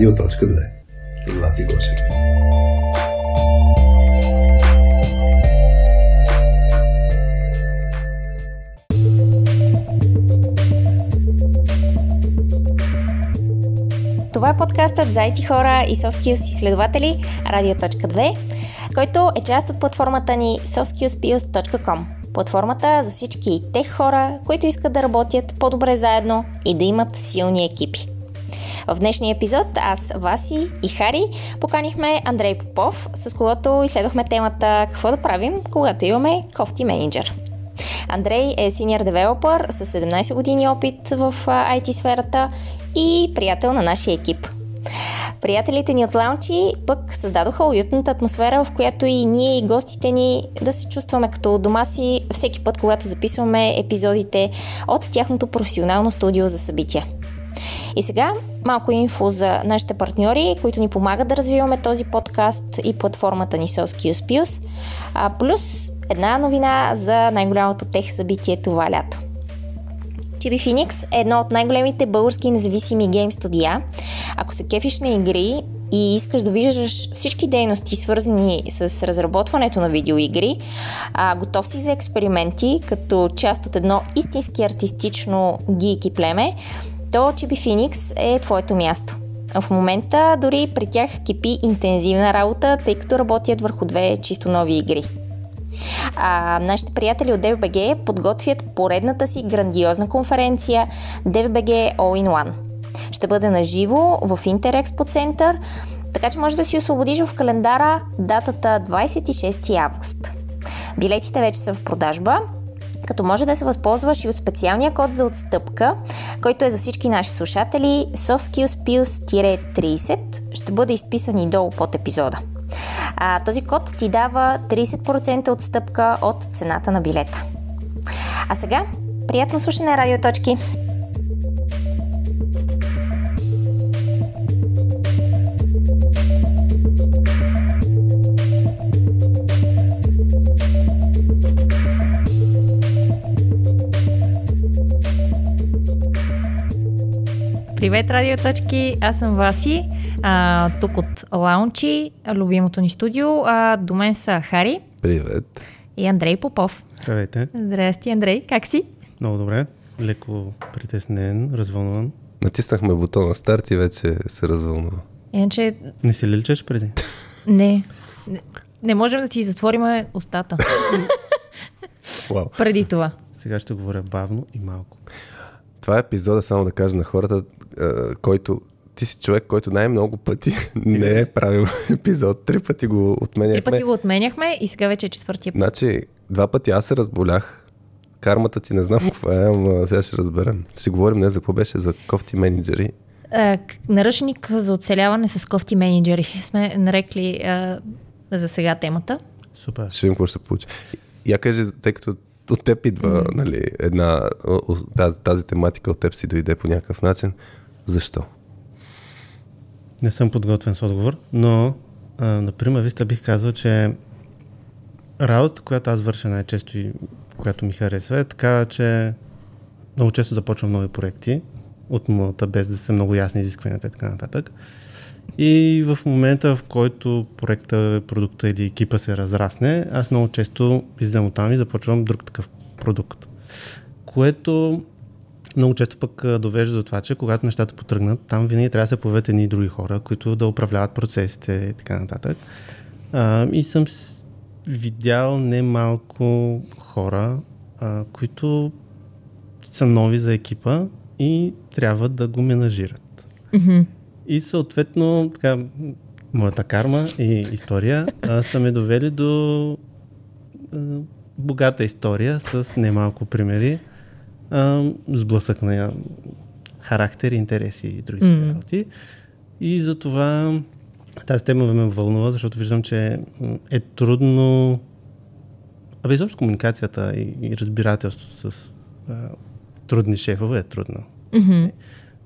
Радио.2 с Васи Гошев. Това е подкастът за IT хора и SoftSkills изследователи Радио.2, който е част от платформата ни softskillspills.com. Платформата за всички тех хора, които искат да работят по-добре заедно и да имат силни екипи. В днешния епизод аз, Васи и Хари поканихме Андрей Попов, с когото изследвахме темата какво да правим, когато имаме кофти менеджер. Андрей е senior developer с 17 години опит в IT сферата и приятел на нашия екип. Приятелите ни от Лаунчи пък създадоха уютната атмосфера, в която и ние и гостите ни да се чувстваме като дома си всеки път, когато записваме епизодите от тяхното професионално студио за събития. И сега малко инфо за нашите партньори, които ни помагат да развиваме този подкаст и платформата ни SoftSkillsPills, плюс една новина за най-голямото тех събитие това лято. Chibi Phoenix е едно от най-големите български независими гейм студия. Ако се кефиш на игри и искаш да виждаш всички дейности, свързани с разработването на видеоигри, готов си за експерименти като част от едно истински артистично гийки племе, то Chibi Phoenix е твоето място. В момента дори при тях кипи интензивна работа, тъй като работят върху две чисто нови игри. Нашите приятели от DEV.BG подготвят поредната си грандиозна конференция DEV.BG All-in-One. Ще бъде наживо в Интер-Експоцентър, така че може да си освободиш в календара датата 26 август. Билетите вече са в продажба, като може да се възползваш и от специалния код за отстъпка, който е за всички наши слушатели SoftSkillsPills-30, ще бъде изписан и долу под епизода. Този код ти дава 30% отстъпка от цената на билета. А сега, приятно слушане, Радиоточки! Привет, Радиоточки! Аз съм Васи, тук от Лаунчи, любимото ни студио. До мен са Хари. Привет. И Андрей Попов. Здравейте. Здрасти, Андрей. Как си? Много добре. Леко притеснен, развълнуван. Натиснахме бутона старт и вече се развълнува. Иначе... Не се лилчеш преди? Не. Не можем да си затворим устата. Преди това. Сега ще говоря бавно и малко. Това епизода, само да кажа на хората, който ти си човек, който най-много пъти не е правил епизод. Три пъти го отменяхме. Три пъти го отменяхме и сега вече е четвъртия път. Значи, два пъти аз се разболях. Кармата ти не знам какво е, ама сега ще разберем. Ще говорим не за какво беше, за кофти менеджери. Наръчник за оцеляване с кофти менеджери. Сме нарекли за сега темата. Супер. Ще видим какво ще се получи. Я кажи, тъй като от теб идва, нали, тази тематика от теб си дойде по някакъв начин. Защо? Не съм подготвен с отговор, но на прима виста бих казал, че работа, която аз върша най-често и която ми харесва, е така, че много често започвам нови проекти от нулата, без да са много ясни изискванията и така нататък. И в момента, в който проекта, продукта или екипа се разрасне, аз много често излизам оттам и започвам друг такъв продукт. Което много често пък довежда до това, че когато нещата потръгнат, там винаги трябва да се появят едни и други хора, които да управляват процесите и така нататък. И съм видял немалко хора, които са нови за екипа и трябва да го менажират. Mm-hmm. И съответно, така, моята карма и история са ме довели до богата история с немалко примери, с блъсък на характер, интереси и другите работи. И затова тази тема ме вълнува, защото виждам, че е трудно, изобщо комуникацията и разбирателството с трудни шефове е трудно. Mm-hmm.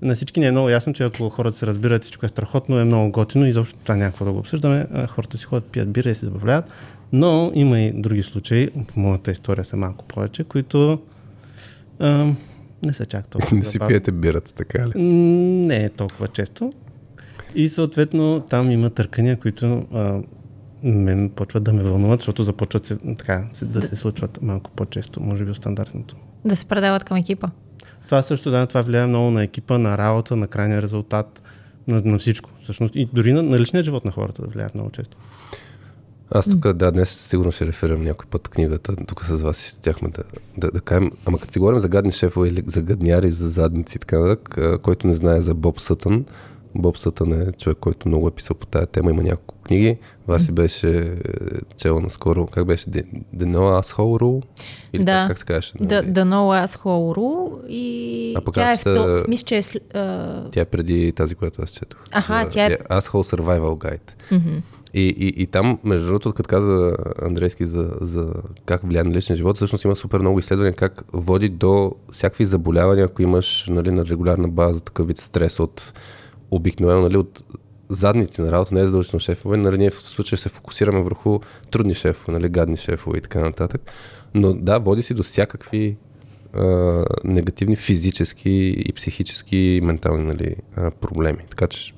На всички не е много ясно, че ако хората се разбират, всичко е страхотно, е много готино и изобщо това някакво да го обсъждаме. Хората си ходят, пият бира и се забавляват. Но има и други случаи, в моята история са малко повече, които не са чак толкова. Не си пиете бирата, така ли? Не е толкова често. И съответно там има търкания, които мен почват да ме вълнуват, защото започват се, така, да се случват малко по-често, може би от стандартното. Да се предават към екипа. Това също, да, това влияе много на екипа, на работа, на крайния резултат, на всичко. Всъщност, и дори на личния живот на хората да влияят много често. Аз тук, да, днес сигурно ще реферирам някой път книгата, тук с вас ще тяхме да кажем, ама като си говорим за гадни шефове или за гадняри, за задници, така, който не знае за Боб Сътън. Боб Сътън е човек, който много е писал по тая тема, има няколко книги. Васи беше чела наскоро, как беше, The No Asshole Rule? Или да, как се казваше? The No Asshole Rule и тя е в... Мисля, че е... Тя е преди тази, която аз четох. Аха, тя е... Asshole Survival Guide. Mm-hmm. И там, между другото, като каза Андрейски за как влияе на личния живот, всъщност има супер много изследвания как води до всякакви заболявания, ако имаш, нали, на регулярна база такъв вид стрес от обикновено, нали, от задници на работа, не е задължително шефове, нали, ние в случая се фокусираме върху трудни шефове, нали, гадни шефове и така нататък. Но да, води си до всякакви негативни физически и психически и ментални, нали, проблеми. Така че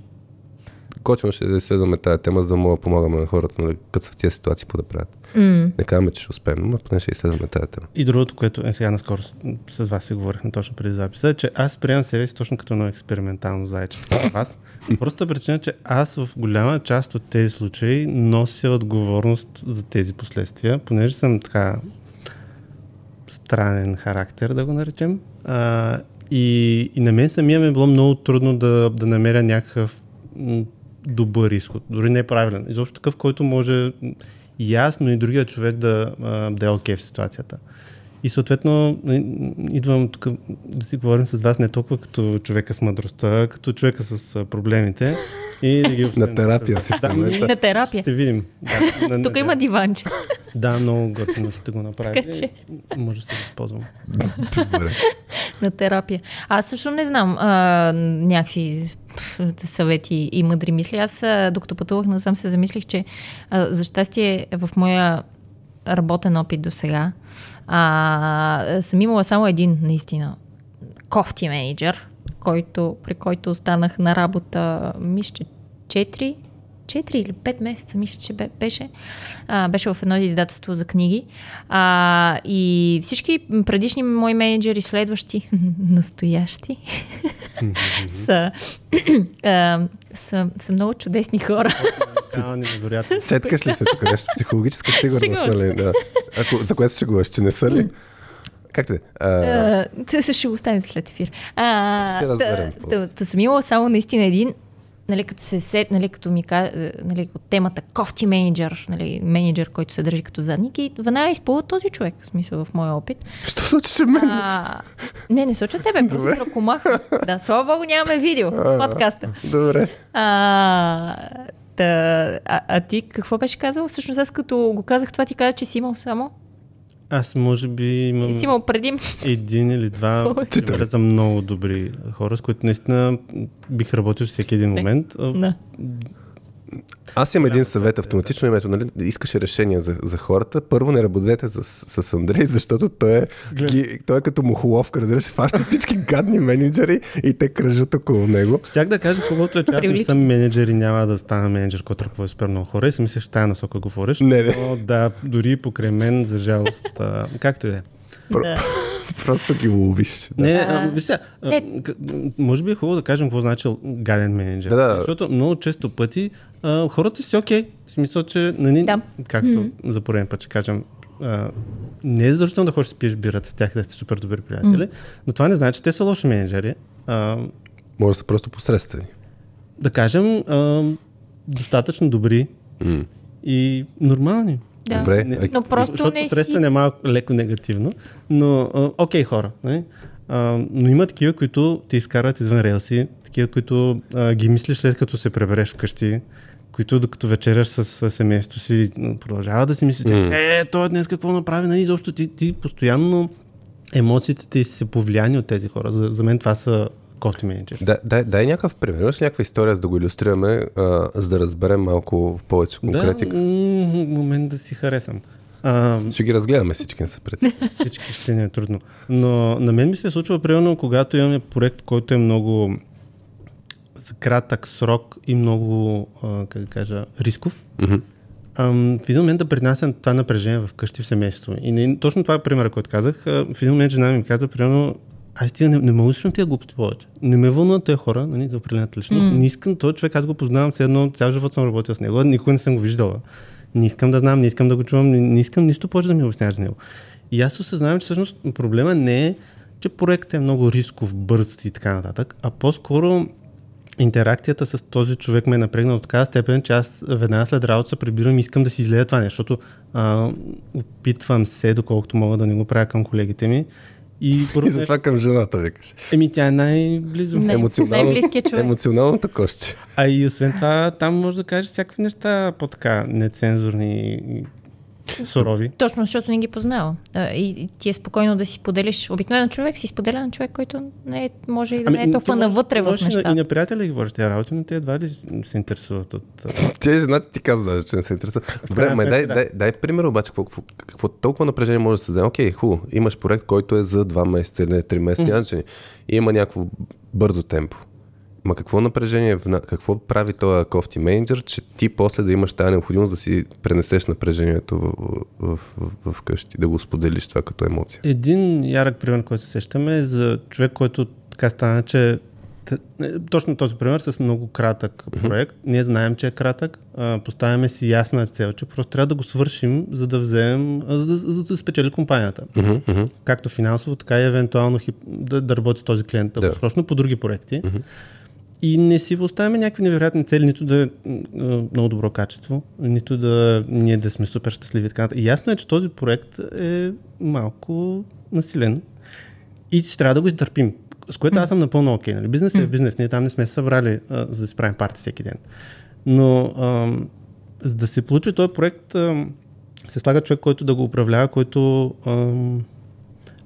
готино ще изследваме тая тема, за да мога да помагаме на хората, нали, като са в тези ситуации, по да правят. Не казваме, че ще успеем, но поне ще изследваме тая тема. И другото, което сега наскоро с вас си говорихме точно преди записа, е, че аз приемам себе си точно като едно експериментално зайче от вас. Проста причина, че аз в голяма част от тези случаи нося отговорност за тези последствия, понеже съм така странен характер, да го наречем. И на мен самия ми е било много трудно да намеря някакъв добър изход, дори не е правилен. Изобщо такъв, който може ясно и другия човек да е окей в ситуацията. И съответно идвам тук да си говорим с вас не толкова като човека с мъдростта, като човека с проблемите. И да ги обсъдим. На терапия си. Да, на терапия. Ще видим. Да, тук има диванче. Да, много готино ще го направя. Може да се използвам. На терапия. Аз също не знам някакви съвети и мъдри мисли. Аз, докато пътувах насам, се замислих, че за щастие в моя работен опит до сега съм имала само един наистина кофти менеджер, при който останах на работа, мисля, 4 или 5 месеца, мисля, че беше. Беше в едно издателство за книги. И всички предишни мои менеджери, следващи, настоящи, са много чудесни хора. Да, невероятно. Четкаш ли се тук? Нещо психологическа сигурност, нали? За което се шегуваш, че не са ли? Как те? Ще го оставим след ефир. Съм имала само наистина един, нали, като се сет, нали, като ми каза, нали, от темата кофти менеджер, нали, менеджер, който се държи като задник, и веднага изплува този човек, в смисъл, в моя опит. Що случи мен? Не случи тебе, просто се ръкомаха. Да, слава богу, нямаме видео в подкаста. Добре. А ти какво беше казал? Всъщност, аз като го казах това, ти каза, че си имал само? Аз може би имам един или два за много добри хора, с които наистина бих работил всеки един момент. Да. Аз имам един съвет автоматично, името, нали, искаше решение за хората. Първо, не работете с Андрей, защото той е като мухоловка, разбираш, фаща всички гадни менеджери и те кръжат около него. Щях да кажа, когато е чак не съм менеджер и няма да стана менеджер, който ръководи супер много хора, и си мислиш, че тая насока говориш. Но да, дори покрай мен, за жалост, както и да е. Просто ги ловиш. Да. Може би е хубаво да кажем какво значи гаден менеджер. Да. Защото много често пъти хората си окей. В смисъл, че както за пореден път ще кажем, не е задължително да ходиш да пиеш бирата с тях, да сте супер добри приятели, но това не значи, че те са лоши менеджери. Може да са просто посредствени. Да кажем, достатъчно добри и нормални. Да. Добре, но просто защото посредствен е малко леко негативно, но окей хора. Не? Но има такива, които те изкарват извън релси, такива, които ги мислиш след като се пребереш вкъщи, които докато вечеряш с семейството си, продължава да си мислиш, той днес какво направи, нали? Защото ти постоянно емоциите ти са повлияни от тези хора. За мен това са кофти менеджер. Дай някакъв пример. Имаш някаква история, за да го илюстрираме, за да разберем малко в повече конкретика? Да, момент да си харесам. Ще ги разгледаме всички, не са пред. Всички ще ни е трудно. Но на мен ми се случва, примерно, когато имаме проект, който е много кратък срок и много, как да кажа, рисков, mm-hmm. В един момент да принасям това напрежение вкъщи в семейството. И не, точно това е примерът, който казах. В един момент жена ми каза, примерно, аз тия не мога слушам тия глупости повече. Не ме вълнуват тези хора, нали, за определената личност. Mm-hmm. Не искам този човек, аз го познавам, все едно цял живот съм работил с него, никога не съм го виждала. Не искам да знам, не искам да го чувам, не искам нищо повече да ми обясняваш за него. И аз осъзнавам, че всъщност проблема не е, че проектът е много рисков, бърз и така нататък, а по-скоро интеракцията с този човек ме е напрегнала до такава степен, че аз веднага след работа се прибирам и искам да си изгледа това нещо, защото опитвам се, доколкото мога да не го правя към колегите ми. И за това към жената, викаш. Еми тя е най-близо. Емоционалното кости. А и освен това, там може да кажеш всякакви неща по-така нецензурни, сурови. Точно, защото не ги познава. И ти е спокойно да си поделиш. Обикновен човек си споделя на човек, който не е, може и да не е толкова навътре в нещата. И на приятели ги говориш тези работи, но те едва ли се интересуват от... Те жената ти казва, че не се интересуват. Добре, ме дай пример обаче, какво толкова напрежение може да се даде. Окей, хубаво, имаш проект, който е за 2 месеца или 3 месеца, и има някакво бързо темпо. Ма какво напрежение, какво прави този кофти менеджер, че ти после да имаш тази необходимост да си пренесеш напрежението в къщи, да го споделиш това като емоция? Един ярък пример, който се сещаме, е за човек, който така стана, че точно този пример с много кратък проект. Mm-hmm. Ние знаем, че е кратък. Поставяме си ясна цел, че просто трябва да го свършим, за да вземем, за да спечели компанията. Mm-hmm. Както финансово, така и евентуално да работи с този клиент, да. Срочно по други проекти. Mm-hmm. И не си поставяме някакви невероятни цели, нито да е много добро качество, нито да ние да сме супер щастливи. И ясно е, че този проект е малко насилен и ще трябва да го изтърпим, с което аз съм напълно окей. Нали? Бизнес е бизнес, ние там не сме се събрали за да си правим парти всеки ден. Но за да се получи този проект, се слага човек, който да го управлява, който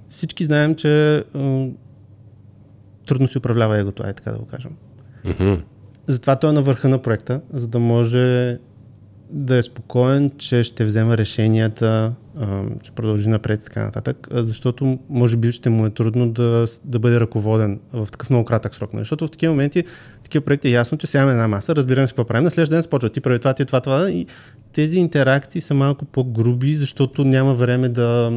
всички знаем, че трудно си управлява егото, ай така да го кажем. Mm-hmm. Затова той е на върха на проекта, за да може да е спокоен, че ще взема решенията, че продължи напред и така нататък, защото може би ще му е трудно да бъде ръководен в такъв много кратък срок. Защото в такива моменти, в такива проекти е ясно, че сядаме една маса, разбираме си какво правим, на следващия ден започва ти прави това, ти това и тези интеракции са малко по-груби, защото няма време да...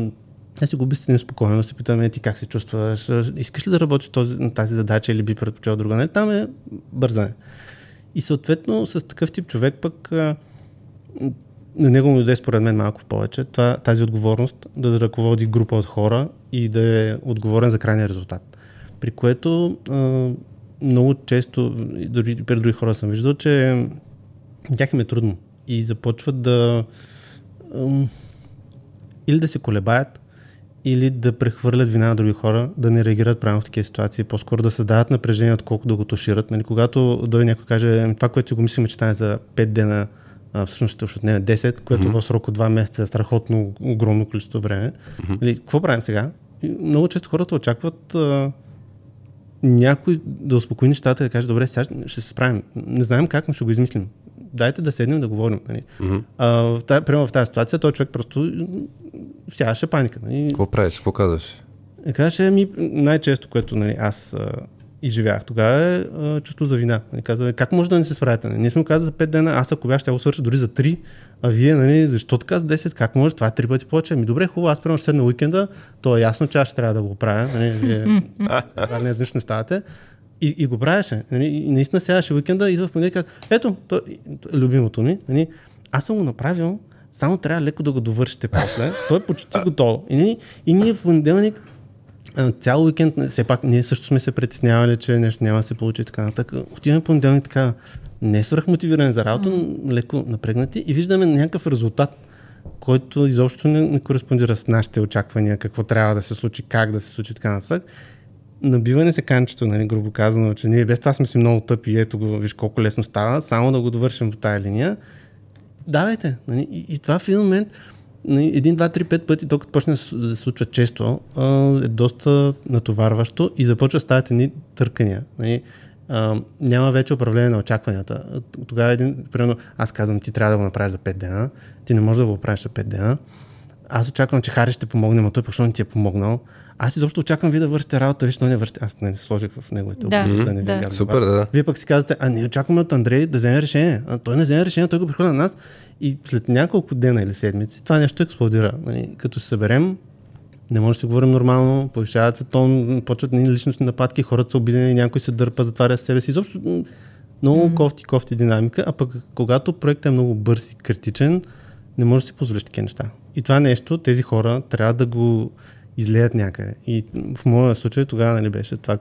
Аз си го обясним спокойно, се питаме ти как се чувстваш, искаш ли да работиш на тази задача или би предпочел друга? Не, там е бързане. И съответно с такъв тип човек пък на него му дойде според мен малко повече тази отговорност да ръководи група от хора и да е отговорен за крайния резултат. При което много често, дори пред други хора съм виждал, че тях им е трудно и започват да или да се колебаят, или да прехвърлят вина на други хора, да не реагират правилно в такива ситуации, по-скоро да създават напрежение, отколкото да го тушират. Нали, когато дойде някой каже, това, което си го мислим, че тая за 5 дена, всъщност ще отнеме 10, което в срок от 2 месеца е страхотно огромно количество време. Нали, какво правим сега? Много често хората очакват някой да успокои нещата и да каже, добре, сега ще се справим. Не знаем как, но ще го измислим. Дайте да седнем да говорим. Нали. Примерно в тази ситуация той човек просто всяваше паника. Нали. Какво правиш? Какво казваш? Казваше ми най-често, което аз изживях тогава е чувство за вина. Нали. Казва, как може да не се справите? Нали. Ние сме казали за 5 дена, аз ако бях ще го свърша дори за 3, а вие, нали, защо така за 10? Как може? Това е 3 пъти повече. Ами добре, хубаво, аз примерно ще седна уикенда, то е ясно, че аз ще трябва да го правя. Нали. Вие не знаш, не ставате. И го правеше. И наистина сядаше уикенда и в понеделник ето, любимото ми. Аз съм го направил, само трябва леко да го довършите после. Той е почти готово. И ние в понеделник цял уикенд, все пак ние също сме се притеснявали, че нещо няма да се получи и така нататък. Отиваме в понеделник така не свръхмотивирани за работа, но леко напрегнати и виждаме някакъв резултат, който изобщо не кореспондира с нашите очаквания, какво трябва да се случи, как да се случи и така нататък. Набиване се канчето, нали, грубо казано, че ние без това сме си много тъпи, ето го, виж колко лесно става, само да го довършим по тая линия. Давайте. Нали, и това в един момент, нали, 1, 2, 3, 5 пъти, докато почне да се случва често, е доста натоварващо и започва да стават едни търкания. Нали. Няма вече управление на очакванията. Тогава примерно, аз казвам, ти трябва да го направиш за 5 дена, ти не можеш да го правиш за 5 дена. Аз очаквам, че Хари ще помогне, но той пошто не ти е помогнал. Аз изобщо очаквам вие да вършите работа, виж, но не вършите. Аз не сложих в неговите области, да не ви гадам. Супер, да. Вие пък си казвате, а ние очакваме от Андрей да вземе решение. А той не вземе решение, той го прехвърля на нас и след няколко дена или седмици това нещо експлодира. Като се съберем, не може да си говорим нормално, повишават се тон, почват личностни нападки, хората са обидени, някой се дърпа, затваря себе си. Изобщо много кофти динамика, а пък когато проектът е много бърз и критичен, не може да си позволиш такива неща. И това нещо, тези хора трябва да го излеят някъде. И в моя случай тогава, нали, беше това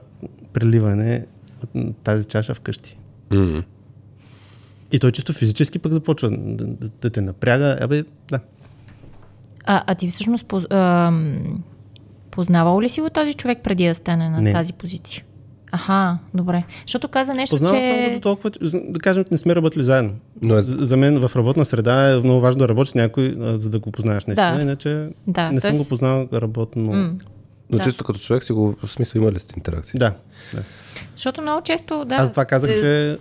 преливане от тази чаша вкъщи. Mm-hmm. И той чисто физически пък започва да те напряга. А ти всъщност познавал ли си го този човек преди да стане на тази позиция? Аха, добре. Защото каза нещо, познавам, че... Познавам само толкова, да кажем, не сме работили заедно. Но за мен в работна среда е много важно да работиш с някой, за да го познаеш нещо. Да. Иначе не съм го познал работно. Но често като човек си го, в смисъл, имали сте интеракции. Да. Защото много често, Аз това казах, че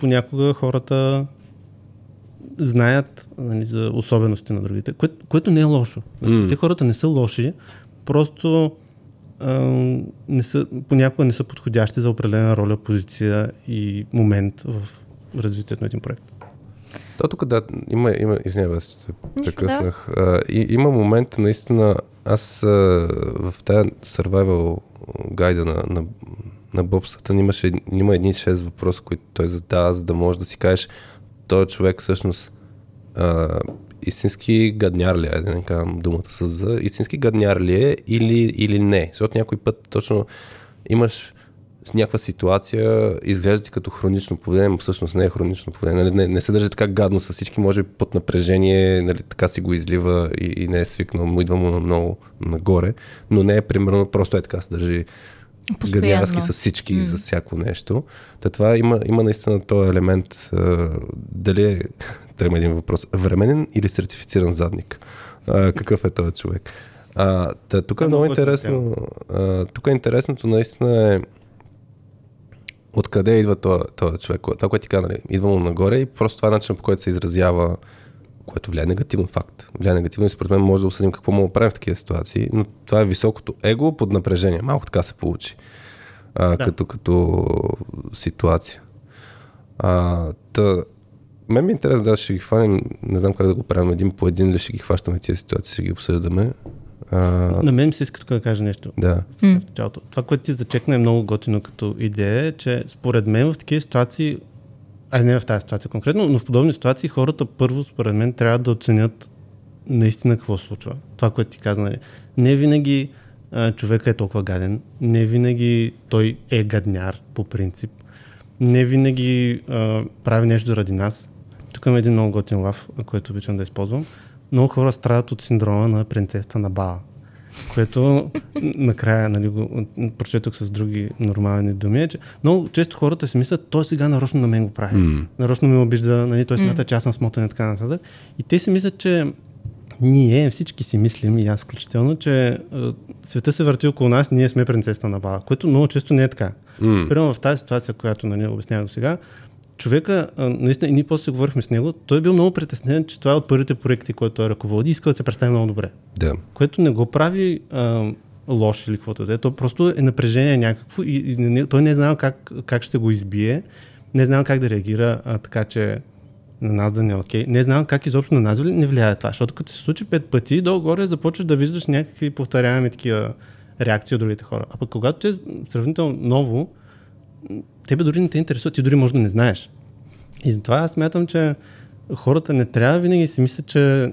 понякога хората знаят за особености на другите, което не е лошо. Те хората не са лоши, просто... понякога не са подходящи за определена роля, позиция и момент в развитието на един проект. То тук има извинявай, че се прекъснах. Има момент, наистина, аз в тази survival гайда на Боб Сътън има едни 6 въпроса, които той задава, за да можеш да си кажеш, той човек всъщност истински гадняр ли е, да не казвам думата с за, истински гадняр ли е или не, защото някой път точно имаш някаква ситуация, изглежда ти като хронично поведение, но всъщност не е хронично поведение, нали? Не се държи така гадно с всички, може би под напрежение, нали, така си го излива и не е свикнал, му идва му много нагоре, но не е примерно просто е така се държи гаднярски с всички за всяко нещо. Та това има наистина този елемент, дали е има един въпрос. Временен или сертифициран задник? Какъв е този човек? Тук е много интересно. Тук е интересното наистина е откъде идва този човек. Това, което ти каза, нали, идва му нагоре и просто това е начинът, по който се изразява, което влияе негативно, факт. Влияе негативно и според мен може да осъдим какво мога да правим в такива ситуации, но това е високото его под напрежение. Малко така се получи. Като ситуация. Мен ми е интересно, да ще ги хванем, не знам как да го правим един по един, ли ще ги хващаме тия ситуации, ще ги обсъждаме. На мен ми се иска тук да кажа нещо. Да. В началото. Това, което ти зачекна, е много готино като идея, е, че според мен в такива ситуации, не в тази ситуация конкретно, но в подобни ситуации хората първо, според мен, трябва да оценят наистина какво се случва. Това, което ти каза, нали. Не винаги човекът е толкова гаден, не винаги той е гадняр по принцип, не винаги прави нещо заради нас. Тук има един много готин лав, който обичам да използвам. Много хора страдат от синдрома на принцесата на Баа, което накрая, нали, го прочетох с други нормални думи, е, че много често хората си мислят, той сега нарочно на мен го прави. Нарочно ме обижда, нали, той смята, че аз съм смотен и така нататък. И те си мислят, че ние всички си мислим, и аз включително, че света се върти около нас, ние сме принцесата на Бала, което много често не е така. Примерно в тази ситуация, която на ние обяснявам сега, човека, наистина, и ние после говорихме с него, той е бил много притеснен, че това е от първите проекти, които той ръководи, и иска да се представи много добре. Да. Което не го прави лош или каквото да е. То просто е напрежение някакво и той не знае как ще го избие, не знае как да реагира, така че на нас да не е окей. Не знам как изобщо на нас не влияе това, защото като се случи 5 пъти, долу-горе започваш да виждаш някакви повторяеми такива реакции от другите хора. А пък когато те е сравнително ново, тебе дори не те интересува, ти дори може да не знаеш. И затова аз смятам, че хората не трябва винаги си мислят, че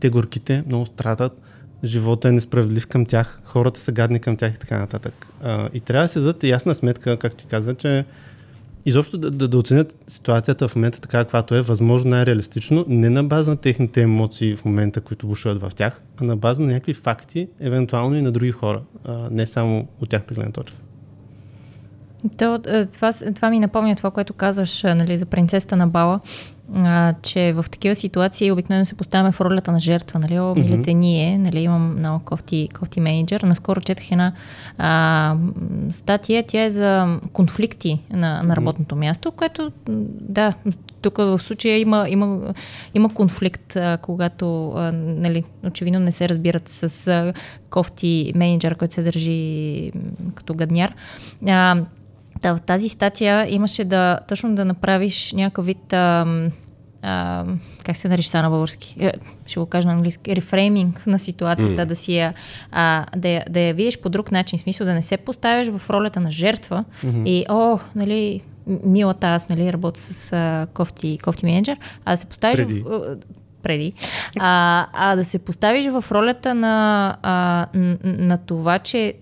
те горките много страдат, живота е несправедлив към тях, хората са гадни към тях и така нататък. И трябва да се дадат ясна сметка, както ти каза, че изобщо да оценят ситуацията в момента така, каквато е, възможно най-реалистично, не на база на техните емоции в момента, които бушуват в тях, а на база на някакви факти, евентуално и на други хора, не само от тяхната гледна точка. Това ми напомня това, което казваш, нали, за принцесата на Бала. че в такива ситуации обикновено се поставяме в ролята на жертва, нали, милите ние, нали, имам много кофти менеджер. Наскоро четах една статия, тя е за конфликти на работното място, което, да, тук в случая има конфликт, когато, нали, очевидно не се разбират с кофти менеджер, който се държи като гадняр. Да, в тази статия имаше точно да направиш някакъв вид, как се нарича на български, ще го кажа на английски, рефрейминг на ситуацията, да си да я видиш по друг начин, в смисъл да не се поставяш в ролята на жертва и нали, милата аз, нали, работя с кофти менеджер, а да се поставиш да се поставиш в ролята на това, че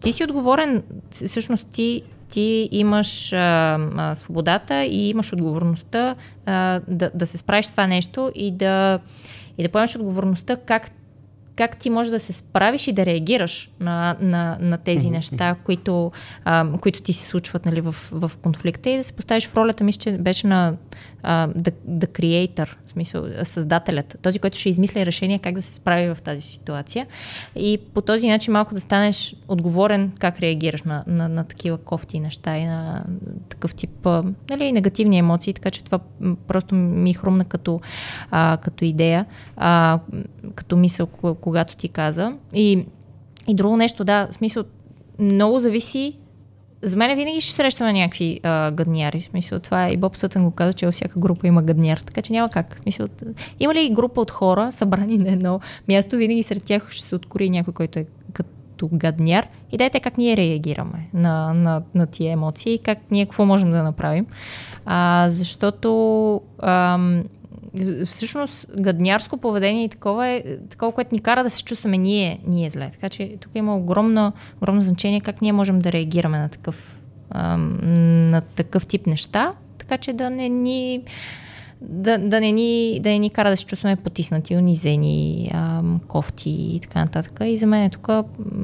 ти си отговорен, всъщност ти имаш свободата и имаш отговорността да се справиш с това нещо и да поемеш отговорността как ти можеш да се справиш и да реагираш на тези неща, които ти се случват, нали, в конфликта, и да се поставиш в ролята, мисля, че беше на the creator, в смисъл създателят, този, който ще измисля решение как да се справи в тази ситуация, и по този начин малко да станеш отговорен как реагираш на такива кофти неща и на такъв тип, нали, негативни емоции, така че това просто ми хрумна като идея, като мисъл, когато ти каза. И друго нещо, да, в смисъл, много зависи. За мен винаги ще срещаме някакви гадняри. В смисъл, това е, и Боб Сътън го каза, че във всяка група има гадняр, така че няма как. В смисъл, има ли група от хора, събрани на едно място, винаги сред тях ще се откори някой, който е като гадняр. И дайте как ние реагираме на тия емоции и как ние какво можем да направим. Защото... всъщност гаднярско поведение и такова, което ни кара да се чувстваме ние зле. Така че тук има огромно значение как ние можем да реагираме на такъв тип неща, така че да не ни кара да се чувстваме потиснати, унизени, кофти и така нататък. И за мен е тук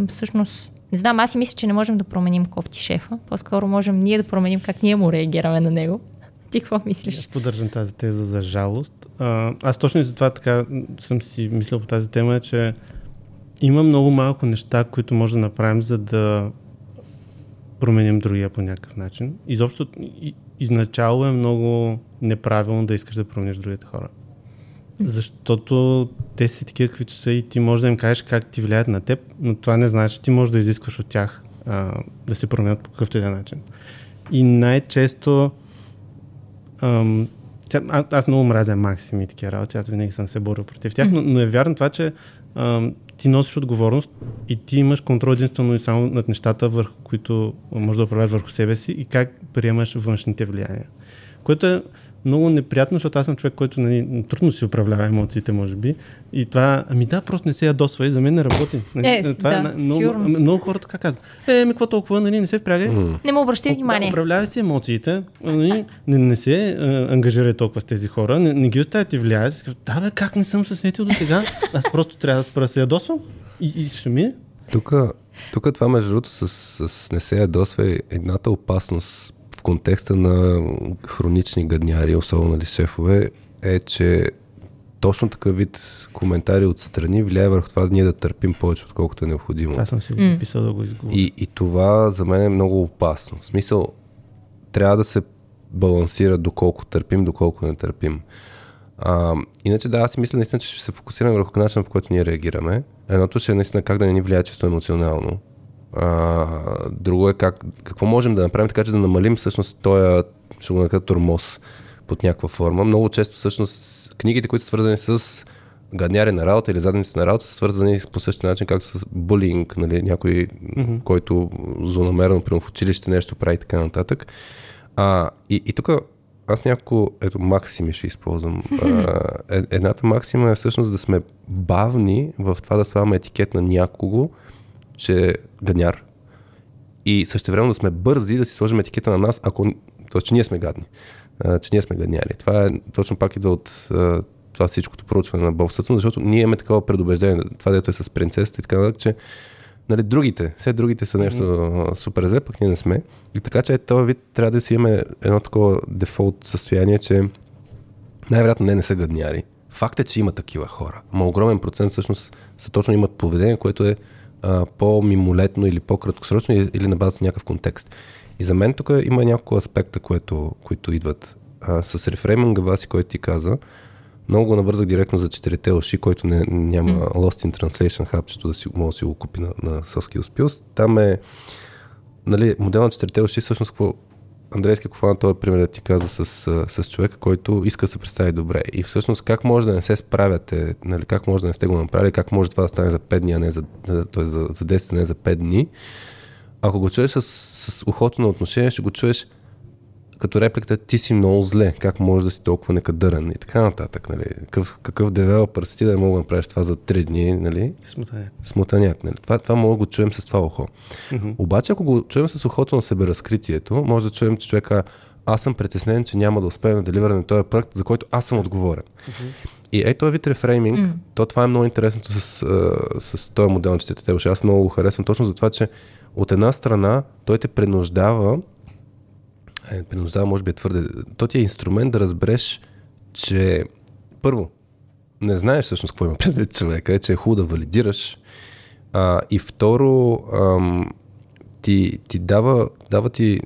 всъщност, не знам, аз си мисля, че не можем да променим кофти шефа. По-скоро можем ние да променим как ние му реагираме на него. Ти какво мислиш? Аз поддържам тази теза, за жалост. Аз точно и за това така съм си мислил по тази тема, че има много малко неща, които може да направим, за да променим другия по някакъв начин. Изобщо изначало е много неправилно да искаш да промениш другите хора. Защото те са такива, каквито са, и ти можеш да им кажеш как ти влияят на теб, но това не значи, че ти можеш да изискваш от тях да се променят по какъвто и да начин. И най-често аз много мразя максими и такива работи, аз винаги съм се борил против тях, но е вярно това, че ти носиш отговорност и ти имаш контрол единствено и само над нещата, върху които можеш да управляваш върху себе си и как приемаш външните влияния. Което е много неприятно, защото аз съм човек, който трудно си управлява емоциите, може би. И това, просто не се ядосва и за мен не работи. Много хора така казват. Какво толкова, не се впрягай. Не му обръщай внимание. Управлявай си емоциите, не се ангажирай толкова с тези хора, не ги оставя ти влияе. Как не съм се сетил до сега? Аз просто трябва да спра да се ядосвам и ще ми е. Тук това, между другото, с не се ядосва е едната опасност в контекста на хронични гадняри, особено ли шефове, е, че точно такъв вид коментари отстрани влияе върху това да ние да търпим повече, отколкото е необходимо. Аз съм си го писал да го изговоря. И това за мен е много опасно. В смисъл, трябва да се балансира доколко търпим, доколко не търпим. Иначе да, аз си мисля наистина, че ще се фокусираме върху начина, по който ние реагираме. Едното ще е наистина как да не ни влияе чисто емоционално. Друго е какво можем да направим, така че да намалим всъщност този, ще го нарека, тормоз под някаква форма. Много често всъщност книгите, които са свързани с гадняри на работа или задници на работа, са свързани по същия начин, както с булинг, нали, някой, който злонамерено прямо в училище нещо прави, така нататък. И тук аз няколко максими ще използвам. Едната максима е всъщност да сме бавни в това да слагаме етикет на някого, че е гадняр. И същевременно да сме бързи да си сложим етикета на нас, че ние сме гадни. Че ние сме гадняри. Това е точно пак идва от това всичкото проучване на Боб Сътън, защото ние имаме такова предубеждение. Това, дето е с принцесата и така, че, нали, другите са нещо супер зле, пък ние не сме. И така че този вид трябва да си имаме едно такова дефолт състояние, че Най-вероятно не са гадняри. Факт е, че има такива хора. Ма огромен процент всъщност са точно имат поведение, което е по-мимолетно или по-краткосрочно или на база някакъв контекст. И за мен тук има няколко аспекта, които идват. С рефрейминга Васи, който ти каза, много го набързах директно за 4-те уши, който няма Lost in Translation хапчето, да си мога да си го купи на SoftSkillsPills. Там е модел на 4-те уши, всъщност какво Андрейски Кофан, това е пример да ти каза с човека, който иска да се представи добре. И всъщност как може да не се справяте, как може да не сте го направили, как може това да стане за 5 дни, а не за 10, а не за 5 дни. Ако го чуеш с ухото на отношение, ще го чуеш като репликата ти си много зле, как можеш да си толкова некадърен и така нататък. Нали? Какъв девелопър си ти да не мога да направиш това за 3 дни, нали? Смутаняк. Нали? Това мога да го чуем с това ухо. Mm-hmm. Обаче ако го чуем с ухото на себеразкритието, може да чуем, че човека аз съм притеснен, че няма да успеем да деливераме този проект, за който аз съм отговорен. Mm-hmm. И този вид рефрейминг, това е много интересното с този модел на четирите уши. Аз много го харесвам точно за това, че от една страна той те принуждава, може би е твърде. То ти е инструмент да разбереш, че първо, не знаеш всъщност какво има предвид човека, че е хубаво да валидираш. И второ, ти дава ти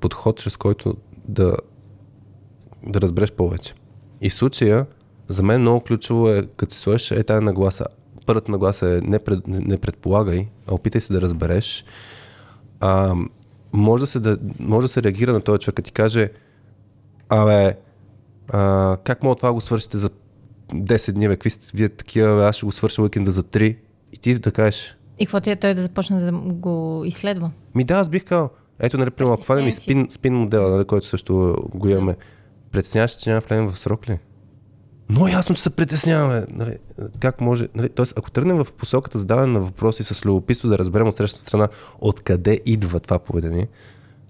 подход, чрез който да разбереш повече. И в случая, за мен много ключово е, като си слушаш тая нагласа. Първата нагласа е не предполагай, а опитай се да разбереш. Може да се реагира на този човек, като ти каже как мога това го свършите за 10 дни, вие такива, аз ще го свърша уикенда за 3 и ти да кажеш. И какво ти е той да започне да го изследва? Аз бих казал, ако хванем и спин модела, който също го имаме, притесняваш се, че няма влезе в срок ли? Но ясно, че се притесняваме. Как може? Тоест, ако тръгнем в посоката задаване на въпроси с любопитство, да разберем от срещната страна откъде идва това поведение,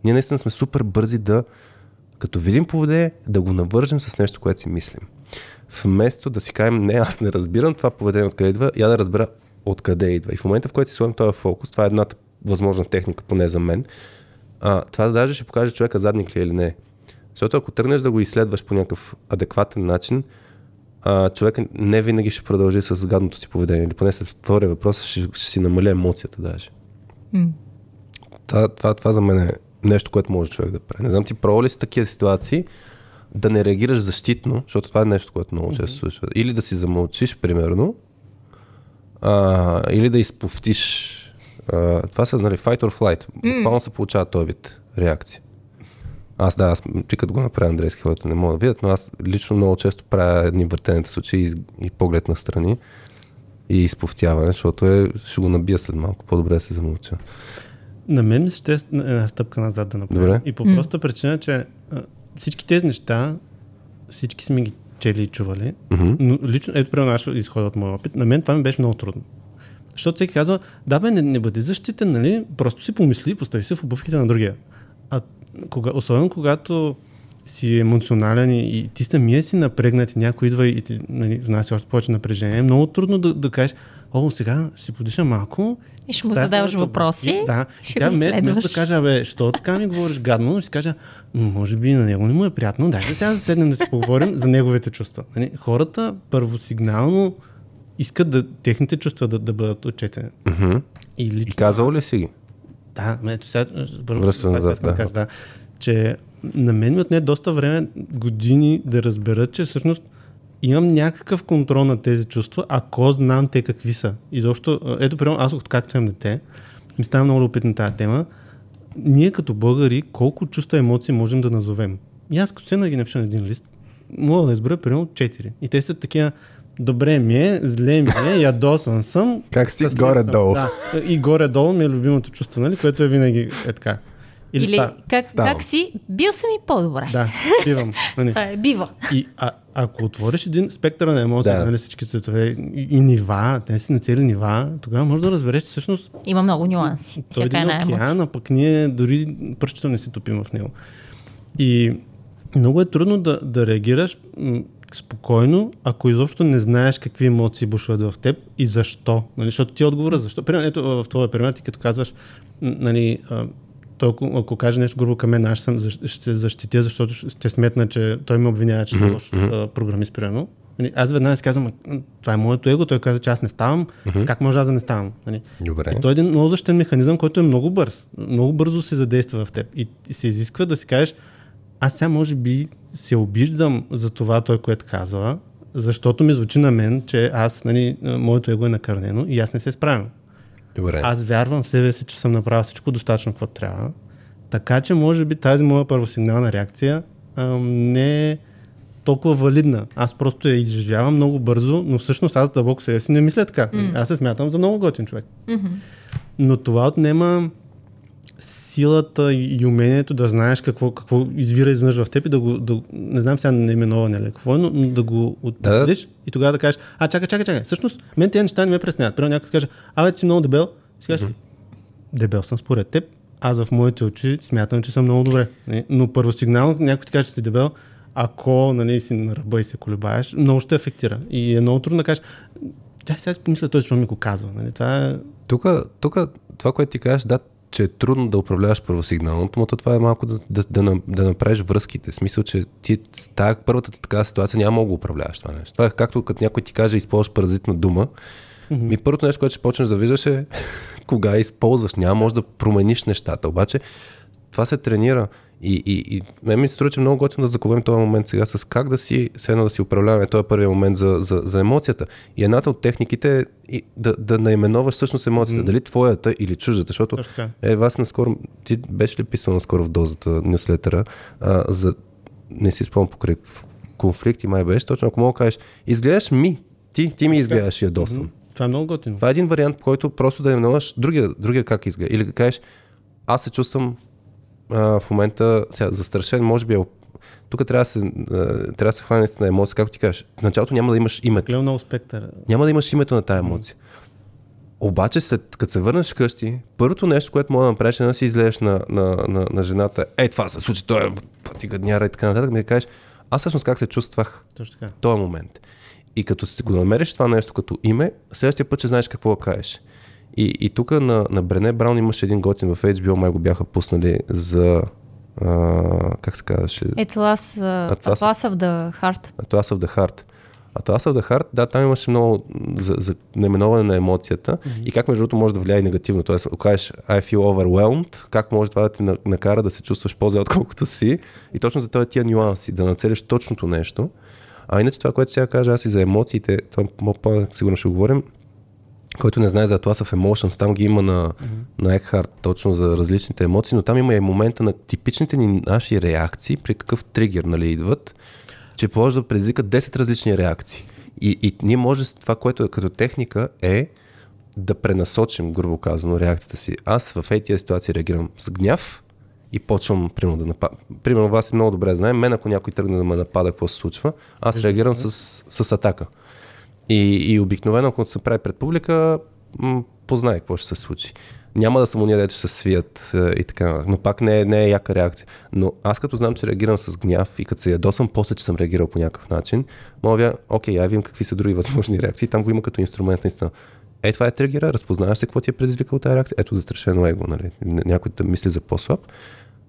ние наистина сме супер бързи да, като видим поведение, да го навържем с нещо, което си мислим. Вместо да си кажем, не, аз не разбирам това поведение откъде идва, я да разбера откъде идва. И в момента, в който си сложим този фокус, това е едната възможна техника, поне за мен, това даже ще покаже човека задник ли или не. Защото ако тръгнеш да го изследваш по някакъв адекватен начин, човек не винаги ще продължи с гадното си поведение. Или поне след втория въпрос ще си намали емоцията даже. Това за мен е нещо, което може човек да прави. Не знам, ти пробва ли си такива ситуации да не реагираш защитно, защото това е нещо, което много често се случва. Или да си замълчиш, примерно, или да изповтиш. Това са fight or flight. Буквално се получава този вид реакция. Аз ти като го направя андрейски, хората не мога да видят, но аз лично много често правя едни въртенета с очи и поглед на страни и изповтяване, защото ще го набия след малко. По-добре да се замълча. На мен ми ще е една стъпка назад да направя. Добре. И по проста причина, че всички тези неща, всички сме ги чели и чували, но лично, нашето изхода от моя опит, на мен това ми беше много трудно. Защото всеки казва, не бъди защитен, нали? Просто си помисли, постави се в обувките на другия. Особено когато си емоционален и ти самия си напрегнат и някой идва и ти внася още повече напрежение, е много трудно да кажеш, сега ще подиша малко. И ще му задаваш въпроси. Да, ще го изследваш. Вместо да кажа, що така ми говориш гадно, ще кажа, може би на него не му е приятно, дайте сега да седнем да си поговорим за неговите чувства. Хората първосигнално искат техните чувства да бъдат отчетени. И казал ли си ги? Че на мен ми отне доста време, години да разбера, че всъщност имам някакъв контрол на тези чувства, ако знам те какви са. И защото, примерно, аз откакто имам дете, ми става много любопитна тази тема. Ние като българи, колко чувства и емоции можем да назовем? И аз като се да ги напиша на един лист, мога да избера примерно 4. И те са такива, добре ми е, зле ми е, ядосан съм. Как си горе-долу. Да. И горе-долу ми е любимото чувство, което е винаги е така. Или как си, бил съм и по-добре. Да, бивам. Бива. И ако отвориш един спектър на емоции, всички цветове и нива, те си на цели нива, тогава може да разбереш, че всъщност... Има много нюанси. Той е един океан, а пък ние дори пръщето не си топим в него. И много е трудно да реагираш спокойно, ако изобщо не знаеш какви емоции бушуват в теб и защо. Защото ти отговора защо. Примерно, в твоя пример ти като казваш, той, ако каже нещо грубо към мен, аз ще се защитя, защото ще сметна, че той ме обвинява, че съм лош програмист, примерно. Аз веднага си казвам, това е моето его, той каза, че аз не ставам, как може аз да не ставам? Добре. И той е един много защитен механизъм, който е много бърз. Много бързо се задейства в теб и се изисква да си кажеш, аз сега може би се обиждам за това той, което казва, защото ми звучи на мен, че аз, моето его е накърнено и аз не се справям. Добре. Аз вярвам в себе си, че съм направил всичко достатъчно, какво трябва. Така че може би тази моя първосигнална реакция не е толкова валидна. Аз просто я изживявам много бързо, но всъщност аз дълбоко себе си не мисля така. Аз се смятам за много готин човек. Но това отнема силата и умението да знаеш какво извира изведнъж в теб и да го... не знам сега наименоване или какво е, но да го отделиш и тогава да кажеш, чакай, всъщност мен тези неща не ме пресняват. Примерно някой каже, ти си много дебел. Си кажеш, дебел съм според теб, аз в моите очи смятам, че съм много добре. Но първосигнално някой ти каже, че си дебел, ако си на ръба и се колебаеш, много ще афектира. И е много трудно да кажеш, сега си помисля, той защо ми го казва. Тук това, което ти кажеш, да, че е трудно да управляваш първосигналното, но това е малко да направиш връзките. В смисъл, че ти първата такава ситуация няма да го управляваш това нещо. Това е както като някой ти каже, използваш паразитна дума. Ми първото нещо, което ще почнеш да виждаш е кога използваш. Няма може да промениш нещата. Обаче това се тренира и мен ми се струва, че много готино да заковем този момент сега с как да си седно да си управляваме този първия момент за емоцията. И едната от техниките е да наименоваш всъщност емоцията, дали твоята или чуждата, защото вас наскоро, ти беше ли писал наскоро в дозата нюслетера, за не си спомням покрай конфликт и май беше, точно ако мога да кажеш, изгледаш ми, ти ми изгледаш ядосан. Това е много готино. Това е един вариант, по който просто да именуваш другия как изгледа. Или да кажеш, аз се чувствам в момента застрашен, може би е... Тук трябва да се хване наистина емоция, както ти кажеш. В началото няма да имаш името. Няма да имаш името на тая емоция. Обаче, като се върнеш вкъщи, първото нещо, което може да направиш, е да си излезеш на жената. Това се случи, той е пътигадняра и така нататък, да кажеш, аз всъщност как се чувствах в този момент. И като си го намериш това нещо като име, следващия път ще знаеш какво да кажеш. И тук на Брене Браун имаше един готин в HBO, май го бяха пуснали за... как се казваше? Atlas of the Heart. Atlas of the Heart, да, там имаше много за наименоване на емоцията и как между другото може да влияе негативно. Тоест, ако кажеш I feel overwhelmed, как може това да ти накара да се чувстваш по-зле отколкото си и точно за това тия нюанси, да нацелиш точното нещо. А иначе това, което сега кажа аз и за емоциите, това по-сигурно ще говорим, който не знае за Atlas of Emotions, там ги има на Eckhart точно за различните емоции, но там има и момента на типичните ни наши реакции, при какъв тригер идват, че може да предизвикат 10 различни реакции. И ние може това, което е като техника е да пренасочим, грубо казано, реакцията си. Аз в тези ситуации реагирам с гняв и почвам примерно да нападам. Примерно вас много добре знаем, мен ако някой тръгне да ме напада, какво се случва, аз реагирам с атака. И обикновено, когато се прави пред публика, познай какво ще се случи. Няма да съм уния, дето ще се свият и така, но пак не е яка реакция. Но аз като знам, че реагирам с гняв и като се ядосвам, после, че съм реагирал по някакъв начин, мога я видим какви са други възможни реакции. Там го има като инструмент наистина. Това е тригера, разпознаваш се какво ти е предизвикал тази реакция. Ето застрашено его, нали? Някой да мисли за по-слаб.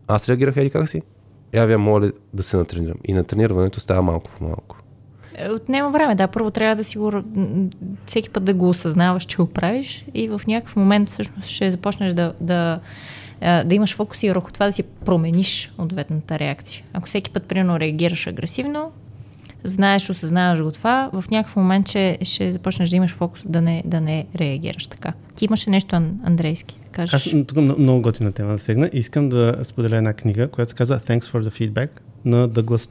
Аз реагирах как си? Я моля да се натренирам. И натренирането става малко по малко. Отнема време, да. Първо трябва да си го... всеки път да го осъзнаваш, че го правиш и в някакъв момент всъщност ще започнеш да имаш фокус и върху това да си промениш ответната реакция. Ако всеки път, примерно, реагираш агресивно, знаеш, осъзнаваш го това, в някакъв момент ще започнеш да имаш фокус да не реагираш така. Ти имаше нещо, Андрейски, да кажеш? Аз тук много готина тема да сегна. Искам да споделя една книга, която се казва Thanks for the Feedback на Douglas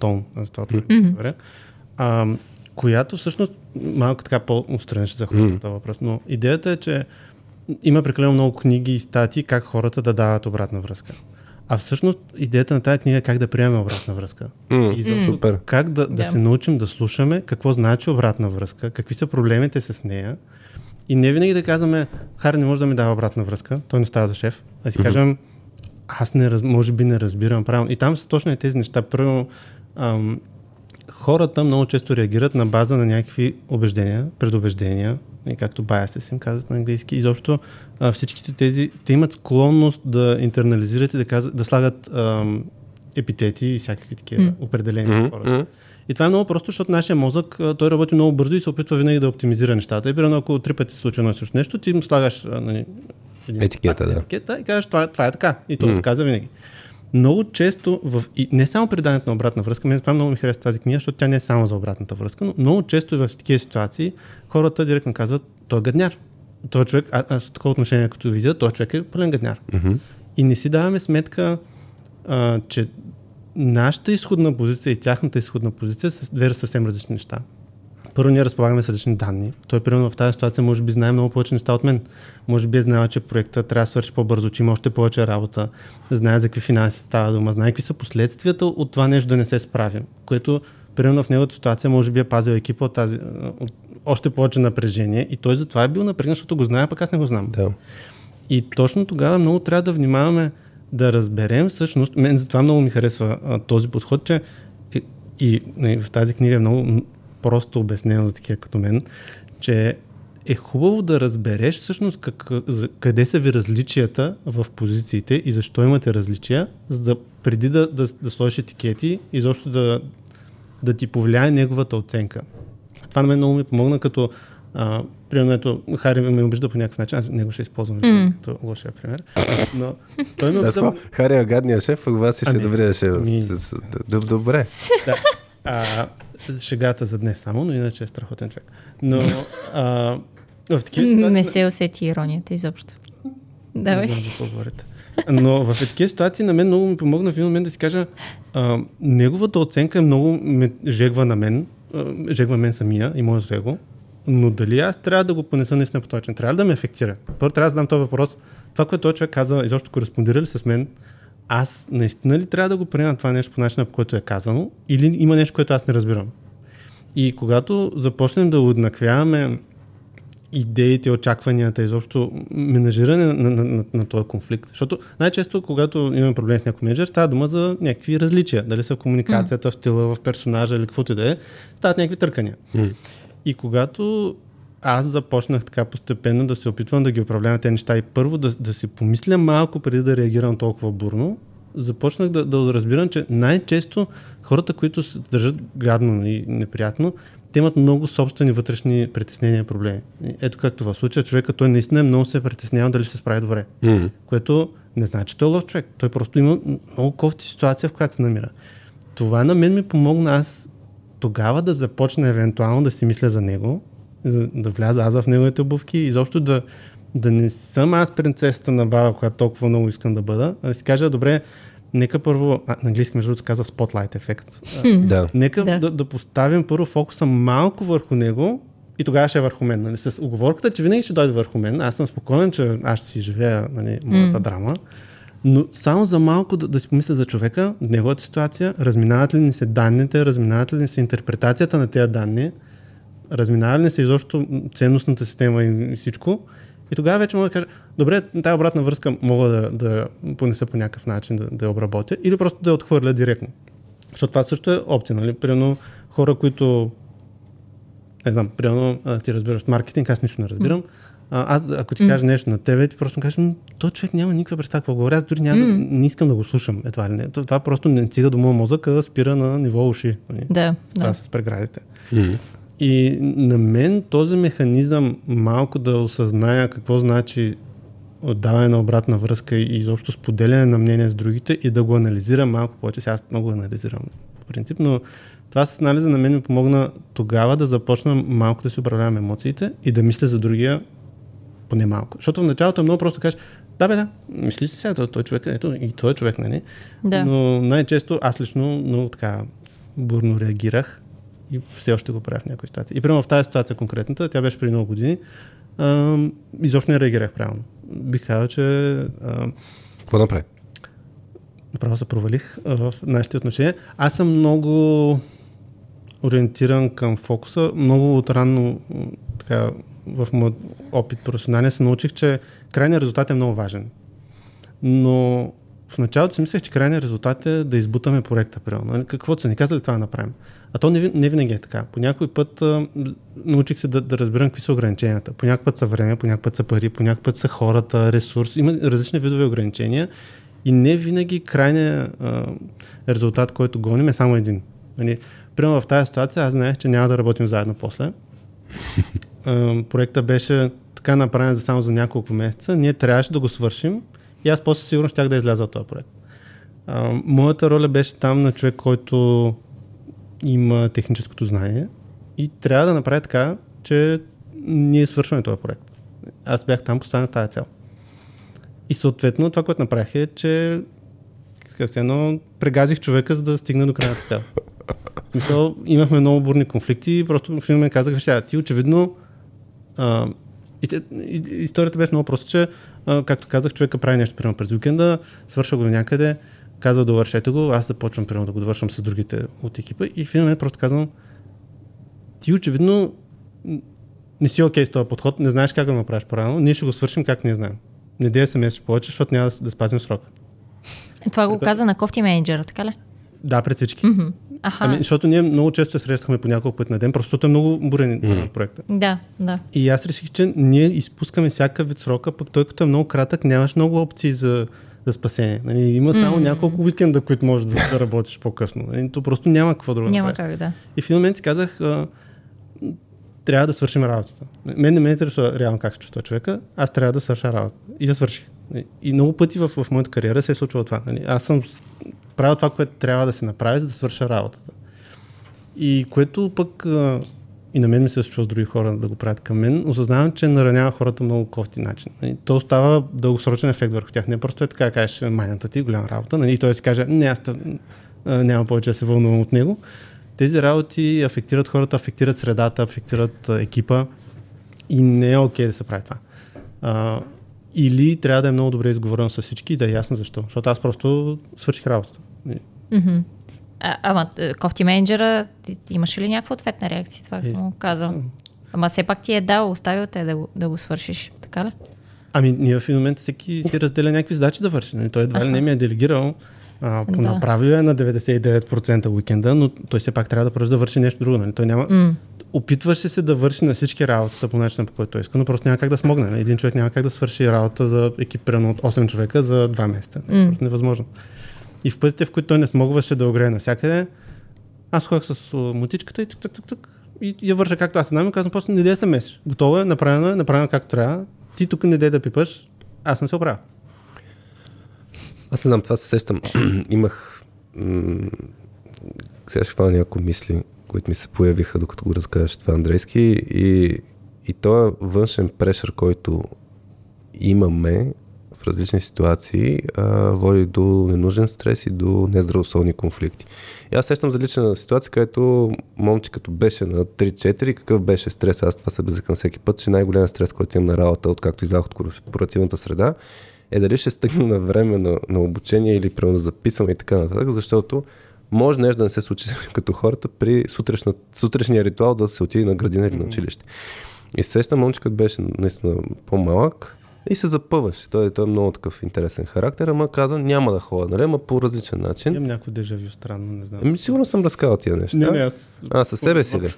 Stone. Която всъщност малко така по-устрани ще заходи на този въпрос, но идеята е, че има прекалено много книги и статии как хората да дават обратна връзка. А всъщност идеята на тази книга е как да приемем обратна връзка. Супер. Как да се научим да слушаме какво значи обратна връзка, какви са проблемите с нея и не винаги да казваме Хари не може да ми дава обратна връзка, той не става за шеф, а си кажем аз може би не разбирам правилно. И там са точно и тези неща. Първо хората много често реагират на база на някакви убеждения, предубеждения, както biases им казват на английски. Изобщо всичките тези, те имат склонност да интернализират и да слагат епитети и всякакви такива определения на хората. И това е много просто, защото нашия мозък, той работи много бързо и се опитва винаги да оптимизира нещата. И примерно, ако три пъти се случи едно и също нещо, ти им слагаш етикета и кажеш, това е така. И то е така за винаги. Много често, и не само при даването на обратна връзка, мен това много ми хареса тази книга, защото тя не е само за обратната връзка, но много често и в такива ситуации хората директно казват, той е гадняр. Той човек, аз от такова отношение като видя, той човек е пълен гадняр. Mm-hmm. И не си даваме сметка, че нашата изходна позиция и тяхната изходна позиция са две съвсем различни неща. Първо, ние разполагаме с различни данни. Той, примерно, в тази ситуация може би знае много повече неща от мен. Може би е знаел, че проекта трябва да свърши по-бързо, че има още повече работа, знае за какви финанси става дума, знае какви са последствията от това нещо да не се справим, което, примерно, в неговата ситуация може би е пазил екипа от още повече напрежение и той затова е бил напрегнат, защото го знае, пък аз не го знам. Да. И точно тогава много трябва да внимаваме да разберем всъщност. Мен затова много ми харесва този подход, че и в тази книга е много просто обяснено за такива като мен, че е хубаво да разбереш всъщност къде са ви различията в позициите и защо имате различия, за да преди да сложиш етикети и защо да ти повлияе неговата оценка. Това на мен много ми помогна, като примерно, Хари ме обижда по някакъв начин, аз него ще използвам като лошия пример. Но той ме обижда... Хари е гадният шеф, а вас ще е добрият шеф. Добре. Шегата за днес само, но иначе е страхотен човек. Но в такива ситуации... Не се усети иронията изобщо. Давай. Не знам за поговорите. Но в такива ситуации на мен много ми помогна в един момент да си кажа, неговата оценка много ме жегва на мен, жегва мен самия и моето его, но дали аз трябва да го понеса наистина по точен? Трябва ли да ме афектира? Първо трябва да задам този въпрос. Това, което той човек каза, изобщо кореспондира ли с мен? Аз наистина ли трябва да го приема това нещо по начина, по който е казано, или има нещо, което аз не разбирам? И когато започнем да уеднаквяваме идеите, очакванията, изобщо менажиране на този конфликт, защото най-често, когато имаме проблем с някой менеджер, става дума за някакви различия, дали са в комуникацията, в стила, в персонажа или каквото и да е, стават някакви търкания. И когато аз започнах така постепенно да се опитвам да ги управлявам тези неща и първо да си помисля малко преди да реагирам толкова бурно, започнах да разбирам, че най-често хората, които се държат гадно и неприятно, те имат много собствени вътрешни притеснения и проблеми. Ето както в случая, човека той наистина много се притеснява дали ще се справи добре, което не значи, че той е лош човек. Той просто има много кофти ситуация, в която се намира. Това на мен ми помогна аз тогава да започна евентуално да си мисля за него, да вляза аз в неговите обувки и изобщо да не съм аз принцесата на баба, която толкова много искам да бъда, а да си кажа, добре, нека първо, на английски между другото казва spotlight ефект. Нека да поставим първо фокуса малко върху него и тогава ще е върху мен. Нали? С уговорката, че винаги ще дойде върху мен. Аз съм спокоен, че аз ще си живея моята драма. Но само за малко да си помисля за човека, неговата ситуация, разминават ли ни се данните, разминават ли ни се интерпретацията на тези данни, разминава ли се изобщо ценностната система и всичко. И тогава вече мога да кажа, добре, тая обратна връзка мога да понеса по някакъв начин, да обработя или просто да я отхвърля директно. Защото това също е опция, нали? Примерно хора, които, не знам, примерно ти разбираш маркетинг, аз нищо не разбирам. Ако ти кажа нещо на тебе, ти просто кажеш, той човек няма никаква представа какво говоря, аз дори не искам да го слушам, едва ли не. Това просто не стига до моя мозък, а спира на ниво уши. Да. Това с преградите. И на мен този механизъм малко да осъзная какво значи отдаване на обратна връзка и изобщо споделяне на мнение с другите и да го анализирам малко повече. Сега аз много анализирам по принцип, но това с анализа на мен ми помогна тогава да започна малко да си управлявам емоциите и да мисля за другия поне малко. Защото в началото е много просто кажеш, да, мисли си сега, той човек, ето и той човек, нали? Да. Но най-често аз лично много така бурно реагирах. И все още го правя в някои ситуации. И прямо в тази ситуация конкретната, тя беше преди много години, изобщо не реагирах правилно. Бих казал, че... Какво направи? Направо се провалих в нашите отношения. Аз съм много ориентиран към фокуса. Много отрано така, в моят опит професионален се научих, че крайният резултат е много важен. Но в началото си мислех, че крайният резултат е да избутаме проекта. Правилно. Каквото са ни казали, това да направим. А то не винаги е така. По някой път научих се да разбирам какви са ограниченията. По някой път са време, по някой път са пари, по някой път са хората, ресурс. Има различни видове ограничения и не винаги крайният резултат, който гоним, е само един. Примерно в тази ситуация аз знаех, че няма да работим заедно после. Проектът беше така направен само за няколко месеца. Ние трябваше да го свършим и аз после сигурно щях да изляза от този проект. Моята роля беше там на човек, който има техническото знание и трябва да направи така, че ние свършваме този проект. Аз бях там поставен с тази цел. И съответно това, което направих е, че прегазих човека, за да стигна до крайната цел. Мисъл, имахме много бурни конфликти и просто в един момент казах, вижте, ти очевидно историята беше много просто, че както казах, човека прави нещо примерно през уикенда, свършва го някъде, казва довършете го, аз започвам примерно да го довършвам с другите от екипа и в един момент просто казвам, ти очевидно не си окей с този подход, не знаеш как да го направиш правилно, ние ще го свършим как ние знаем. Не дей се месец повече, защото няма да спазим срока. Това го каза на кофти менеджера, така ли? Да, пред всички. Mm-hmm. Защото ние много често се срещахме по няколко пъти на ден, просто защото е много бурен проекта. Да, да. И аз реших, че ние изпускаме всякакъв вид срока, пък той като е много кратък, нямаш много опции за спасение. Има само няколко уикенда, които можеш да работиш по-късно. То просто няма какво друго. Няма как, да. И в един момент си казах, трябва да свършим работата. Мен не ме интересува реално как се чувства човека, аз трябва да свърша работата. И да свърши. И много пъти в моята кариера се е случвало това. Аз съм правя това, което трябва да се направи, за да свърша работата. И което пък и на мен ми се случва с други хора да го правят към мен, осъзнавам, че наранява хората много кофти начин. То става дългосрочен ефект върху тях. Не просто е така, кажеш, майната ти, голяма работа, и той си каже, не, аз няма повече да се вълнувам от него. Тези работи афектират хората, афектират средата, афектират екипа и не е окей да се прави това. Или трябва да е много добре изговорено с всички и да е ясно защо. Защото аз просто свърших работата. Mm-hmm. Ама кофти менеджера, имаш ли някаква ответна реакция? Това съм му казал. Ама все пак ти е дал, оставил те да го свършиш. Така ли? Ние в един момент всеки си разделя някакви задачи да върши. Той едва ли не ми е делегирал. Понаправил е на 99% уикенда, но той все пак трябва да продължи да върши нещо друго. Той няма... Опитваше се да върши на всички работата по начина, по който той иска, но просто няма как да смогне. Един човек няма как да свърши работа за екип от 8 човека за 2 месеца. Просто невъзможно. И в пътите, в които той не смогваше да огрее навсякъде, аз ходях с мотичката и тук и я върша както аз знам и казвам, просто не дей да се месиш. Готово е, направено както трябва. Ти тук не дей да пипаш, аз не се оправя. Аз не знам, това се сещам. Имах... Сега ще хвана някои мисли, които ми се появиха, докато го разказваш това, Андрейски. И този външен прешър, който имаме в различни ситуации, води до ненужен стрес и до нездравословни конфликти. И аз сещам за лична ситуация, където момче като беше на 3-4, какъв беше стрес, аз това се безъкъм всеки път, че най-голям стрес, който имам на работа, откакто излязох от корпоративната среда, дали ще стъгна на време на обучение или прямо да записвам и така нататък, защото може нещо да не се случи като хората при сутрешния ритуал да се отиде на градина или на училище. И сещам, момчикът беше наистина по-малък и се запъваше. Той е много такъв интересен характер, ама каза, няма да ходя, нали, ама по различен начин. Имам някой дежавю странно, не знам. Сигурно съм разказал тия неща. Със себе си ли?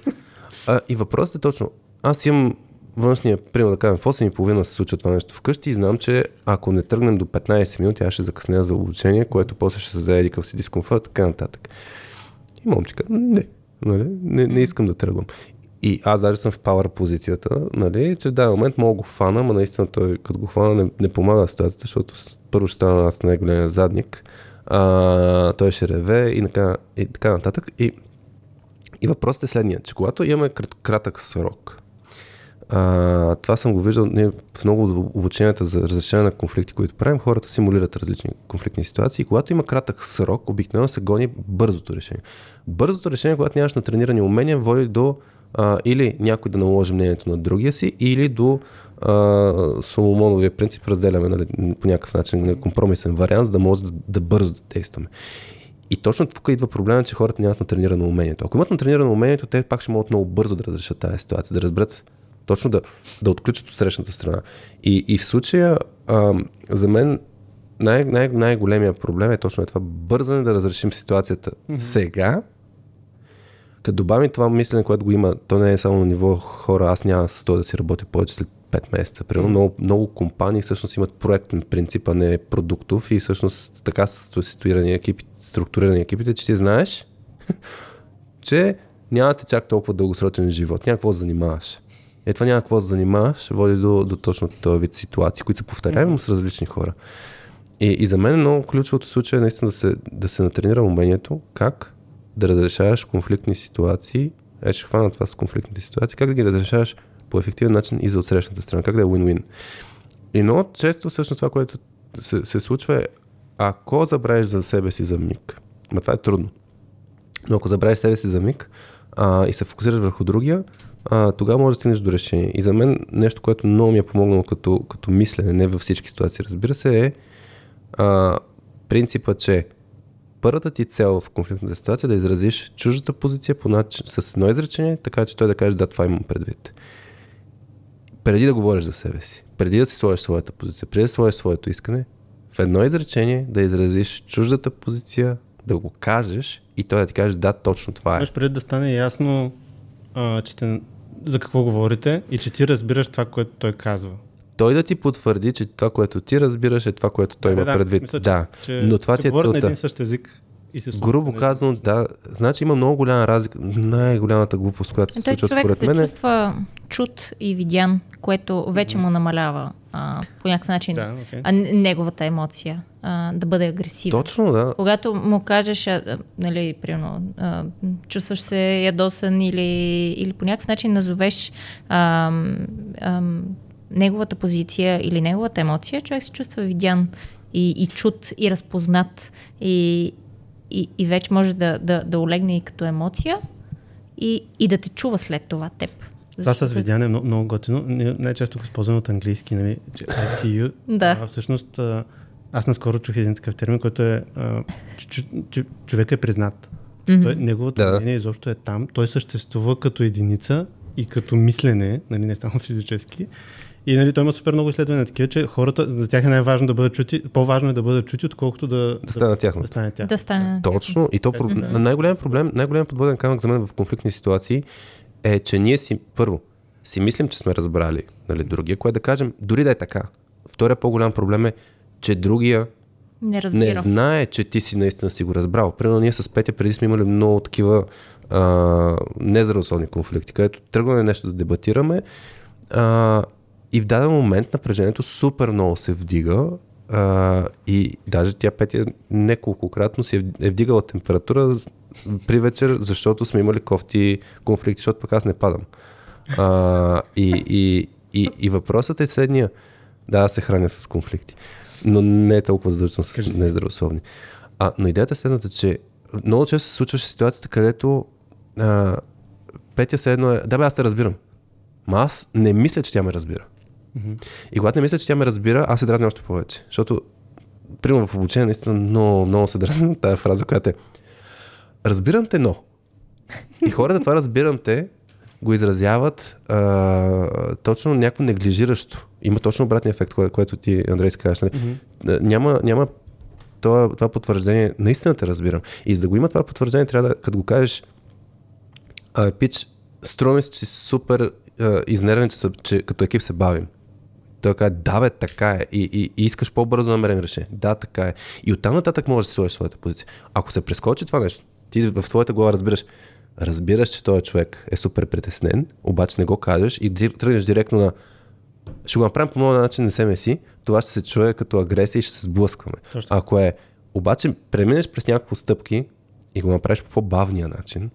И въпросът е точно, аз имам външния, пример да кажем, в 8:30 се случва това нещо вкъщи и знам, че ако не тръгнем до 15 минути, аз ще закъсня за обучение, което после ще създаде едикъв си дискомфорт, така нататък. И момчика, не искам да тръгвам. И аз даже съм в пауър позицията, нали, че в даден момент мога го хвана, но наистина той като го хвана не помага ситуацията, защото първо ще стана аз най-големия задник, той ще реве и така нататък. И въпросът е следният, че когато имаме кратък срок, това съм го виждал в много от обученията за разрешение на конфликти, които правим, хората симулират различни конфликтни ситуации. И когато има кратък срок, обикновено се гони бързото решение. Бързото решение, когато нямаш натренирани умения, води до или някой да наложи мнението на другия си, или до Соломоновия принцип, разделяме по някакъв начин компромисен вариант, за да може да бързо да действаме. И точно тук идва проблема, че хората нямат натренирано умението. Ако имат натренирано умението, те пак ще могат много бързо да разрешат тази ситуация, да разберат точно да отключат от срещната страна. И в случая за мен най-големия проблем е точно това бързане да разрешим ситуацията сега. Като добавим това мислене, което го има, то не е само на ниво хора, аз няма с това да си работя повече след 5 месеца. Примерно много компании всъщност имат проектен принцип, а не продуктов, и всъщност така са структурирани екипите, че ти знаеш, че нямате чак толкова дългосрочен живот, няма какво да занимаваш. Е, това няма какво да занимаваш, води до точно този вид ситуации, които са повторяеми с различни хора. И за мен много ключовото случай е наистина да се натренира умението, как да разрешаваш конфликтни ситуации. Е, ще хвана това с конфликтните ситуации, как да ги разрешаваш по ефективен начин и за отсрещната страна, как да е win-win. И много често всъщност това, което се случва е, ако забравиш за себе си за миг, но това е трудно, но ако забравиш себе си за миг и се фокусираш върху другия, тогава може да стигнеш до решение. И за мен нещо, което много ми е помогнало като мислене, не във всички ситуации, разбира се, е принципът, че първата ти цел в конфликтната ситуация е да изразиш чуждата позиция с едно изречение, така че той да каже, да, това имам предвид. Преди да говориш за себе си, преди да си сложиш своята позиция, преди да сложиш своето искане, в едно изречение да изразиш чуждата позиция, да го кажеш и той да ти каже, да, точно това е. Преди да стане ясно, че за какво говорите и че ти разбираш това, което той казва. Той да ти потвърди, че това, което ти разбираш, е това, което той има предвид. Мисля, че, но това ти е целта. На един същ език и се грубо казано, да. Значи има много голяма разлика. Най-голямата глупост, която се случва според мен. Той човек се чувства чут и видян, което вече му намалява по някакъв начин неговата емоция. Да бъде агресивен. Точно, да. Когато му кажеш, нали, примерно, чувстваш се ядосан или по някакъв начин назовеш неговата позиция или неговата емоция, човек се чувства видян и чут, и разпознат, и вече може да олегне и като емоция и да те чува след това теб. Това с видяне е много готино. Най-често го използвам от английски, нали, че I see you. Да. Всъщност, аз наскоро чух един такъв термин, който е човек е признат. Той, неговото мнение изобщо е там. Той съществува като единица и като мислене, нали, не само физически. И нали, той има супер много изследвания такива, че хората, за тях е най-важно да бъдат чути, по-важно е да бъдат чути, отколкото да стане тяхното. Точно. И то най-големият проблем, най-големият подводен камък за мен в конфликтни ситуации е, че ние си мислим, че сме разбрали, нали, другия, което да кажем, дори да е така. Вторият по-голям проблем е, че другия не знае, че ти си наистина си го разбрал. Примерно ние с Петя преди сме имали много такива нездравословни конфликти, където тръгваме нещо да дебатираме и в даден момент напрежението супер много се вдига и даже тя Петя неколкократно си е вдигала температура при вечер, защото сме имали кофти конфликти, защото пък аз не падам. И въпросът е следния. Да, аз се храня с конфликти, но не е толкова задължително с нездравословни. Но идеята е следната, че много често се случваше ситуацията, където Петя се едно е... Да бе, аз те разбирам. Ма аз не мисля, че тя ме разбира. И когато не мисля, че тя ме разбира, аз се дразня още повече. Защото, примерно в обучение, наистина много се дразня тая фраза, която е разбирам те, но. И хората това разбирам те го изразяват точно някакво неглижиращо. Има точно обратния ефект, което ти, Андрей, казваш. Няма това потвърждение. Наистина те разбирам. И за да го има това потвърждение, трябва да, като го кажеш пич, струва ми се, че си супер изнервен, че като екип се бавим. Той казва, да бе, така е. И искаш по-бързо намерен решение. Да, така е. И оттам нататък можеш да си сложиш своята позиция. Ако се прескочи това нещо, ти в твоята глава разбираш, че този човек е супер притеснен, обаче не го кажеш и тръгнеш директно на ще го направим по много начин, не се меси, това ще се чуе като агресия и ще се сблъскваме. Точно. Ако е, обаче преминеш през някакви стъпки и го направиш по по-бавния начин,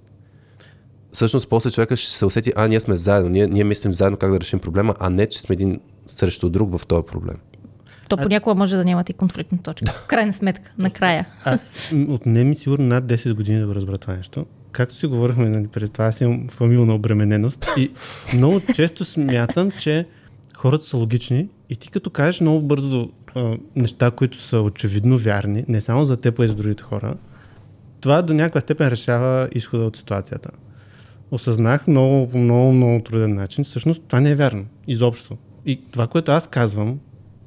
всъщност после човека ще се усети, ние сме заедно, ние мислим заедно как да решим проблема, а не, че сме един срещу друг в този проблем. То понякога може да нямате и конфликтна точка. В крайна сметка, накрая. Аз отне ми сигурно над 10 години да го разбра това нещо. Както си говорихме, нали, пред това, аз имам фамилна обремененост и много често смятам, че хората са логични и ти като кажеш много бързо неща, които са очевидно вярни, не само за теб, а и за другите хора, това до някаква степен решава изхода от ситуацията. Осъзнах много труден начин, всъщност това не е вярно, изобщо. И това, което аз казвам,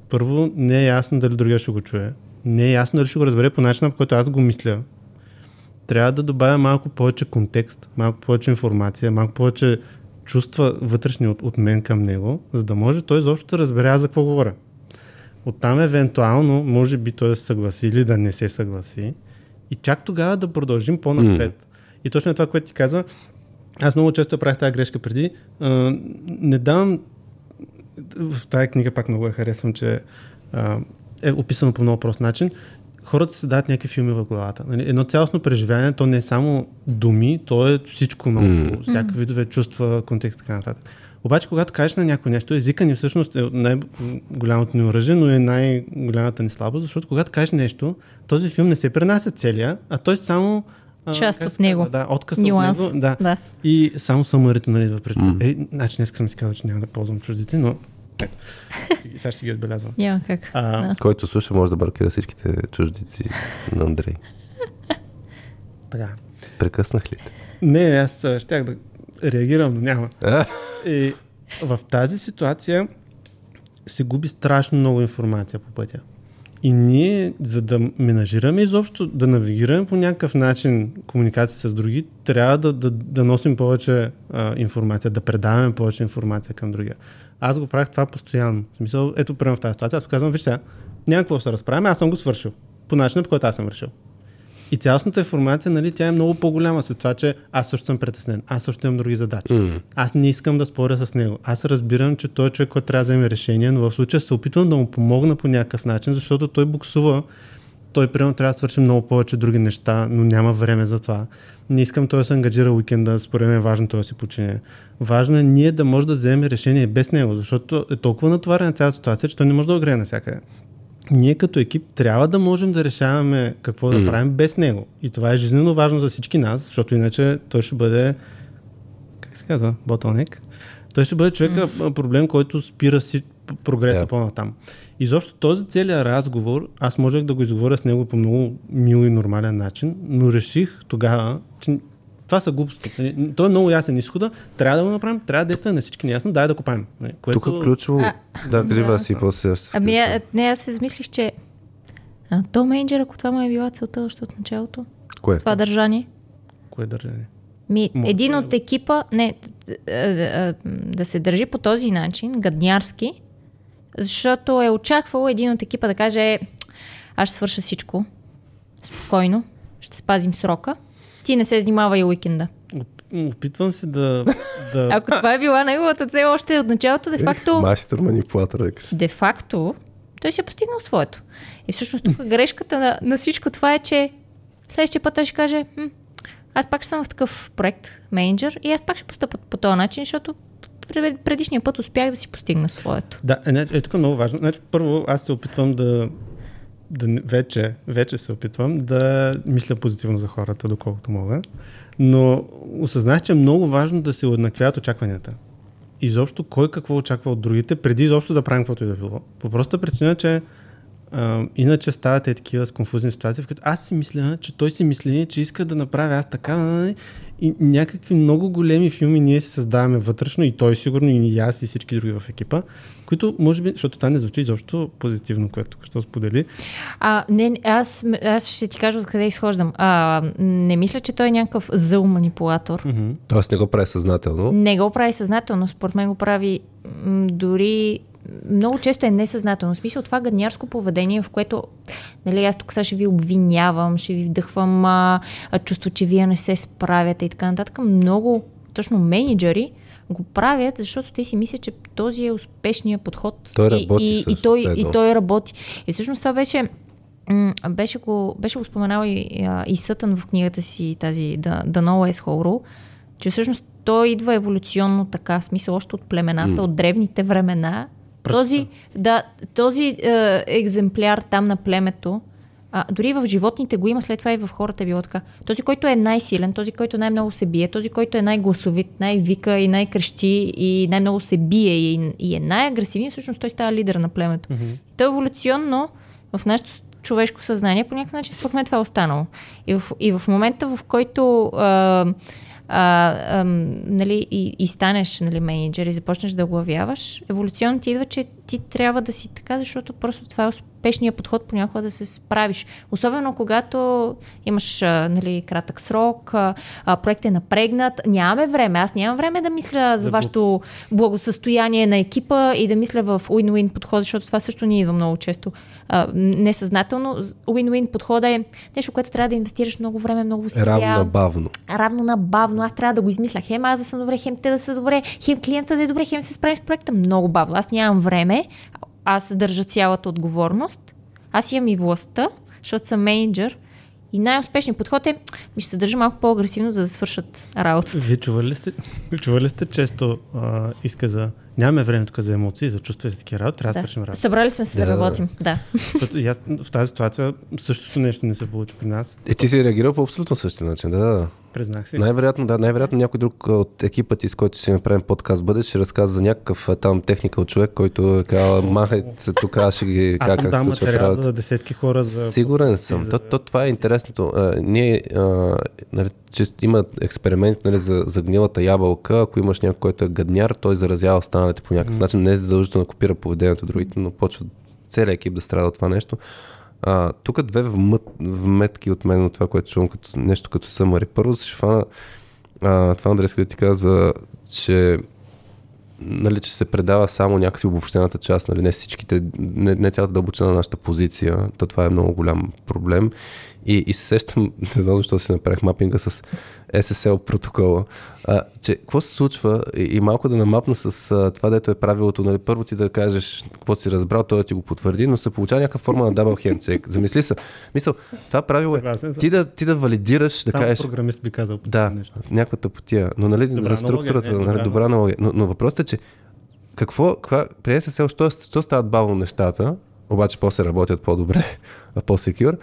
първо не е ясно дали другия ще го чуе, не е ясно дали ще го разбере по начина, по който аз го мисля. Трябва да добавя малко повече контекст, малко повече информация, малко повече чувства вътрешни от мен към него, за да може той изобщо да разбере за какво говоря. Оттам евентуално, може би той да се съгласи или да не се съгласи и чак тогава да продължим по-напред. И точно това, което ти каза, аз много често правих тази грешка преди. Не давам... В тази книга пак много я харесвам, че е описано по много прост начин. Хората се дават някакви филми в главата. Едно цялостно преживяване, то не е само думи, то е всичко много, всякакви видове чувства, контекст и така нататък. Обаче, когато кажеш на някой нещо, езика ни всъщност е най-голямото ни оръжие, но е най-голямата ни слабост, защото когато кажеш нещо, този филм не се пренася целия, а той само... част от него. Да, откъс от него. Да. И само самарито, нали, в причина. Значи днес съм си казал, че няма да ползвам чуждици, но сега ще ги отбелязвам. Няма как. Който слуша, може да маркира всичките чуждици на Андрей. Така. Прекъснах ли те? Не, аз щях да реагирам, но няма. И в тази ситуация се губи страшно много информация по пътя. И ние, за да менажираме изобщо, да навигираме по някакъв начин комуникация с други, трябва да носим повече информация, да предаваме повече информация към другия. Аз го правих това постоянно. В смисъл, ето примерно в тази ситуация, аз казвам, виж сега, няма какво се разправяме, аз съм го свършил. По начина, по който аз съм решил. И цялостната информация, нали, тя е много по-голяма с това, че аз също съм притеснен, аз също имам други задачи. Аз не искам да споря с него. Аз разбирам, че той е човек, който трябва да вземе решение, но в случая се опитвам да му помогна по някакъв начин, защото той буксува. Той, примерно, трябва да свърши много повече други неща, но няма време за това. Не искам той да се ангажира уикенда, според мен е важно той да си почине. Важно е ние да може да вземем решение без него, защото е толкова натоварена цялата ситуация, че той не може да огрее навсякъде. Ние като екип трябва да можем да решаваме какво да правим без него. И това е жизненно важно за всички нас, защото иначе той ще бъде, как се казва, ботълник. Той ще бъде човека проблем, който спира си прогреса по-натам. И защото този целият разговор, аз можех да го изговоря с него по много мил и нормален начин, но реших тогава, че това са глупости. Той е много ясен изхода. Трябва да го направим, трябва да действаме на всички неясно. Дай да копаем. Което... Тук ключово... Да, крива си после. Не, аз измислих, че то менеджер, ако това му е била целта още от началото. Кое? Това държание. Кое държание? Един от екипа да се държи по този начин, гаднярски, защото е очаквало един от екипа да каже: аз ще свърша всичко. Спокойно. Ще спазим срока. Ти не се занимава и уикенда. Опитвам се да... Ако това е била неговата цел още от началото, де-факто... Мастер манипулатор. Де-факто, той си е постигнал своето. И всъщност тук грешката на всичко това е, че следващия път той ще каже: аз пак ще съм в такъв проект, менеджер, и аз пак ще постъпя по този начин, защото предишния път успях да си постигна своето. Да, е тук много важно. Значи, първо, аз се опитвам вече се опитвам да мисля позитивно за хората, доколкото мога. Но осъзнах, че е много важно да се уеднаквяват очакванията. Изобщо кой какво очаква от другите, преди изобщо да правим каквото и да било. По проста причина, че иначе стават такива с конфузни ситуации, в които аз си мисля, че той си мисли, че иска да направя аз така, и някакви много големи филми ние се създаваме вътрешно, и той сигурно, и аз, и всички други в екипа, които може би, защото това не звучи изобщо позитивно, което ще сподели. Аз ще ти кажа откъде изхождам. Не мисля, че той е някакъв зъл манипулатор. Тоест не го прави съзнателно? Не го прави съзнателно, според мен го прави дори... Много често е несъзнателно. В смисъл, това гаднярско поведение, в което, нали, аз тук сега ще ви обвинявам, ще ви вдъхвам чувство, че вие не се справяте и така нататък. Много, точно менеджери го правят, защото те си мислят, че този е успешният подход. Той работи и той работи. И всъщност това беше го споменал и Сътън в книгата си, тази The No Asshole Rule, че всъщност той идва еволюционно така, в смисъл още от племената, от древните времена. Този екземпляр там на племето, дори в животните го има, след това и в хората е било така. Този, който е най-силен, този, който най-много се бие, този, който е най-гласовит, най-вика и най-крещи и най-много се бие и е най-агресивен, всъщност той става лидер на племето. Той еволюционно в нашето човешко съзнание по някакъв начин според мен това е останало. И в момента, в който... нали, и станеш, нали, менеджер и започнеш да оглавяваш, еволюционно ти идва, че ти трябва да си така, защото просто това е успешният подход понякога да се справиш. Особено когато имаш кратък срок, проект е напрегнат, нямаме време. Аз нямам време да мисля за вашето благосъстояние на екипа и да мисля в win-win подхода, защото това също ни идва много често несъзнателно. Win-win подхода е нещо, което трябва да инвестираш много време, много силия. Равно набавно. Аз трябва да го измисля. Хем аз да съм добре, хем те да са добре, хем клиента да е добре, хем се справим с проекта. Много бавно. Аз нямам време. Аз държа цялата отговорност. Аз имам и властта, защото съм мениджър. И най-успешният подход е, ще се държа малко по-агресивно, за да свършат работата. Вие чували сте често изказа, нямаме време тук за емоции, за чувства и за такива работи, трябва да свършим работа. Събрали сме се да работим. Да. В тази ситуация същото нещо не се получи при нас. Ти си реагирал по абсолютно същия начин, да. Признах си. Най-вероятно някой друг от екипа ти, с който ще направим подкаст бъде, ще разказва за някакъв там техника от човек, който казва, махай се тук, аз ще ги как се случва. Материал за десетки хора за... Сигурен съм. Това е интересното. Ние, има експеримент за гнилата ябълка. Ако имаш някой, който е гадняр, той заразява останалите по някакъв начин. Не е задължително да копира поведението другите, но почва целият екип да страда от това нещо. Тук две вметки от мен от това, което чувам като нещо като съмари. Първо, ще фана това Андрес, къде ти каза, че че се предава само някакси обобщената част, не всичките, не цялата дълбочина на нашата позиция. То това е много голям проблем. И се сещам, не знам защо си направих мапинга с SSL протокола, че какво се случва и малко да намапна с това, дето е правилото. Нали, първо ти да кажеш какво си разбрал, той да ти го потвърди, но се получава някаква форма на дабъл хендшейк. Замисли се. Мисъл, това правило е ти да валидираш, да кажеш... Само програмист би казал по това нещо. Да, някаква тъпотия. Но нали, добра за структурата, добра аналогия. Но въпросът е, че при SSL, що стават бавно нещата, обаче после работят по-добре, по-секюр,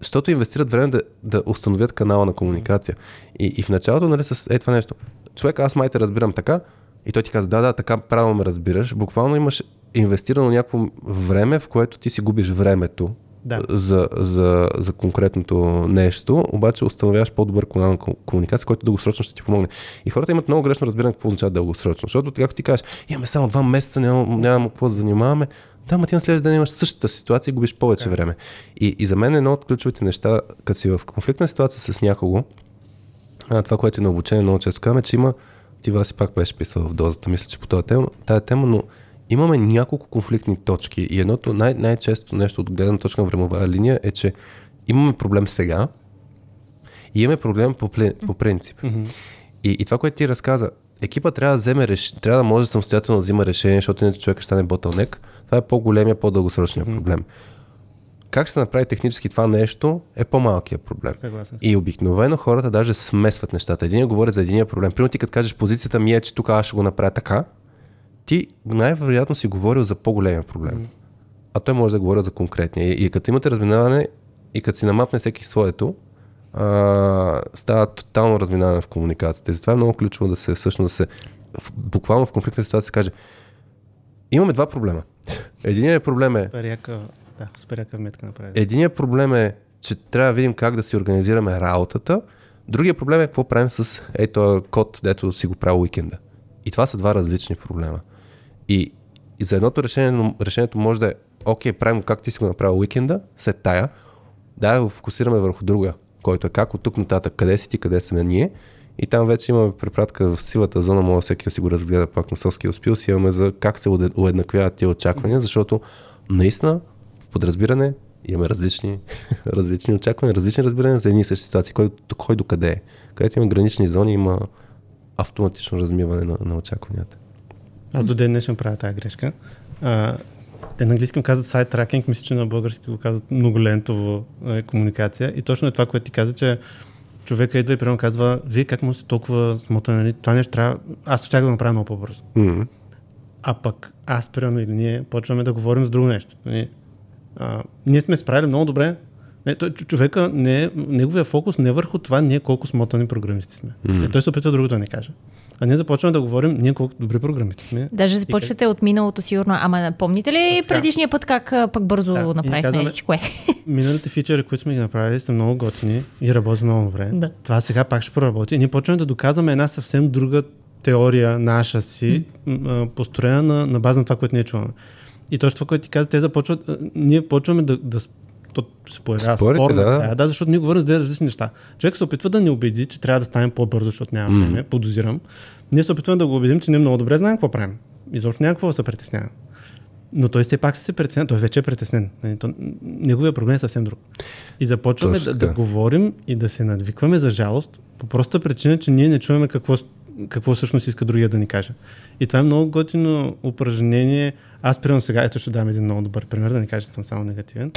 защото инвестират време да установят канала на комуникация. И в началото, с това нещо. Човек, аз май те разбирам така, и той ти каза, да, така правилно ме разбираш. Буквално имаш инвестирано някакво време, в което ти си губиш времето за конкретното нещо, обаче установяваш по-добър канал на комуникация, който дългосрочно ще ти помогне. И хората имат много грешно разбиране какво означава дългосрочно, защото както ти кажеш, имаме само 2 месеца, нямаме какво да занимаваме. Да, ма ти на следващия ден имаш същата ситуация и губиш повече време. И за мен едно от ключовите неща, като си в конфликтна ситуация с някого, това, което е на обучение много често казваме, че има, ти Васи пак беше писал в дозата, мисля, че по тая тема, но имаме няколко конфликтни точки и едното най-често нещо от гледна точка на времева линия е, че имаме проблем сега и имаме проблем по принцип. Mm-hmm. И това, което ти разказа, екипа трябва да може самостоятелно да взима решение, защото иначе човек ще стане ботълнек. Това е по-големия, по-дългосрочния проблем. Как се направи технически това нещо е по-малкият проблем. И обикновено хората даже смесват нещата. Единия говори за единия проблем. Примерно ти като кажеш позицията ми е, че тук аз ще го направя така, ти най-вероятно си говорил за по-големия проблем. А той може да говори за конкретния. И като имате разминаване и като си намапне всеки своето, става тотално разминаване в комуникацията. И затова е много ключово буквално в конфликтна ситуация се каже, имаме два проблема. Единият проблем е... С паряка метка направи. Единият проблем е, че трябва да видим как да си организираме работата. Другият проблем е какво правим с този код, дето си го прави уикенда. И това са два различни проблема. И за едното решението може да е окей, правим как ти си го направи уикенда, след тая, да го фокусираме върху друга, който е как от тук нататък, къде си ти, къде сме ние. И там вече имаме препратка в сивата зона, може всеки да си го разгледа пак на SoftSkillsPills, имаме за как се уеднаквяват тия очаквания, защото наистина подразбиране имаме различни очаквания, различни разбирания за едни и същи ситуации, кой докъде е. Където има гранични зони, има автоматично размиване на очакванията. Аз до ден днешен правя тази грешка. Те на английски му казват side tracking, мисля, че на български го казват многолентово комуникация и точно е това, което ти каза, че човека идва и примерно казва, вие как му сте толкова смотане, нали? Това нещо трябва, аз ще го направя много по-бързо. Mm-hmm. А пък аз примерно или ние почваме да говорим с друго нещо. Ние сме справили много добре. Човека, неговия фокус не е върху това ние колко смотани програмисти сме. Mm-hmm. Той се опитва другото да не каже. А ние започваме да говорим ние колко добри програмисти сме. Даже започвате от миналото сигурно. Ама помните ли предишния път как пък бързо направихме си кое? Миналите фичери, които сме ги направили, са много готини и работят много добре. Да. Това сега пак ще проработи. И ние почваме да доказваме една съвсем друга теория наша си, построена на база на това, което ние чуваме. И точно това, което ти каза, те започват, ние почваме да се появява спорна. Да, защото ние говорим за две различни неща. Човек се опитва да ни убеди, че трябва да станем по-бързо, защото няма време, подозирам. Ние се опитваме да го убедим, че ние много добре знаем какво правим. Изобщо няма какво да се притеснява. Но той все пак се притеснява, той вече е притеснен. Неговия проблем е съвсем друг. И започваме да говорим и да се надвикваме за жалост по проста причина, че ние не чуваме какво всъщност иска другия да ни каже. И това е много готино упражнение. Аз примерно сега, ето ще дам един много добър пример, да не кажа, че съм само негативен.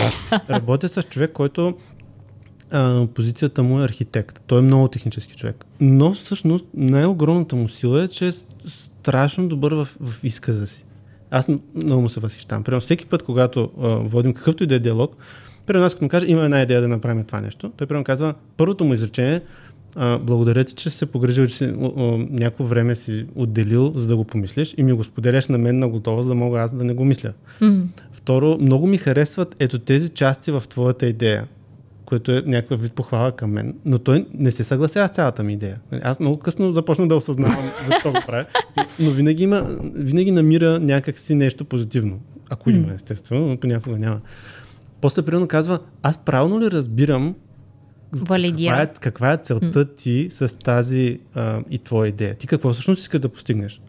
Работя с човек, който позицията му е архитект. Той е много технически човек. Но всъщност най-огромната му сила е, че е страшно добър в изказа си. Аз много му се възхищавам. Примерно всеки път, когато водим какъвто и да е диалог, примерно аз като му кажа, има една идея да направим това нещо. Той примерно казва, първото му изречение: благодаря ти, че се погрежил, че си някакво време си отделил, за да го помислиш, и ми го споделяш на мен на готова, за да мога аз да не го мисля. Mm-hmm. Второ, много ми харесват ето тези части в твоята идея, което е някакъв вид похвала към мен, но той не се съглася с цялата ми идея. Аз много късно започна да осъзнавам за какво го правя, но винаги намира някакси нещо позитивно. Ако има, естествено, но понякога няма. После примерно казва, аз правилно ли разбирам каква е целта ти с тази и твоя идея? Ти какво всъщност искаш да постигнеш?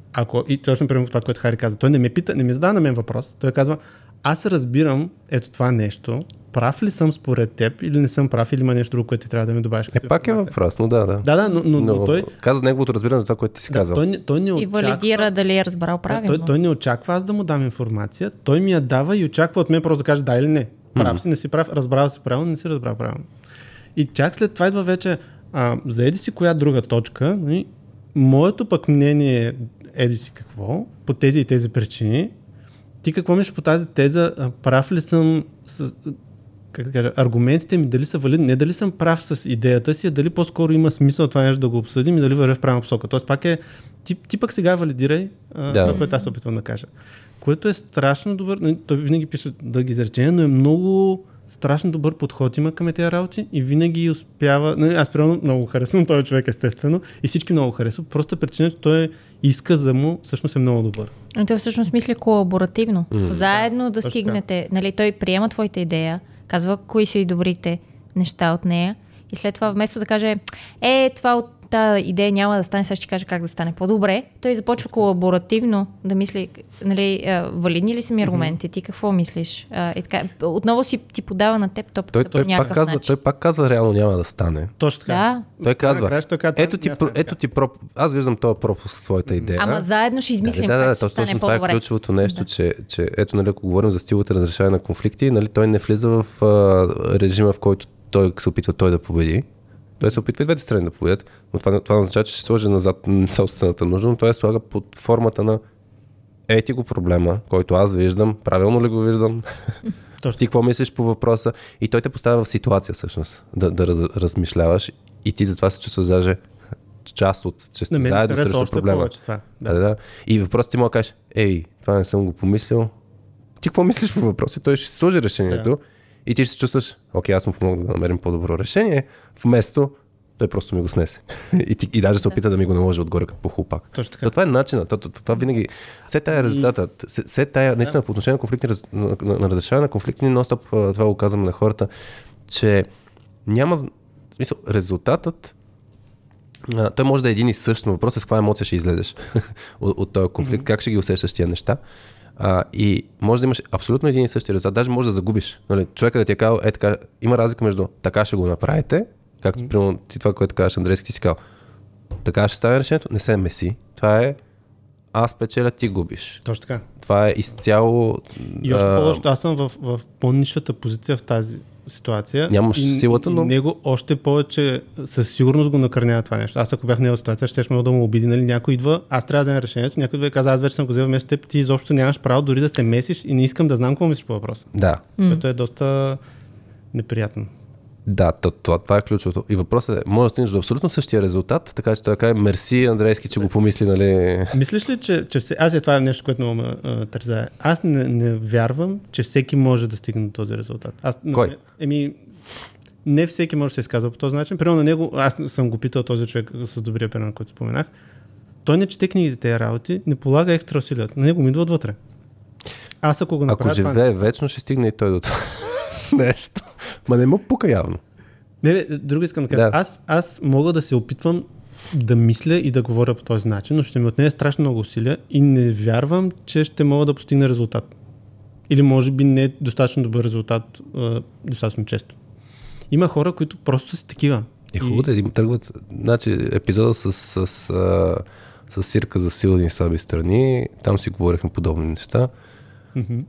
И точно примерно това, което Хари каза, той не ми задава на мен въпрос. Той казва, аз разбирам ето това нещо, прав ли съм според теб или не съм прав, или има нещо друго, което ти трябва да ми добавиш? Пак е въпрос, но да. Да, но той каза неговото разбиране за това, което ти си казал. Той не очаква, и валидира дали е разбрал правилно. Той не очаква аз да му дам информация, той ми я дава и очаква от мен просто да каже да или не. Прав си, не си прав, разбрал си правилно, не си разбрал правилно. И чак след това идва вече, заеди си коя друга точка, моето пък мнение е еди си какво, по тези и тези причини. Ти какво мислиш по тази теза, прав ли съм с, как да кажа, аргументите ми дали са валидни, не дали съм прав с идеята си, а дали по-скоро има смисъл това нещо да го обсъдим и дали вървя в правилна посока. Тоест пак е, ти пък сега валидирай това, което аз опитвам да кажа. Което е страшно добър, той винаги пише дълги изречения, но е много страшно добър подход има към тези работи и винаги успява. Аз примерно много харесвам този човек, естествено, и всички много харесват. Просто причина, че той изказа му всъщност е много добър. Но той всъщност мисли колаборативно. Заедно да стигнете. Нали, той приема твоята идея, казва кои са и добрите неща от нея и след това вместо да каже това от тази идея няма да стане, сега ще кажа как да стане по-добре, той започва колаборативно да мисли, нали, валидни ли са ми аргументи, ти какво мислиш? Така, отново си ти подава на теб топката по някакъв начин. Той пак казва, реално няма да стане. Точно така. Да. Той казва, ето ти пропуск, аз виждам този пропуск в твоята идея. Ама заедно ще измислим как ще стане по-добре. Това е ключовото нещо, че ето, нали, ако говорим за стиловете разрешаване на конфликти, нали, той не влиза в режима, в който той се опитва той да победи. Той се опитва и двете страни да победят, но това означава, че ще сложи назад собствената нужда, но той слага под формата на ети го проблема, който аз виждам, правилно ли го виждам, ти какво мислиш по въпроса, и той те поставя в ситуация всъщност да размишляваш и ти затова се чувстваш даже част от, че сте заедно срещу проблема. И въпросът ти му кажеш, това не съм го помислил, ти какво мислиш по въпроса, и той ще сложи решението. И ти ще се чувстваш, окей, аз му помогна да намерим по-добро решение, вместо той просто ми го снесе. И даже се опита да ми го наложи отгоре като похлупак. Това е начинът. Това винаги. Все тая резултатът. Все тая, наистина, по отношение на конфликтни, на разрешаване на конфликти, ностоп това го казваме на хората, че няма смисъл. Резултатът, той може да е един и същ, но въпрос е с каква емоция ще излезеш от този конфликт, как ще ги усещаш тия неща. И може да имаш абсолютно един и същи резултат, даже може да загубиш. Нали, човека да ти е казал, така, има разлика между така ще го направите, както примерно ти това, което казваш, Андрейски, ти си казал, така ще стане решението, не се меси. Това е аз печеля, ти губиш. Точно така. Това е изцяло. И още по-лошо, аз съм в по-нишата позиция в тази ситуация. Нямаш силата, но него още повече със сигурност го накърнява това нещо. Аз ако бях в него ситуация, щеш много да му обиди, нали, някой идва, аз трябва да взема решението, някой идва и казва, аз вече съм го взел вместо теб, ти изобщо нямаш право дори да се месиш и не искам да знам какво мислиш по въпроса. Да. Което е доста неприятно. Да, това е ключовото. И въпросът е, може да стигнеш до абсолютно същия резултат, така че той каже, мерси, Андрейски, че го помисли, нали. Мислиш ли, че аз това е нещо, което много ме тързае. Аз не вярвам, че всеки може да стигне до този резултат. Кой? Не всеки може да се изказва по този начин. Примерно на него, аз съм го питал този човек с добрия пример, който споменах. Той не чете книги за тези работи, не полага екстра усилия. На него ми идва отвътре. Аз ако го направя... Ако живее вечно, ще стигне и той до това нещо. Ма не му пука явно. Не, друго искам да кажа. Да. Аз мога да се опитвам да мисля и да говоря по този начин, но ще ми отнесе страшно много усилия и не вярвам, че ще мога да постигна резултат. Или може би не е достатъчно добър резултат достатъчно често. Има хора, които просто са такива. Е, хубаво да им тръгват. Значи епизода с Сирка за силни и слаби страни, там си говорихме подобни неща. Mm-hmm.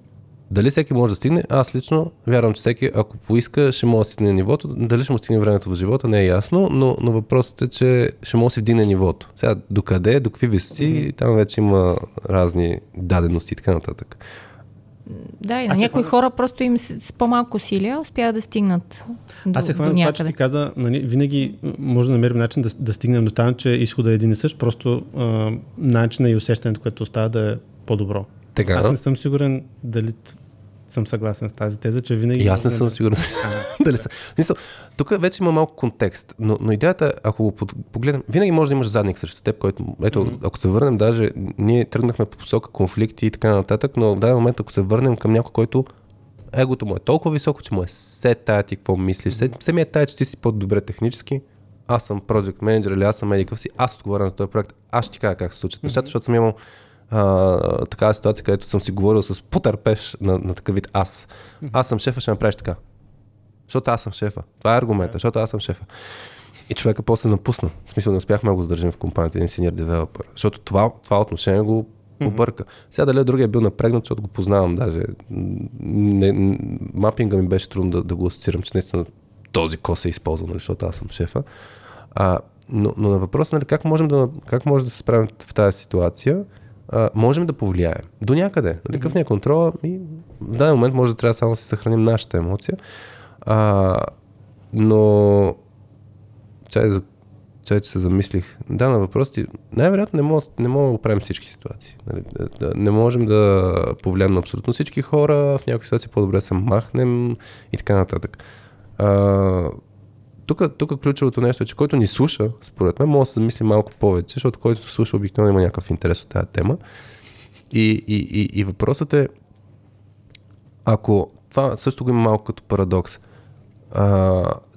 Дали всеки може да стигне? Аз лично вярвам, че всеки, ако поиска, ще може да стигне нивото. Дали ще му стигне времето в живота, не е ясно, но въпросът е, че ще може да си вдигне нивото. Сега, докъде, до какви висоти, mm-hmm. там вече има разни дадености и така нататък. Да, и на някои хора просто им с по-малко усилия успяват да стигнат до някъде. Аз се хвана за това, че ти каза, нали, винаги може да намерим начин да стигнем до там, че изхода е един и същ, просто начина и усещането, което остава да е по-добро. Тега, аз не съм сигурен дали съм съгласен с тази теза, че винаги... И аз не съм сигурен. Дали съм. Тук вече има малко контекст, но идеята, ако го погледнем, винаги може да имаш задник срещу теб, който, ето, mm-hmm. ако се върнем, даже ние тръгнахме по посока конфликти и така нататък, но в даден момент, ако се върнем към някой, който егото му е толкова високо, че му е се тая ти какво мислиш, mm-hmm. се ми е тая, че ти си по-добре технически, аз съм project manager или аз съм медикъв си, аз отговарям за този проект, аз ще ти кажа как се случат нещата, mm-hmm. защото съм имал такава ситуация, където съм си говорил с потърпеш на такъв вид аз. Аз съм шефа, ще направиш така. Защото аз съм шефа. Това е аргумента, защото аз съм шефа. И човека после напусна. В смисъл, не успяхме да го задържим в компанията, един синьор девелопър. Защото това отношение го побърка. Сега дали другия бил напрегнат, защото го познавам даже. Мапинга ми беше трудно да го асоциирам, че наистина този кос е използван, защото аз съм шефа. Но на въпроса, нали, как може да се справим в тази ситуация, можем да повлияем. До някъде. Какъв не е контрола, и в даден момент може да трябва само да си съхраним нашата емоция. Но че се замислих. Да, на въпрос ти, най-вероятно не мога да оправим всички ситуации. Не можем да повлияем на абсолютно всички хора, в някои ситуации по-добре се махнем и така нататък. Тук ключовото нещо е, че който ни слуша, според мен, може да се замисли малко повече, защото който слуша обикновено има някакъв интерес от тази тема. И въпросът е, ако това също го има малко като парадокс,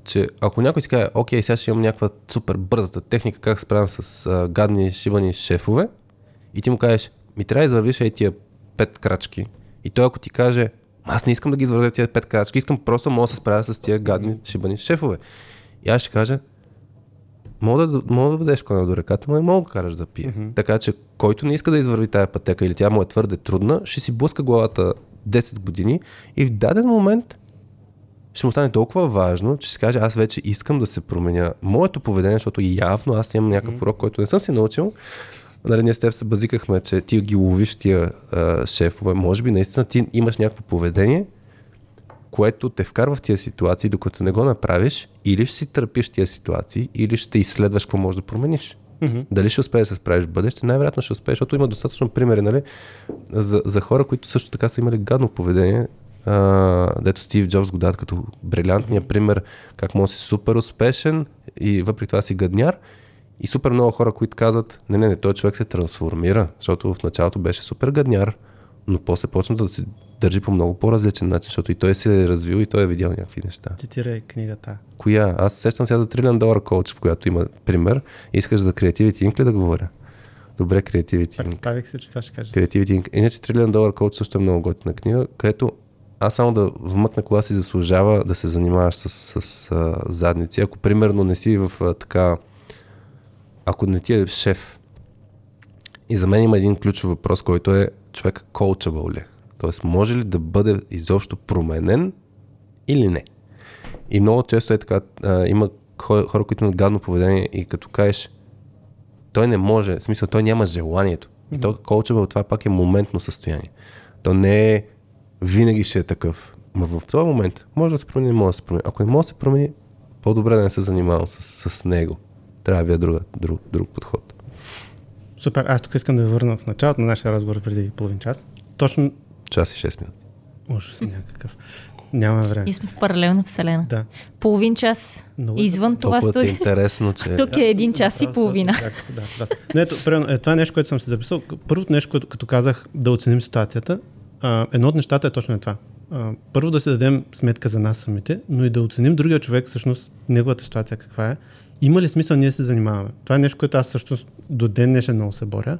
че ако някой си каже, окей, сега ще имам някаква супер бързата техника, как справям с гадни, шибани шефове, и ти му кажеш, ми трябва да извървиш тия 5 крачки. И той ако ти каже, аз не искам да ги извървя тия 5 крачки, искам просто мога да се справя с тия гадни, шибани шефове. И аз ще кажа, мога да водеш коня до реката, но и мога да караш да пие. Mm-hmm. Така че който не иска да извърви тая пътека или тя му е твърде трудна, ще си блъска главата 10 години и в даден момент ще му стане толкова важно, че си каже, аз вече искам да се променя моето поведение, защото явно аз имам някакъв урок, който не съм си научил. Нали, ние с теб се базикахме, че ти ги ловиш тия шефове. Може би наистина ти имаш някакво поведение, което те вкарва в тия ситуации, докато не го направиш, или ще си търпиш тия ситуации, или ще изследваш какво можеш да промениш. Mm-hmm. Дали ще успееш да се справиш в бъдеще, най-вероятно ще успееш, защото има достатъчно примери, нали, за хора, които също така са имали гадно поведение, дето Стив Джобс го дадат като брилянтния пример, как може да си супер успешен и въпреки това си гадняр. И супер много хора, които казват, не, той човек се трансформира, защото в началото беше супер гадняр, но после почна да се държи по много по-различен начин, защото и той се е развил и той е видял някакви неща. Цитирай книгата. Коя? Аз сещам сега за $1 trillion Coach, в която има пример. Искаш за Creativity Inc. ли да говоря? Добре, Creativity Inc. Представих се, че това ще кажа. Creativity Inc. Иначе $1 trillion Coach също е много готина книга, където аз само да вмъкна кога си заслужава да се занимаваш с задници. Ако примерно не си в така. Ако не ти е шеф, и за мен има един ключов въпрос, който е човек коучабъл ли? Тоест, може ли да бъде изобщо променен или не? И много често е така, има хора, които имат гадно поведение и като кажеш, той не може, в смисъл, той няма желанието. И то коучабъл, това пак е моментно състояние. То не е винаги ще е такъв. Но в този момент може да се промени, може да се промени. Ако не може да се промени, по-добре да не се занимавам с него. Трябва да е друг подход. Супер, аз тук искам да ви върна в началото на нашия разговор преди половин час. Точно... Час и 6 минути. Ужас някакъв. Няма време. И сме в паралелна вселена. Да. Половин час много извън това студио. Е интересно, че... Тук е 1 час и половина. Да. Но ето, това е нещо, което съм се записал. Първото нещо, като казах да оценим ситуацията, едно от нещата е точно това. Първо да си дадем сметка за нас самите, но и да оценим другия човек, всъщност неговата ситуация каква е. Има ли смисъл ние се занимаваме? Това е нещо, което аз всъщност до ден днешен много се боря.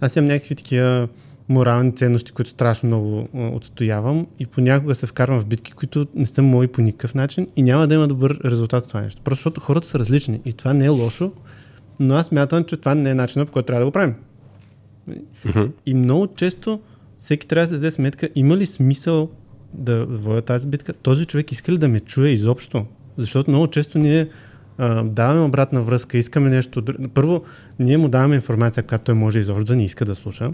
Аз имам някакви такива морални ценности, които страшно много отстоявам и понякога се вкарвам в битки, които не са мои по никакъв начин и няма да има добър резултат от това нещо. Просто защото хората са различни и това не е лошо, но аз мятам, че това не е начинът, по който трябва да го правим. Mm-hmm. И много често всеки трябва да се даде сметка, има ли смисъл да водя тази битка? Този човек иска ли да ме чуе изобщо? Защото много често ние даваме обратна връзка, искаме нещо. Първо, ние му даваме информация, която той може изобщо да не иска да слуша.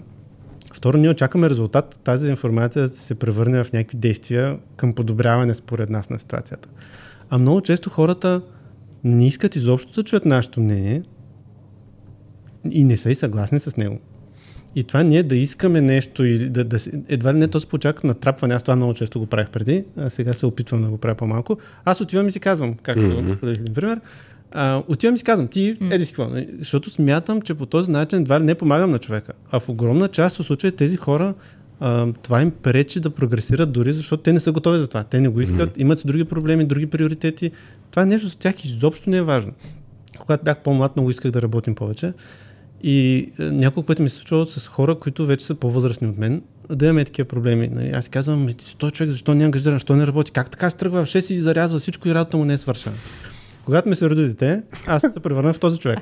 Второ, ние очакваме резултат, тази информация да се превърне в някакви действия към подобряване според нас на ситуацията. А много често хората не искат изобщо да чуят нашето мнение и не са и съгласни с него. И това ние да искаме нещо или да едва ли не то се получава натрапване. Аз това много често го правих преди, а сега се опитвам да го правя по-малко. Аз отивам и си казвам, както споделих, например, отивам и си казвам, ти еди си какво, защото смятам, че по този начин едва ли не помагам на човека. А в огромна част от случаи тези хора това им пречи да прогресират дори, защото те не са готови за това. Те не го искат, имат си други проблеми, други приоритети. Това нещо за тях изобщо не е важно. Когато бях по-млад, много исках да работим повече. И няколко пъти ми се случва с хора, които вече са по-възрастни от мен, да имаме такива проблеми. Аз казвам, той човек, защо не е ангажиран, защо не работи? Как така се тръгва в 6 и зарязва всичко и работа му не е свършена? Когато ми се роди дете, аз се превърна в този човек.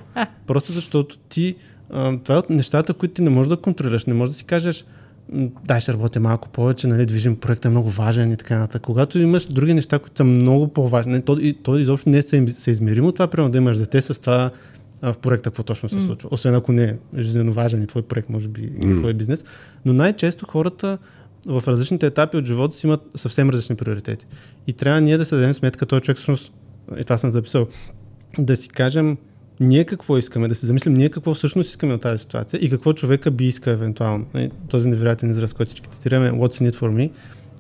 Просто защото ти, това е от нещата, които ти не можеш да контролираш, не можеш да си кажеш, дай ще работя малко повече, нали, движим проекта, е много важен и така нататък. Когато имаш други неща, които са много по-важни, то изобщо не е съизмеримо това, примерно да имаш дете с това, в проекта какво точно се случва. Освен ако не е жизненно важен и твой проект, може би и твой бизнес. Но най-често хората в различните етапи от живота си имат съвсем различни приоритети. И трябва ние да се дадем сметка, този човек всъщност, и това съм записал, да си кажем ние какво искаме, да се замислим ние какво всъщност искаме от тази ситуация и какво човека би иска евентуално. Този невероятен израз, който всички цитираме, what's in it for me,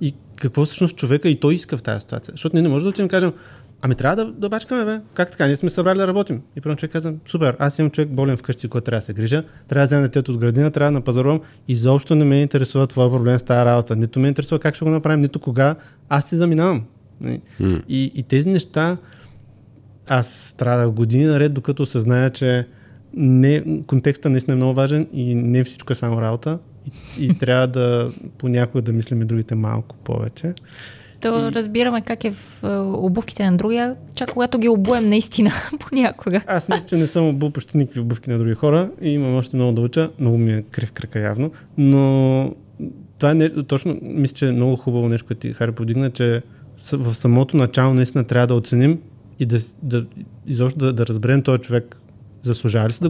и какво всъщност човека и той иска в тази ситуация. Защото ние не можем да отидем и кажем, ами трябва да бачкаме, бе. Как така? Ние сме събрали да работим. И първо човек казвам, супер, аз имам човек болен вкъщи, който трябва да се грижа, трябва да взема детето от градина, трябва да напазарувам. Изобщо не ме интересува твоя проблем с тази работа. Нито ме интересува как ще го направим, нито кога. Аз си заминавам. И тези неща аз страдах години наред, докато осъзная, че контекстът наистина е много важен и не всичко е само работа. И трябва да понякога да мислим и другите малко повече. То разбираме как е в обувките на другия, чак когато ги обуем наистина понякога. Аз мисля, че не съм обул почти никакви обувки на други хора и имам още много да уча. Много ми е крив крака явно, но това не, точно мисля, че е много хубаво нещо, което ти Хари подигна, че в самото начало наистина трябва да оценим и да разберем този човек заслужава ли се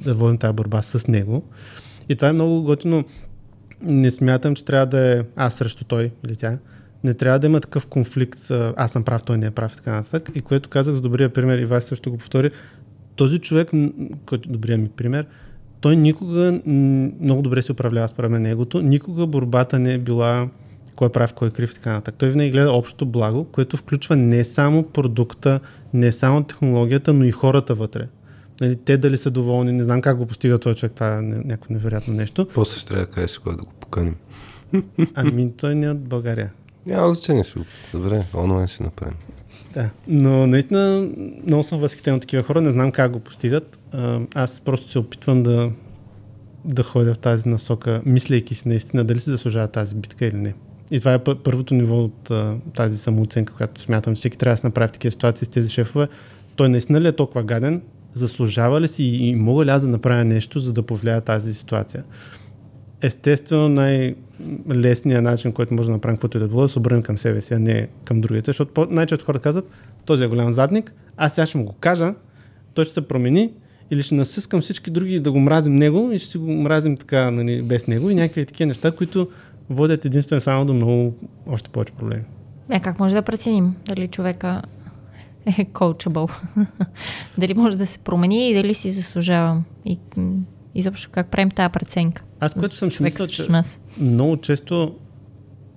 да водим тази борба с него. И това е много готино. Не смятам, че трябва да е аз срещу той или тя. Не трябва да има такъв конфликт, аз съм прав, той не е прав и така нататък. И което казах с добрия пример, и Вас също го повтори, този човек, който е добрия ми пример, той никога много добре се управлява според мен негото, никога борбата не е била кой е прав, кой е крив и така нататък. Той винаги гледа общото благо, което включва не само продукта, не само технологията, но и хората вътре. Нали, те дали са доволни, не знам как го постига този човек, това е някакво невероятно нещо. После ще трябва да кажеш кога да го поканим. Ами той не е от България. Няма значение, ще го. Добре, онлайн ще направим. Да, но наистина много съм възхитен от такива хора, не знам как го постигат. Аз просто се опитвам да ходя в тази насока, мислейки си наистина дали се заслужава тази битка или не. И това е първото ниво от тази самооценка, която смятам, че всеки трябва да се направи в такива ситуации с тези шефове. Той наистина ли е толкова гаден, заслужава ли си и мога ли аз да направя нещо, за да повлия тази ситуация? Естествено, най-лесният начин, който може да направим каквото и да било, да се обърнем към себе си, а не към другите, защото най-често хората казват, този е голям задник, аз сега ще му го кажа, той ще се промени или ще насискам всички други да го мразим него и ще си го мразим така, нали, без него и някакви такива неща, които водят единствено само до много още повече проблеми. Как може да преценим дали човека е коучабъл? Дали може да се промени и дали си заслужава? И изобщо как правим тази преценка? Аз, което съм си мислял, че много често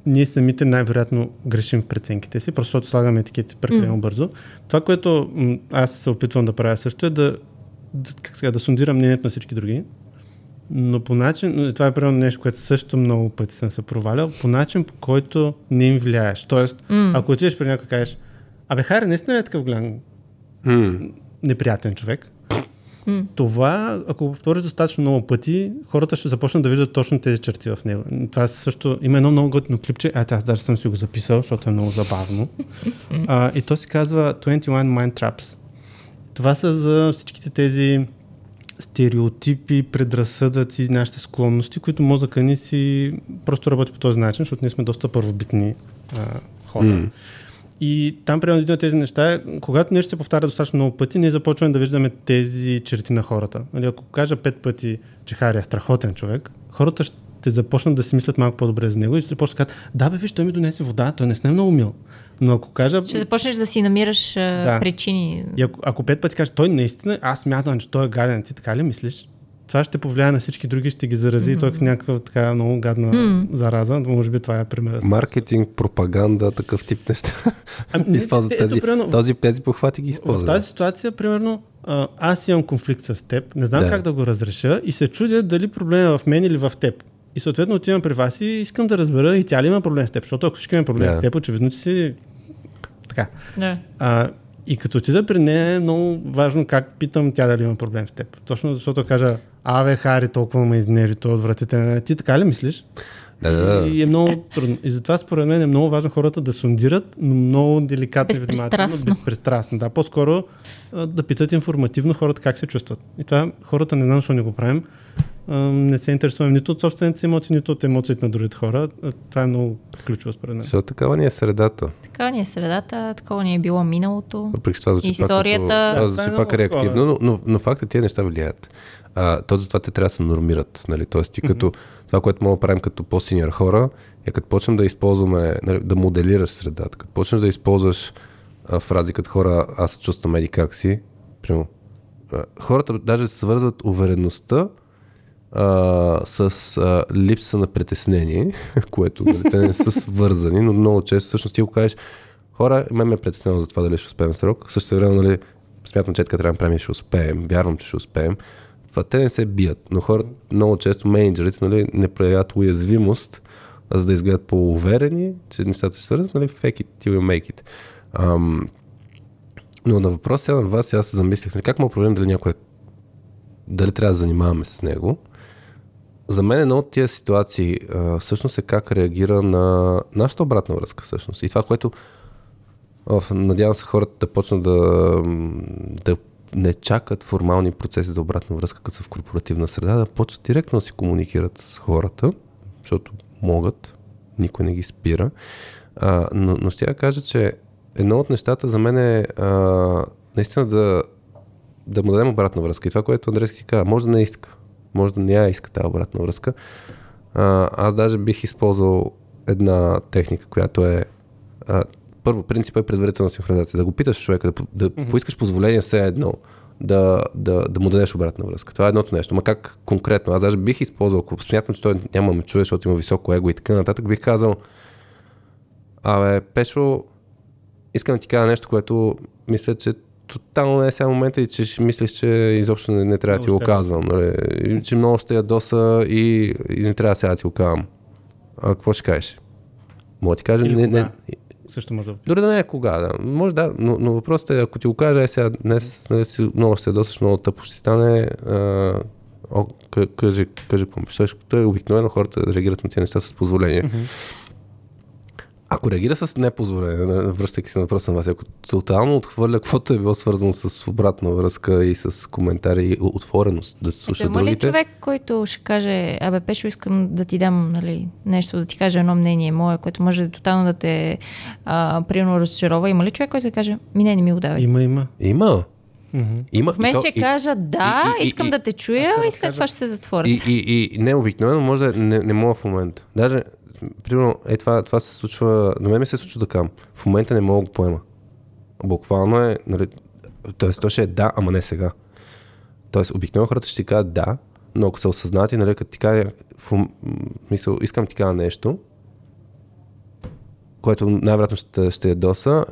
ние самите най-вероятно грешим в преценките си, просто защото слагаме етикети прекалено бързо. Това, което аз се опитвам да правя също е да сундирам мнението на всички други, Но по начин, това е примерно нещо, което също много пъти съм се провалял, по начин, по който не им влияеш. Тоест, ако отидеш при някой и кажеш, абе, Хари, наистина е такъв голям неприятен човек, това, ако повториш достатъчно много пъти, хората ще започнат да виждат точно тези черти в него. Това също има едно много готино клипче, аз даже съм си го записал, защото е много забавно. И то се казва 21 Mind Traps. Това са за всичките тези стереотипи, предразсъдъци, нашите склонности, които мозъка ни си просто работи по този начин, защото ние сме доста първобитни хора. И там, примерно, един от тези неща е, когато нещо се повтаря достатъчно много пъти, ние започваме да виждаме тези черти на хората. Нали, ако кажа 5 пъти, че Хари е страхотен човек, хората ще започнат да си мислят малко по-добре за него и ще започнат да кажат, да бе, виж, той ми донесе вода, той не е много мил. Но ако кажа... Ще започнеш да си намираш причини. И ако 5 пъти кажеш, той наистина, аз смятам, че той е гаден, ти така ли мислиш? Това ще повлияе на всички други, ще ги зарази, той е някаква така много гадна зараза. Може би това е пример. Маркетинг, пропаганда, такъв тип неща. Използват тези похвати ги използват. В тази ситуация, примерно, аз имам конфликт с теб, не знам как да го разреша и се чудя дали проблема е в мен или в теб. И съответно отивам при вас и искам да разбера и тя ли има проблем с теб, защото ако всички има проблем с теб, очевидно ти си така. И като отида при нея е много важно как питам тя дали има проблем с теб. Точно защото кажа, абе, Хари, толкова ме изнерви, той отвратителен. Ти така ли мислиш? Да. И е много трудно. И затова според мен е много важно хората да сондират, но много деликатно и внимателно, безпристрастно. Да, по-скоро да питат информативно хората как се чувстват. И това хората не знам, защо не го правим. Не се интересуваме нито от собствените си емоции, нито от емоциите на другите хора. Това е много ключово според мен. Защото такава ни е средата. Такова ни е било миналото. Историята. Звучи пак реактивно, но фактът тия неща влияят. Този затова те трябва да се нормират. Нали? Тоест, ти като това, което мога да правим като по-синьор хора, е като почнем да използваме, да моделираш средата, като почнеш да използваш фрази като хора, аз се чувствам еди как си. Примерно, хората даже се свързват увереността с липса на притеснение, което те не са свързани, но много често всъщност ти го кажеш, хора, ме е притеснено за това дали ще успеем срок, също време, нали, смятам, че така трябва да правим и ще успеем, вярвам, че ще успеем. Това те не се бият, но хората, много често менеджерите, нали, не проявяват уязвимост, за да изгледат по-уверени, че нещата ще свързват, нали, fake it till you make it. Но на въпрос сега на вас, аз се замислях, нали, как му проблем дали някой, дали трябва да занимаваме с него. За мен едно от тия ситуации всъщност е как реагира на нашата обратна връзка всъщност. И това, което надявам се хората да почнат да не чакат формални процеси за обратна връзка, като са в корпоративна среда, да почнат директно да си комуникират с хората, защото могат, никой не ги спира. Но ще я кажа, че едно от нещата за мен е наистина да му дадем обратна връзка. И това, което Андрей си казва, може да не иска. Може да не я иска тази обратна връзка. Аз даже бих използвал една техника, която е първо, принципът е предварителна синхронизация. Да го питаш човека, да поискаш позволение все едно, да му дадеш обратна връзка. Това е едното нещо. Ма как конкретно? Аз даже бих използвал, ако смятам, че той няма ме чуе, защото има високо его и така нататък, бих казал, абе, Пешо, искам да ти кажа нещо, което мисля, че тотално не е сега момента и че мислиш, че изобщо не трябва да ти го казвам. Нали? Че много ще ядоса и не трябва сега да ти го казвам. Какво ще кажеш? Мога ти кажа... Не, също може да го кажа. Дори да не е кога, да. Може да, но въпросът е, ако ти го кажа, сега днес много ще ядосаш, много тъпо ще стане. Кажи какво мислиш. Той обикновено хората реагират на тези неща с позволение. Ако реагира с непозволение, връщайки се на въпроса на вас, ако тотално отхвърля каквото е било свързано с обратна връзка и с коментари и отвореност да се слуша другите... Има ли човек, който ще каже, абе, Пешо, искам да ти дам, нали, нещо, да ти кажа едно мнение мое, което може тотално да те приемно разочарова? Има ли човек, който да каже, не ми го давай? Има. Вместо ще кажа, да, искам да те чуя и след това ще се затвори. И не обикновено, може да не мога в момента. Даже... Примерно, това се случва, на мен ми се случва така. В момента не мога да го поема. Буквално е, нали, т.е. то ще е да, ама не сега. Тоест, обикновено хората ще ти кажат да, но ако са осъзнати, нали, като ти кажа, мисъл, искам ти кажа нещо, което най-вероятно ще ядоса.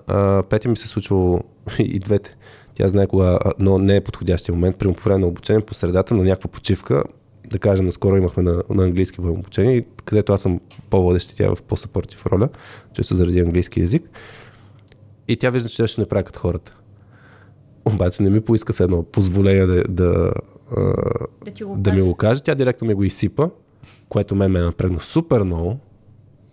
Пети ми се случва и двете. Тя знае кога, но не е подходящия момент. Примерно по време на обучение, по средата на някаква почивка, да кажем, скоро имахме на английски военно обучение, където аз съм по-водещ и тя в по-съпортив роля, често заради английски език. И тя вижда, че тя ще не прави като хората. Обаче не ми поиска с едно позволение да ми го каже. Тя директно ми го изсипа, което ме напрегна супер много.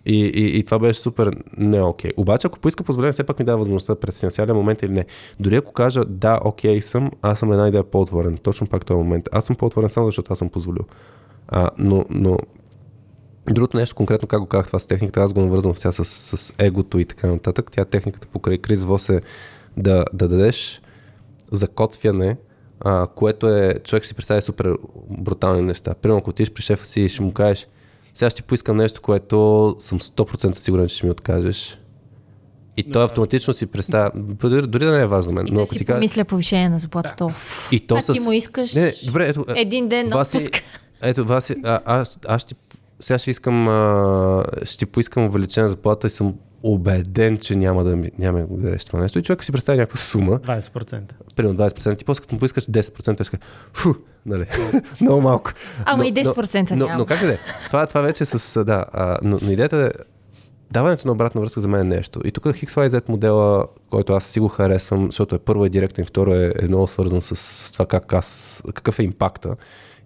И това беше супер не окей. Обаче, ако поиска позволение, все пак ми дава възможността да преценя сега ли момент или не. Дори ако кажа да, окей съм, аз съм една идея по-отворен. Точно пак този момент. Аз съм по-отворен само защото аз съм позволил. Но другото нещо, конкретно как го казах това с техниката, аз го навързвам сега с егото и така нататък. Тя техниката покрай Крис Вос е да дадеш закотвяне, което е човек ще си представи супер брутални неща. Примерно, ако отидеш при шефа си и ще му кажеш: сега ще поискам нещо, което съм 100% сигурен, че ще ми откажеш. И той автоматично си представя, дори да не е важно мен. И но да си помисля повишение на заплатата. И то ти му искаш добре, ето, един ден отпуск. Ето, Васи, сега ще искам, ще поискам увеличена заплата и съм убеден, че няма да го дадеш това нещо. И човек си представя някаква сума. 20%. Примерно 20%. И после като му поискаш 10%, ще кажа, фу, нали, много малко. Ама и 10% няма. Но как е? Това вече е с... Да, но идеята е, даването на обратна връзка за мен е нещо. И тук XYZ модела, който аз си го харесвам, защото е първо е директен, второ е много свързан с това какъв е импакта.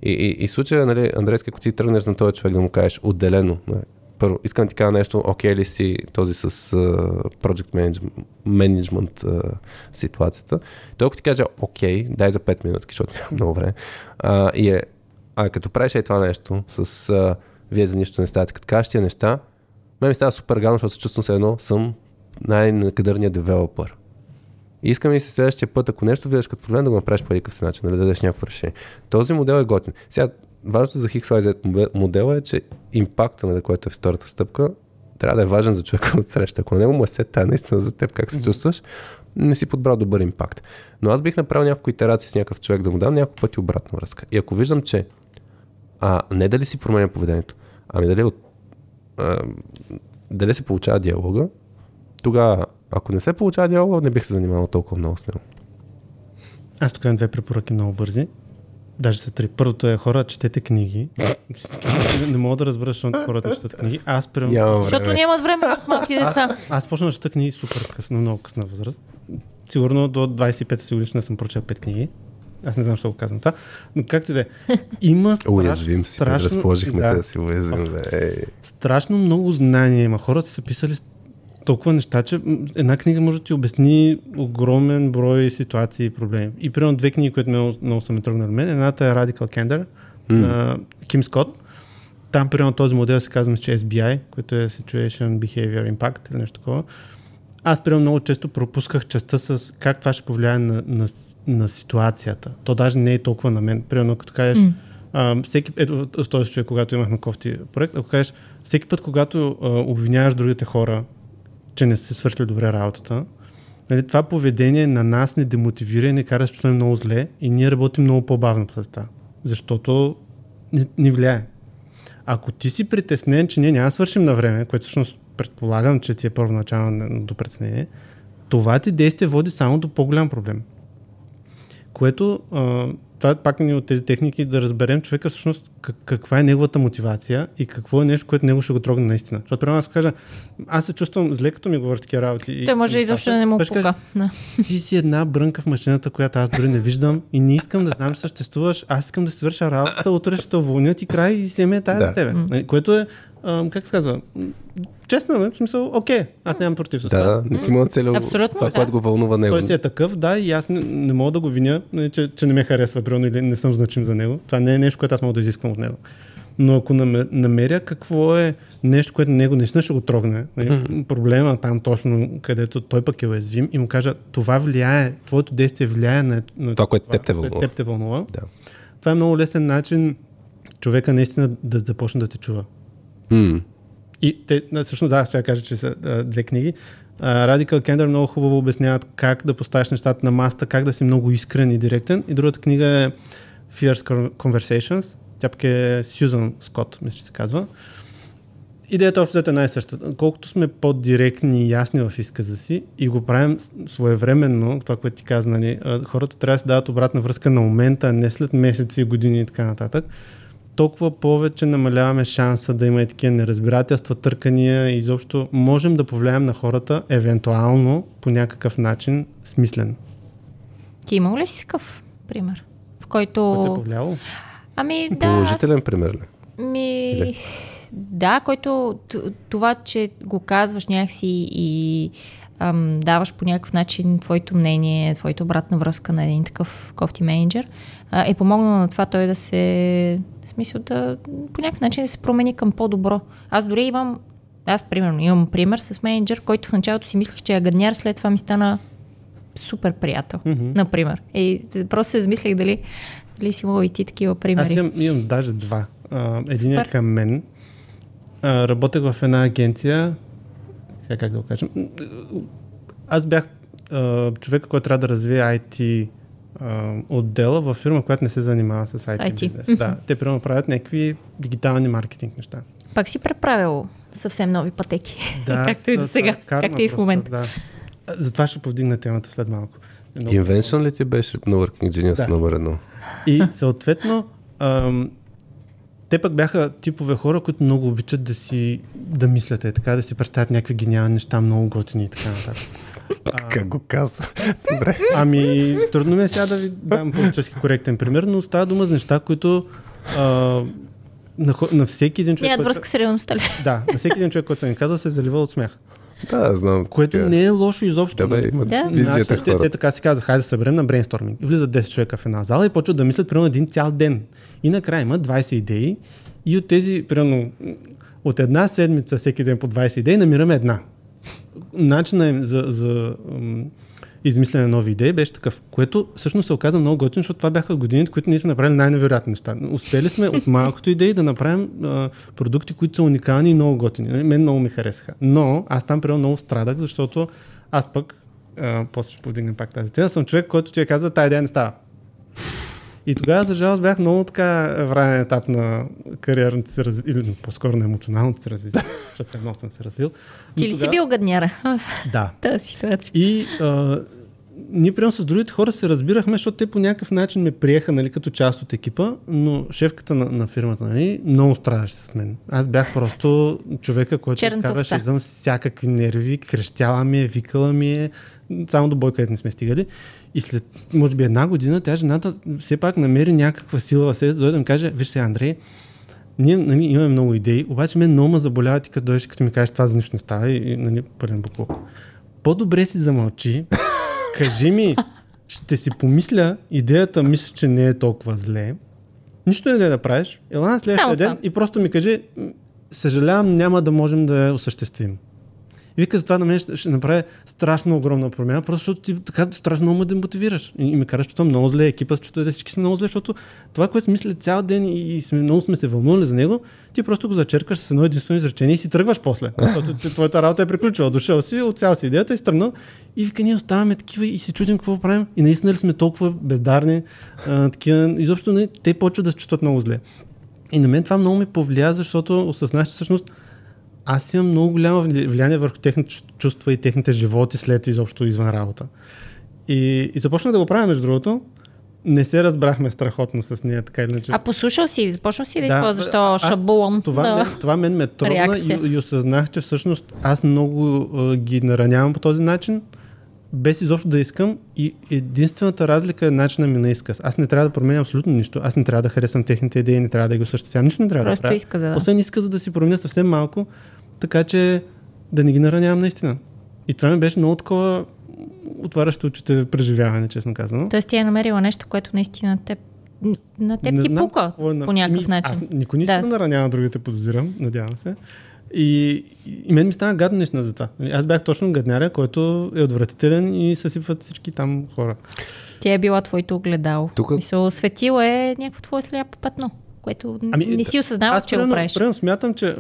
И в случая, нали, Андрейска, ако ти тръгнеш на този човек да му кажеш отделено, нали, първо, искам да ти кажа нещо, окей ли си този с project management ситуацията. Той ако ти каже, окей, дай за 5 минутки, защото няма много време. Като правиш и това нещо с вие за нищо не ставате, като кажеш тия неща, мен ми става супер гадно, защото се чувствам се едно, съм най-накадърният девелопър. И искам и следващия път, ако нещо видиш като проблем, да го направиш по едикъв си начин, да дадеш някакво решение. Този модел е готин. Сега, важното за XYZ модела е, че импакта, на което е втората стъпка, трябва да е важен за човека от среща. Ако на него му е сета, наистина за теб как се чувстваш, не си подбрал добър импакт. Но аз бих направил няколко итерации с някакъв човек, да му дам няколко пъти обратна връзка. И ако виждам, че не дали си променя поведението, ами дали се получава диалога, тогава, ако не се получава диалога, не бих се занимавал толкова много с него. Аз тук имам две препоръки много бързи. Даже са три. Първото е, хора, четете книги. Не мога да разбера, защото хората четат книги. Аз приема... Защото нямат време от малки деца. Аз почнах да чета книги супер късно, много късна възраст. Сигурно до 25 годишна не съм прочел 5 книги. Аз не знам, защо го казвам това. Но както и да е. Има страшно много знания. Има хората са писали толкова неща, че една книга може да ти обясни огромен брой ситуации и проблеми. И примерно две книги, които много са ме тръгнали мен. Едната е Radical Candor на Ким Скот. Там примерно този модел се казва, че SBI, което е Situation Behavior Impact или нещо такова. Аз примерно много често пропусках частта с как това ще повлияе на ситуацията. То даже не е толкова на мен. Примерно като кажеш, всеки, ето в този случай, когато имахме кофти проект, ако кажеш, всеки път, когато обвиняваш другите хора, че не се свършили добре работата. Нали, това поведение на нас не демотивира и не кара да се чувстваме много зле и ние работим много по-бавно по това, защото ни влияе. Ако ти си притеснен, че ние няма свършим на време, което всъщност предполагам, че ти е първоначалното притеснение, това ти действие води само до по-голям проблем. Което, това пак ни от тези техники да разберем човека всъщност каква е неговата мотивация и какво е нещо, което него ще го трогне наистина. Защото прямо аз го кажа, аз се чувствам зле, като ми говорят такива работи. Той може и защо не му пука. Ти си една брънка в машината, която аз дори не виждам и не искам да знам, че съществуваш. Аз искам да си върша работата, утре ще те уволнят и край и си еме тая за тебе. Което е, как се казва, честно, в смисъл, окей, аз нямам против с това. Да, не си мога целио, когато го вълнува него. Той си е такъв, да, и аз не мога да го виня, че не ме харесва, примерно, или не съм значим за него. Това не е нещо, което аз мога да изисквам от него. Но ако намеря какво е нещо, което него наистина ще го трогне, проблема там точно, където той пък е уязвим и му кажа, това влияе, твоето действие влияе на това, което теб те вълнува. Да. Това е много лесен начин човека наистина да започне да те чува. И те, всъщност, да, сега кажа, че са две книги. Radical Candor много хубаво обясняват как да поставиш нещата на масата, как да си много искрен и директен. И другата книга е Fierce Conversations. Тя пък е Сюзан Скот, мисля, че се казва. Идеята общо е най-същата. Колкото сме по-директни и ясни в изказа си и го правим своевременно, това, което ти каза, нали, хората трябва да се дават обратна връзка на момента, не след месеци, години и така нататък. толкова повече намаляваме шанса да има и такива неразбирателства, търкания и изобщо можем да повлияем на хората евентуално по някакъв начин смислен. Ти имал ли си такъв пример? В който е повлияло? Ами да. Положителен пример ли? Ми... Да, който това, че го казваш някакси и даваш по някакъв начин твоето мнение, твоето обратна връзка на един такъв кофти менеджер, е помогнало на това той да се, в смисъл да по някакъв начин да се промени към по-добро. Аз дори имам, примерно имам пример с менеджер, който в началото си мислих, че е гадняр, след това ми стана супер приятел, например. И просто се измислих дали си имал и ти такива примери. Аз имам даже два. Един е към мен. Работех в една агенция, как да го кажем, аз бях човека, който трябва да развие IT отдела във фирма, която не се занимава с IT. Бизнес. Mm-hmm. Да, те примерно правят някакви дигитални маркетинг неща. Пак си преправил съвсем нови пътеки, да, както и до сега, както и в момента. Да. Затова ще повдигна темата след малко. Invention ли ти беше на Working Genius номер 1? И съответно... Те пък бяха типове хора, които много обичат да мислят и така, да си представят някакви гениални неща, много готини и така нататък. Как го каза? Добре. Ами, трудно ми е сега да ви дам политически коректен пример, но става дума за неща, които на всеки един човек... Нямат връзка с реалността ли? Да, на всеки един човек, който съм ни казал, се залива от смях. Да, знам. Което не е лошо изобщо. Те така си казаха, хайде да съберем на брейнсторминг. Влизат 10 човека в една зала и почват да мислят примерно един цял ден. И накрая има 20 идеи и от тези, примерно, от една седмица всеки ден по 20 идеи намираме една. Начинът им за измислене на нови идеи беше такъв, което всъщност се оказа много готино, защото това бяха годините, които ние сме направили най-невероятни неща. Успели сме от малкото идеи да направим продукти, които са уникални и много готини. Мен много ми харесаха. Но аз там приема много страдах, защото аз пък, после ще повдигнем пак тази тема, съм човек, който ти каза, тая идея не става. И тогава, за жалост, бях много така в ранен етап на кариерното си развитие, или по-скоро на емоционалното си развитие, защото съм много съм се развил. Ти ли си бил гадняра? Да. Тази ситуация. И ние примерно с другите хора се разбирахме, защото те по някакъв начин ме приеха, нали, като част от екипа, но шефката на фирмата, нали, много страдаше с мен. Аз бях просто човека, който изкарваше извън всякакви нерви, крещяла ми е, викала ми е, само до бой, където не сме стигали. И след, може би, една година, тя жената все пак намери някаква сила в себе, дойде да ми каже, виж се, Андрей, ние, нали, имаме много идеи, обаче мен много ме заболява ти като дойдеш, като ми кажеш това за нищо не става и, нали, пълен буклук. По-добре си замълчи, кажи ми, ще си помисля, идеята мисля, че не е толкова зле, нищо не да правиш, ела на следващия ден и просто ми кажи, съжалявам, няма да можем да я осъществим. Вика, за това на мен ще направя страшно огромна промяна, просто защото ти така страшно много да мотивираш. И ме караш, че това много зле, екипа се чувстват, всички са много зле, защото това, което сме мислили цял ден и много сме се вълнували за него, ти просто го зачеркаш с едно единствено изречение и си тръгваш после. Защото твоята работа е приключила. Дошъл си, отцял си идеята и стръгнал. И вика, ние оставаме такива и се чудим какво правим. И наистина ли сме толкова бездарни, такива, изобщо не, те почват да се чувстват много зле. И на мен това много ми повлия, защото осъзнах, че всъщност аз имам много голямо влияние върху техните чувства и техните животи след изобщо извън работа. И започна да го правя, между другото. Не се разбрахме страхотно с нея, така или иначе. А послушал си, започнал си да използваш защо шаблон. Това мен ме трогна и осъзнах, че всъщност аз много ги наранявам по този начин, без изобщо да искам, и единствената разлика е начина ми на изказ. Аз не трябва да променя абсолютно нищо. Аз не трябва да харесвам техните идеи, не трябва да ги осъществявам. Нищо не трябва просто да правя. Изказа. Освен изказа да си променя съвсем малко, така че да не ги наранявам наистина. И това ми беше много такова отварящо очите преживяване, честно казано. Тоест ти е намерила нещо, което наистина на теб не ти знам, пука по някакъв начин. Аз никой не искам да наранява другите, подозирам, надявам се. И мен ми стана гадно наистина за това. Аз бях точно гадняря, който е отвратителен и съсипват всички там хора. Тя е била твоето огледало. Мисля, светило е някакво твое сляпо петно, което не си осъзнава, че го правиш. Аз прямо смятам, че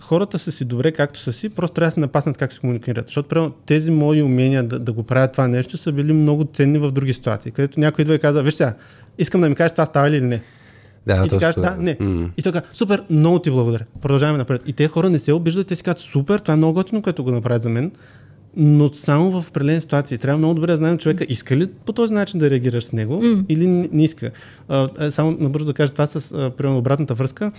хората са си добре както са си, просто трябва да се напаснат как се комуникират. Защото прямо тези мои умения да го правят това нещо са били много ценни в други ситуации, където някой идва и казва, виж сега, искам да ми кажеш това става ли или не. Да, и ти кажеш, да, не. И той казва, супер, много ти благодаря. Продължаваме напред. И те хора не се обиждат, те си казват, супер, това е много готино, което го направи за мен. но само в определени ситуации. Трябва много добре да знаем човека, иска ли по този начин да реагираш с него или не иска. Само набързо да кажа това с примерно обратната връзка.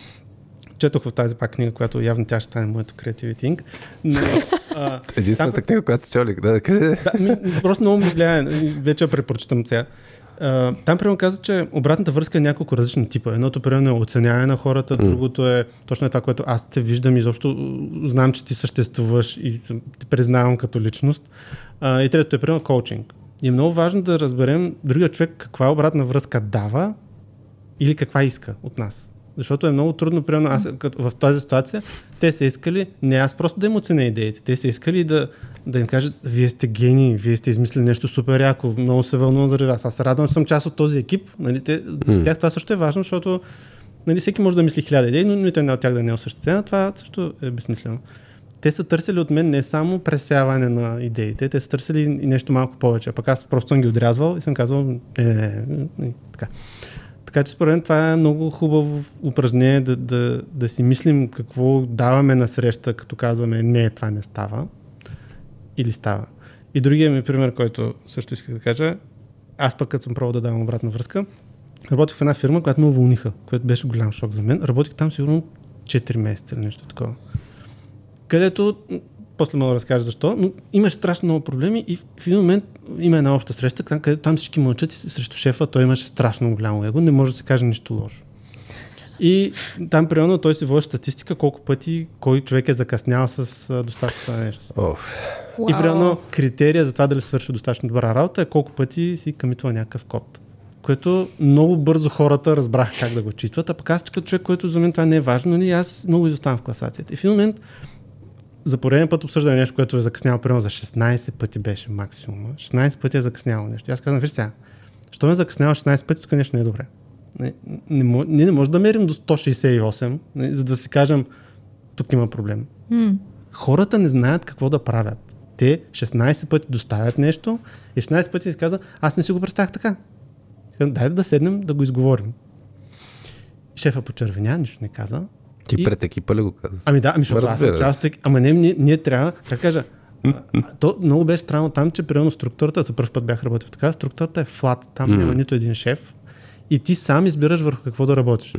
Четох в тази пак книга, която явно тя ще стане моето Creativity Inc. Единствената книга, която се чолих, да кажа. Да, просто много ми влияе. Вече препрочитам сега. Там примерно каза, че обратната връзка е няколко различни типа. Едното примерно е оценяване на хората, другото е точно е това, което аз те виждам и защото знам, че ти съществуваш и те признавам като личност. И третото е примерно коучинг. И е много важно да разберем другия човек каква обратна връзка дава или каква иска от нас. Защото е много трудно, примерно аз в тази ситуация, те са искали, не аз просто да им оценя идеите, те са искали да им кажат, вие сте гении, вие сте измислили нещо супер яко, много се вълнувам заради вас, аз радвам, че съм част от този екип. Нали, за тях това също е важно, защото нали, всеки може да мисли 1000 идеи, но нито една от тях да не е осъществена, това също е безсмислено. Те са търсили от мен не само пресяване на идеите, те са търсили и нещо малко повече, а пък аз просто съм ги отрязвал и съм казвал, не, така. Така че според мен това е много хубаво упражнение да си мислим какво даваме на среща, като казваме не, това не става или става. И другия ми пример, който също исках да кажа, аз пък като съм пробвал да давам обратна връзка, работих в една фирма, която ме уволниха, което беше голям шок за мен. Работих там сигурно 4 месеца или нещо такова. Където, после мога да разкажа защо, но имаш страшно много проблеми и в един момент има една обща среща, където там всички мълчат и срещу шефа, той имаше страшно голямо его, не може да се каже нищо лошо. И там примерно той си води статистика колко пъти кой човек е закъснял с доставката на нещо. Oh. Wow. И примерно критерия за това дали свърши достатъчно добра работа е колко пъти си къмитва някакъв код. Което много бързо хората разбрах как да го читват, а пък аз като човек, който за мен това не е важно, нали, аз много изоставам в класацията. И в един момент за пореден път обсъждаме нещо, което е закъсняло примерно за 16 пъти беше максимума. 16 пъти е закъсняло нещо. И аз казвам, виж сега, що ме закъсняло 16 пъти, тук нещо не е добре. Ние не можем да мерим до 168, не, за да си кажем, тук има проблем. Хората не знаят какво да правят. Те 16 пъти доставят нещо и 16 пъти си казват, аз не си го представях така. Дайде да седнем да го изговорим. Шефа почервеня, нищо не каза. Ти пред екипа ли го казваш? Ами да, защото аз съм част от екипа. Ама не, ние трябва, как кажа, то много беше странно там, че примерно структурата, за първ път бях работил така, структурата е флат, там няма нито един шеф и ти сам избираш върху какво да работиш.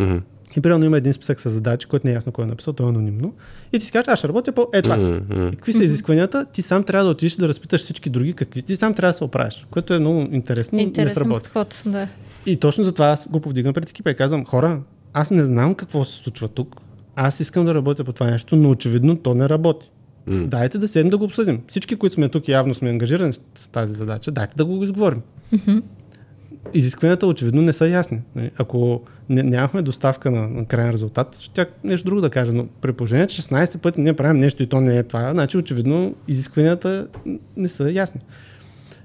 И примерно има един списък с задачи, който не е ясно кой е написал, то е анонимно. И ти си кажеш, аз ще работя по е това. Какви са изискванията, ти сам трябва да отидеш да разпиташ всички други какви. Ти сам трябва да се оправиш, което е много интересно. Интересен подход, да. И точно затова аз го повдигам пред екипа и казвам, хора, аз не знам какво се случва тук. Аз искам да работя по това нещо, но очевидно то не работи. Дайте да седнем да го обсъдим. Всички, които сме тук, явно сме ангажирани с тази задача, дайте да го изговорим. Изискванията очевидно не са ясни. Ако нямахме доставка на крайен резултат, ще тях нещо друго да кажа, но при положение, че 16 пъти ние правим нещо и то не е това, значи очевидно изискванията не са ясни.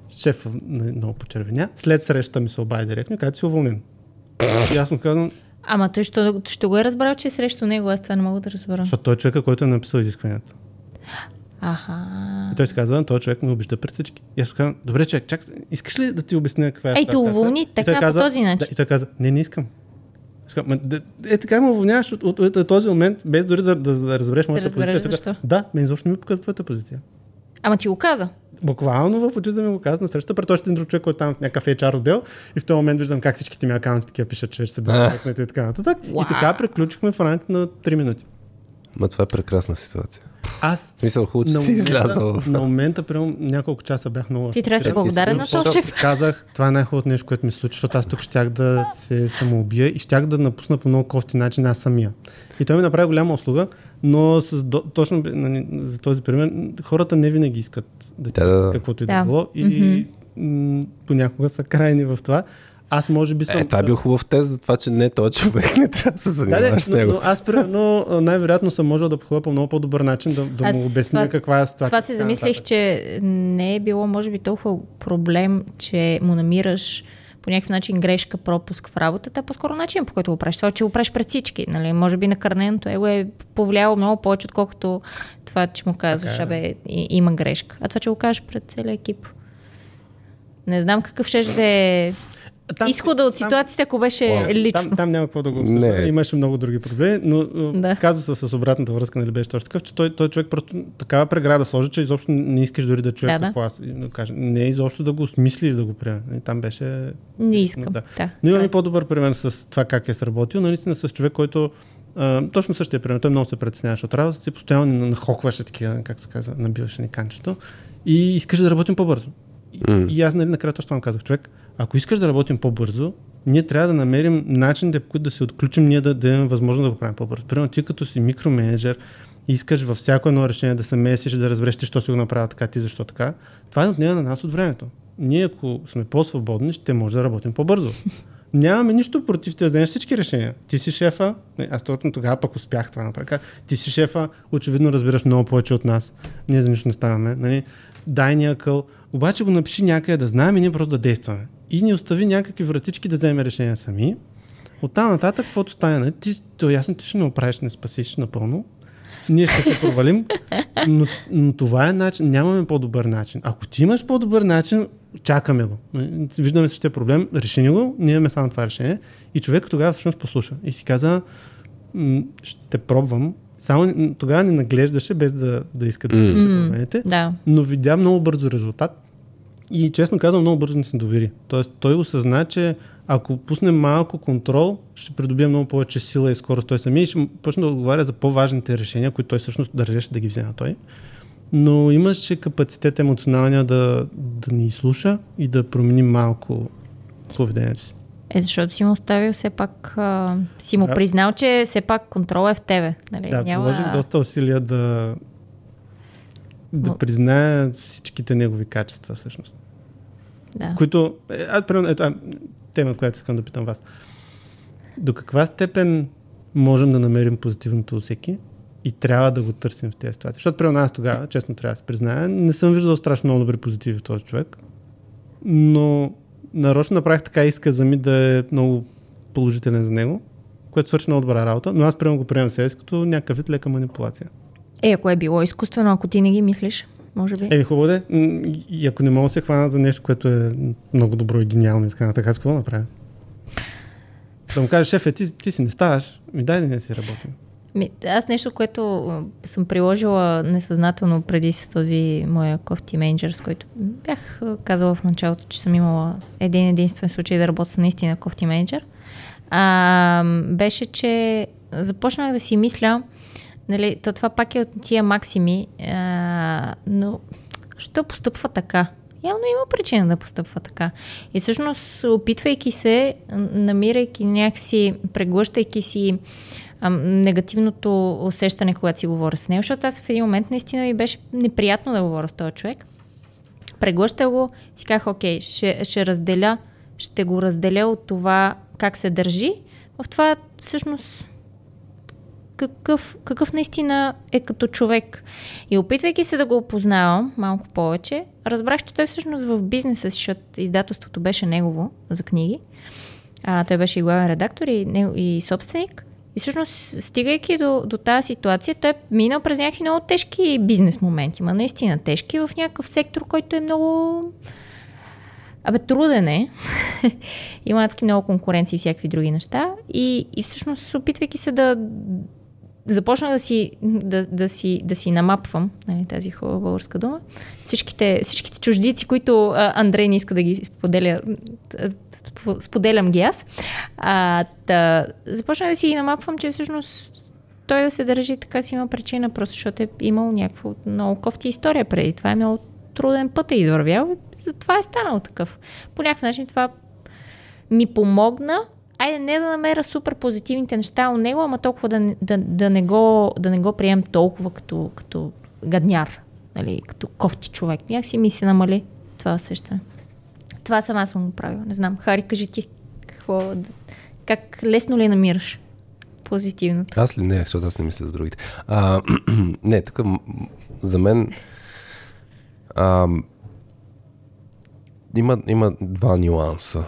Шефът много почервеня. След срещата ми се обади директно, каза, си уволнен. Ясно казвам, ама той ще го е разбрал, че е срещу него, аз това не мога да разбера. Защото той е човека, който е написал изискванията. И той се казва, той човек ме обижда пред всички. И аз казвам, добре човек, чак, искаш ли да ти обясня каква е това? Ей, те уволни така казва, по този начин. Да, и той каза, не искам. Казва, така ме уволняваш от този момент, без дори да разбереш моята позиция. Защо? Да, мен изобщо не ми показва твоята позиция. Ама ти го каза. Буквално в очите ми го каза на среща, пред още един друг човек, който там в някакъв HR отдел и в този момент виждам как всичките ми акаунти такива пишат, че ще се дезинфектнете и така нататък. Wow. И така приключихме в рамките на 3 минути. Ма това е прекрасна ситуация. Аз в смисъл, хубаво, че си излязъл. На момента, примерно, няколко часа бях много... Ти трябва да се благодарен на този шеф. Казах, това е най-хубавото нещо, което ми се случи, защото аз тук щях да се самоубия и щях да напусна по много кофти начин аз самия. И той ми направи голяма услуга, но точно за този пример, хората не винаги искат да питат каквото и да било и понякога са крайни в това. Аз може би съм... това е бил хубав тест за това, че не този човек не трябва да се занимаваш с него. Но аз примерно най-вероятно съм можел да подходя по много по-добър начин, да му обясня каква е ситуация. Това се замислих, че не е било може би толкова проблем, че му намираш по някакъв начин грешка, пропуск в работата, а по-скоро начин, по който го правиш. Това, че го правиш пред всички. Нали? Може би накърненото его е повлияло много повече, отколкото това, че му казваш, абе, има грешка. А това, че го кажеш пред целия екип. Не знам какъв ще да е. изхода от ситуацията, ако беше лично. Там няма какво да го обсъждаме. Имаше много други проблеми, но казуса с обратната връзка, нали, беше точно такъв, че той човек просто такава преграда сложи, че изобщо не искаш дори да чуе какво аз кажа. Не изобщо да го осмисли да го приема. Там беше... Не искам. Да. Но имаме по-добър пример с това как е сработил. Наистина с човек, който точно същия пример. Той много се притесняваше от работа си, постоянно нахокваше такива, както се казва, набиваше ни канчето и искаше да работим по-бързо. И аз, нали, накрая точно казах, човек, ако искаш да работим по-бързо, ние трябва да намерим начините, по които да се отключим, ние да имаме възможност да го правим по-бързо. Примерно ти като си микроменеджер, искаш във всяко едно решение да се месиш, да разбереш ти, що си го направя така, ти защо така. Това отнема на нас от времето. Ние, ако сме по-свободни, ще може да работим по-бързо. Нямаме нищо против тези, знаеш всички решения. Ти си шефа, аз точно тогава пък успях това напред. Ти си шефа, очевидно разбираш много повече от нас. Ние за нищо не ставаме. Нали? Дай някъл, обаче го напиши някъде да знаем и ние просто да действаме. И ни остави някакви вратички да вземе решения сами. Оттам нататък, каквото стане, нали? То ясно, ти ще не оправиш, не спасиш напълно. Ние ще се провалим, но това е начин, нямаме по-добър начин. Ако ти имаш по-добър начин, чакаме го. Виждаме същия проблем, решени го, ние имаме само това решение и човек тогава всъщност послуша и си каза, ще пробвам. Само тогава не наглеждаше без да иска да реши промените, но видя много бързо резултат и честно казвам, много бързо не се довери. Тоест той осъзна, че ако пусне малко контрол, ще придобие много повече сила и скорост той самия и ще почне да отговаря за по-важните решения, които той всъщност държеше да ги взема той. Но имаше капацитет емоционалния да ни слуша и да промени малко поведението си. Защото си му оставил все пак, си му признал, че все пак контрол е в тебе. Нали? Да, положих доста усилия да призная всичките негови качества всъщност. Да. Които, тема, която искам да питам вас. До каква степен можем да намерим позитивното у всеки и трябва да го търсим в тези ситуации? Защото при нас тогава, честно трябва да се призная, не съм виждал страшно много добри позитиви в този човек, но нарочно направих така изказа ми да е много положителен за него, което свърши много добра работа, но аз приема го приемам себе си като някакъв вид лека манипулация. Ако е било изкуствено, ако ти не ги мислиш, може би. Хубаво де. И ако не мога да се хвана за нещо, което е много добро и гениално, искам така, какво да направя? Да му кажа, шефе, ти си не ставаш, ми дай да не си работим. Аз нещо, което съм приложила несъзнателно преди с този моя кофти менеджер, с който бях казала в началото, че съм имала един-единствен случай да работя наистина кофти менеджер, беше, че започнах да си мисля, нали, то това пак е от тия максими, но що постъпва така? Явно има причина да постъпва така. И всъщност, опитвайки се, намирайки някакси, преглъщайки си негативното усещане, когато си говоря с него, защото аз в един момент наистина ми беше неприятно да говоря с този човек. Преглъща го, си казах, окей, ще го разделя от това как се държи, в това всъщност какъв наистина е като човек. И опитвайки се да го опознавам малко повече, разбрах, че той всъщност в бизнеса, защото издателството беше негово за книги, той беше и главен редактор и собственик. И всъщност, стигайки до тази ситуация, той е минал през някакви много тежки бизнес моменти, ма наистина тежки в някакъв сектор, който е много труден е. Има адски много конкуренции и всякакви други неща. И всъщност, опитвайки се да започна да си намапвам, нали, тази хубава българска дума, всичките чуждици, които Андрей не иска да ги споделя, споделям ги аз. Започна да си намапвам, че всъщност той да се държи така си има причина, просто защото е имал някаква много кофти история преди. Това е много труден път е извървял и затова е станал такъв. По някакъв начин това ми помогна. Айде не да намеря супер позитивните неща у него, ама толкова да не го прием толкова като гадняр, нали, като кофти човек. Някак си ми се намали това усещане. Това сама съм го правила. Не знам. Хари, кажи ти. Как лесно ли намираш позитивното? Аз ли? Не, защото аз не мисля за другите. Не, тук за мен има два нюанса.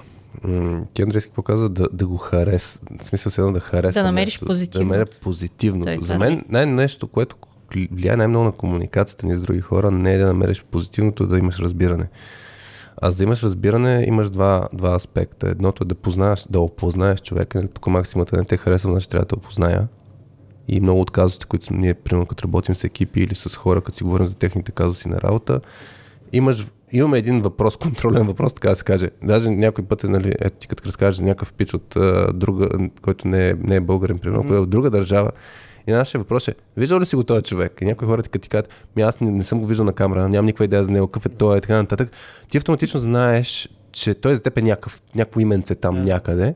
Кендрийски показва да го хареса. В смисъл седно да хареса. Да намериш нещо, позитивното. Да намеря позитивното. Той, за мен най-нещо, което влияе най-много на комуникацията ни с други хора, не е да намериш позитивното, да имаш разбиране. А за да имаш разбиране, имаш два аспекта. Едното е да познаеш, да опознаеш човека. Тук максимата не те харесва, значи трябва да те опозная. И много от казусите, които ние, примерно, като работим с екипи или с хора, като си говорим за техните казуси на работа, имаме един въпрос, контролен въпрос, така да се каже. Даже някой път е, нали, ето ти като разкажеш някакъв пич от друга, който не е българен, примерно, който е от друга държава. И нашия въпрос е, виждал ли си го този човек? И някои хора ти казват, аз не съм го виждал на камера, нямам никаква идея за него, какъв е той и така нататък. Ти автоматично знаеш, че той за теб е някакво именце там някъде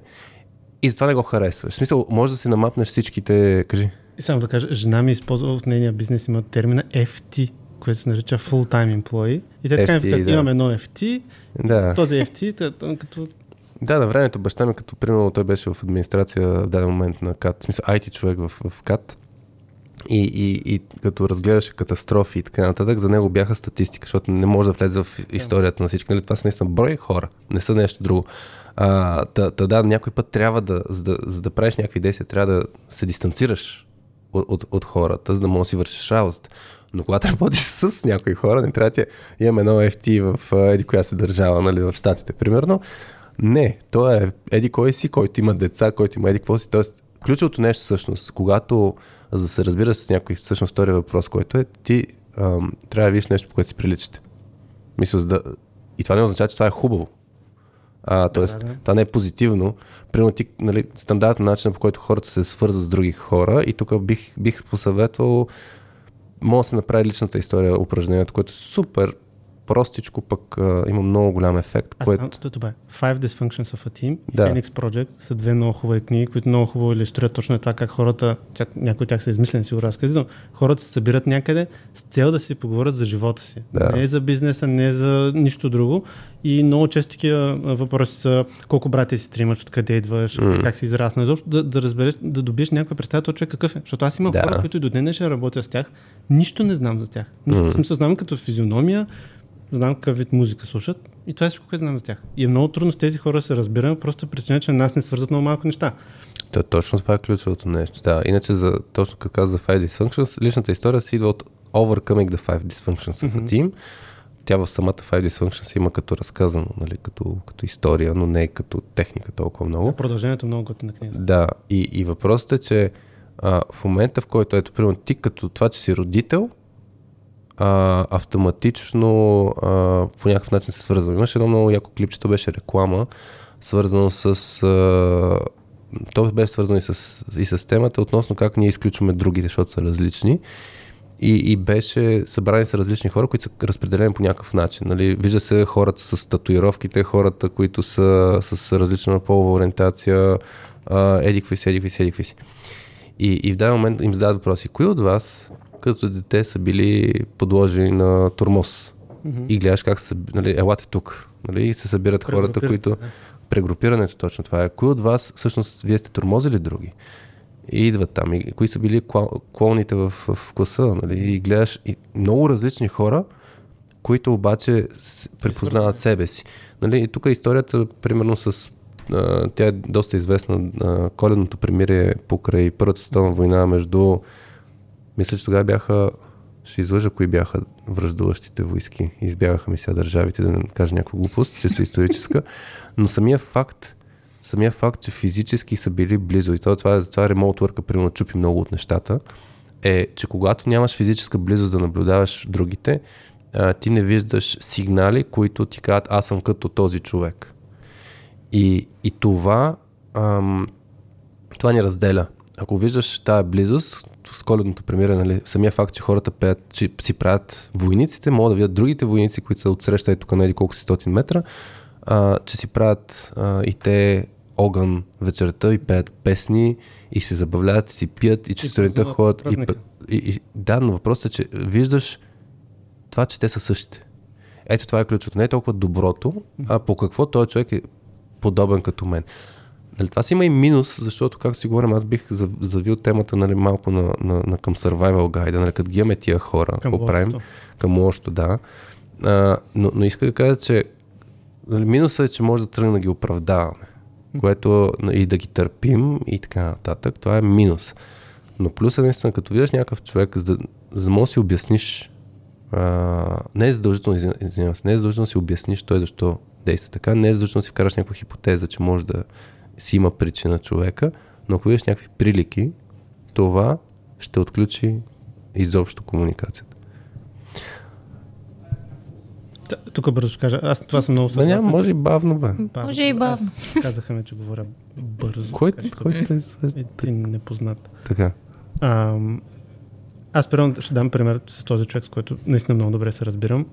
и затова не го харесваш. В смисъл, може да си намапнеш всичките, кажи. И само да кажа, жена ми използва в нейния бизнес, има термина FT, което се нарича full-time employee. И те така ми имаме едно FT, този FT, като... Да, на времето баща ми, като примерно той беше в администрация в даден момент на КАТ, в смисъл IT човек в КАТ, и като разгледаше катастрофи и така нататък, за него бяха статистика, защото не може да влезе в историята на всички. Нали? Това са наистина брой хора, не са нещо друго. Някой път трябва за да правиш някакви действия, трябва да се дистанцираш от хората, за да можеш да си вършиш работата. Но когато работиш с някои хора, не трябва да имаме едно FT в еди коя се държава, нали, в щатите, примерно. Не, той е еди кой си, който има деца, който има еди какво си. Тоест, ключовото нещо всъщност, когато за да се разбираш с някой, всъщност втория въпрос, който е, ти трябва да видиш нещо, по което си приличате. И това не означава, че това е хубаво. Това не е позитивно. Примерно ти, нали, стандартен начин, по който хората се свързват с други хора, и тук бих посъветвал, може да се направи личната история упражнението, което е супер простичко, пък има много голям ефект. Това е Five Dysfunctions of a Team и Phoenix Project са две много хубави книги, които много хубаво иллюстрират точно това как хората, някои от тях са измислени, си го разкази, но хората се събират някъде с цел да си поговорят за живота си. Да. Не е за бизнеса, не е за нищо друго. И много често такива въпроси са колко братя си тримаш, откъде идваш, как си израснал. Изобщо да разбереш, да добиеш някаква представа точно какъв е. Защото аз имам хора, които и до днес ще работя с тях, нищо не знам за тях. Нищо не съзнавам като физиономия. Знам какъв вид музика слушат и това е всичко, което знам за тях. И е много трудно с тези хора се разбираме, просто причина, че нас не свързват много малко неща. То, точно това е ключовото нещо, да. Иначе, точно като каза за Five Dysfunctions, личната история си идва от Overcoming the Five Dysfunctions of a Team. Тя в самата Five Dysfunctions има като разказано, нали, като история, но не като техника толкова много. Да, продължението много готина книга. Да, и въпросът е, че в момента, в който, ето, примерно, ти като това, че си родител, автоматично по някакъв начин се свързва. Имаше едно много яко клипче, то беше реклама, свързано с... То беше свързано и с темата относно как ние изключваме другите, защото са различни. И беше събрани с различни хора, които са разпределени по някакъв начин. Нали? Вижда се хората с татуировките, хората, които са с различна полова ориентация, едикви си. И в даден момент им задават въпроси. Кои от вас като дете са били подложени на тормоз? И гледаш как са, нали, елате тук, нали, и се събират хората, които... Прегрупирането, точно това е. Кои от вас, всъщност, вие сте тормозили други? И идват там. И кои са били клоуните в класа, нали? И гледаш и много различни хора, които обаче припознават себе си. Нали? И тук историята, примерно, тя е доста известна, коледното примирие покрай Първата световна война между... Мисля, че тогава ще излъжа кои бяха връждуващите войски. Избягаха ми сега държавите, да не кажа някаква глупост, чисто историческа. Но самия факт, че физически са били близо, и това remote work-а, примерно, чупи много от нещата, е, че когато нямаш физическа близост да наблюдаваш другите, ти не виждаш сигнали, които ти казват, аз съм като този човек. И това ни разделя. Ако виждаш тая близост, с коледното премире, нали, самия факт, че хората пеят, че си правят войниците, могат да видят другите войници, които са отсреща и тук на еди колко си стотин метра, че си правят и те огън вечерта и пеят песни и се забавляват, и си пият, и че сутринта ходят. Да, но въпросът е, че виждаш това, че те са същите. Ето това е ключото. Не е толкова доброто, а по какво този човек е подобен като мен. Нали, това си има и минус, защото, както си говорим, аз бих завил темата, нали, малко на към Survival Guide, нали, като ги имаме тия хора, към лошото, да. Но иска да кажа, че, нали, минусът е, че може да тръгнем да ги оправдаваме, което и да ги търпим и така нататък. Това е минус. Но плюс е, наистина, като видиш някакъв човек, за да може да си обясниш не е задължително, не е задължително да си обясниш той защо действа така, не е задължително да си вкараш някаква хипотеза, че може да си има причина човека, но ако видиш някакви прилики, това ще отключи изобщо комуникацията. Тук бързо ще кажа. Аз това съм много съгласен. Да, може и бавно, бе. Може и бавно. Аз казаха ми, че говоря бързо. Който е един непознат. Така. Аз примерно ще дам пример с този човек, с който наистина много добре се разбирам.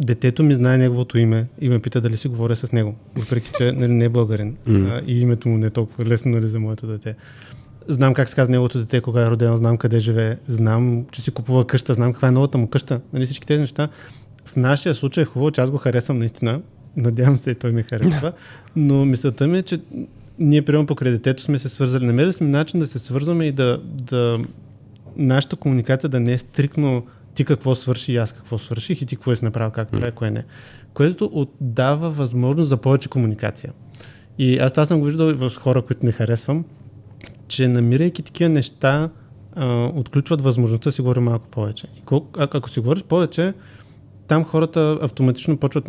Детето ми знае неговото име и ме пита дали си говоря с него. Въпреки, че не е българин. И името му не е толкова лесно, нали, за моето дете. Знам как се казва неговото дете, кога е родено, знам къде живее, знам, че си купува къща, знам каква е новата му къща. Нали, всички тези неща. В нашия случай е хубаво, че аз го харесвам наистина. Надявам се и той ми харесва. Но мисълта ми е, че ние приема покрай детето сме се свързали. Намерили сме начин да се свързваме и да нашата комуникация да не е стрикно ти какво свърши и аз какво свърших и ти какво си направил, как прави, кое не. Което отдава възможност за повече комуникация. И аз това съм го виждал в хора, които не харесвам, че намирайки такива неща, отключват възможността да си говорим малко повече. И ако си говориш повече, там хората автоматично почват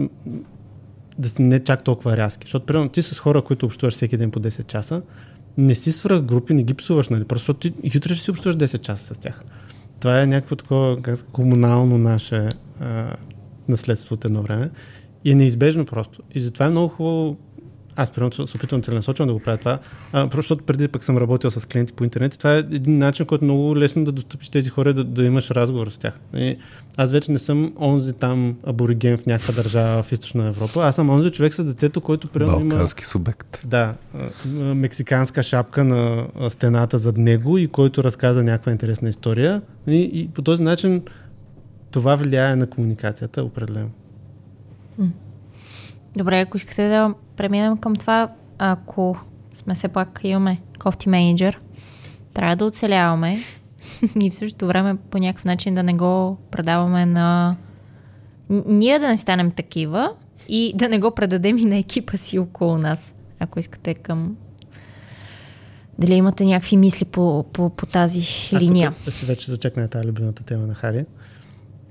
да си не чак толкова рязки. Защото, примерно, ти с хора, които общуваш всеки ден по 10 часа, не си свръх групи, не ги псуваш, нали? Просто защото ти утре ще си общуваш 10 часа с тях. Това е някакво такова комунално наше наследство от едно време. И е неизбежно просто. И затова е много хубаво. Аз, примерно, се опитвам целенасочено да го правя това. Защото преди пък съм работил с клиенти по интернет и това е един начин, който е много лесно да достъпиш тези хора, да имаш разговор с тях. И аз вече не съм онзи там абориген в някаква държава в Източна Европа. Аз съм онзи човек с детето, който примерно има... Балкански субект. Да. Мексиканска шапка на стената зад него и който разказа някаква интересна история. И по този начин това влияе на комуникацията определено. Добре, ако искате да преминем към това, ако сме все пак имаме кофти менеджер, трябва да оцеляваме и в същото време по някакъв начин да не го предаваме на... Ние да не станем такива и да не го предадем и на екипа си около нас. Ако искате към... Дали имате някакви мисли по тази линия? Аз тук вече зачекна тази любимата тема на Хари.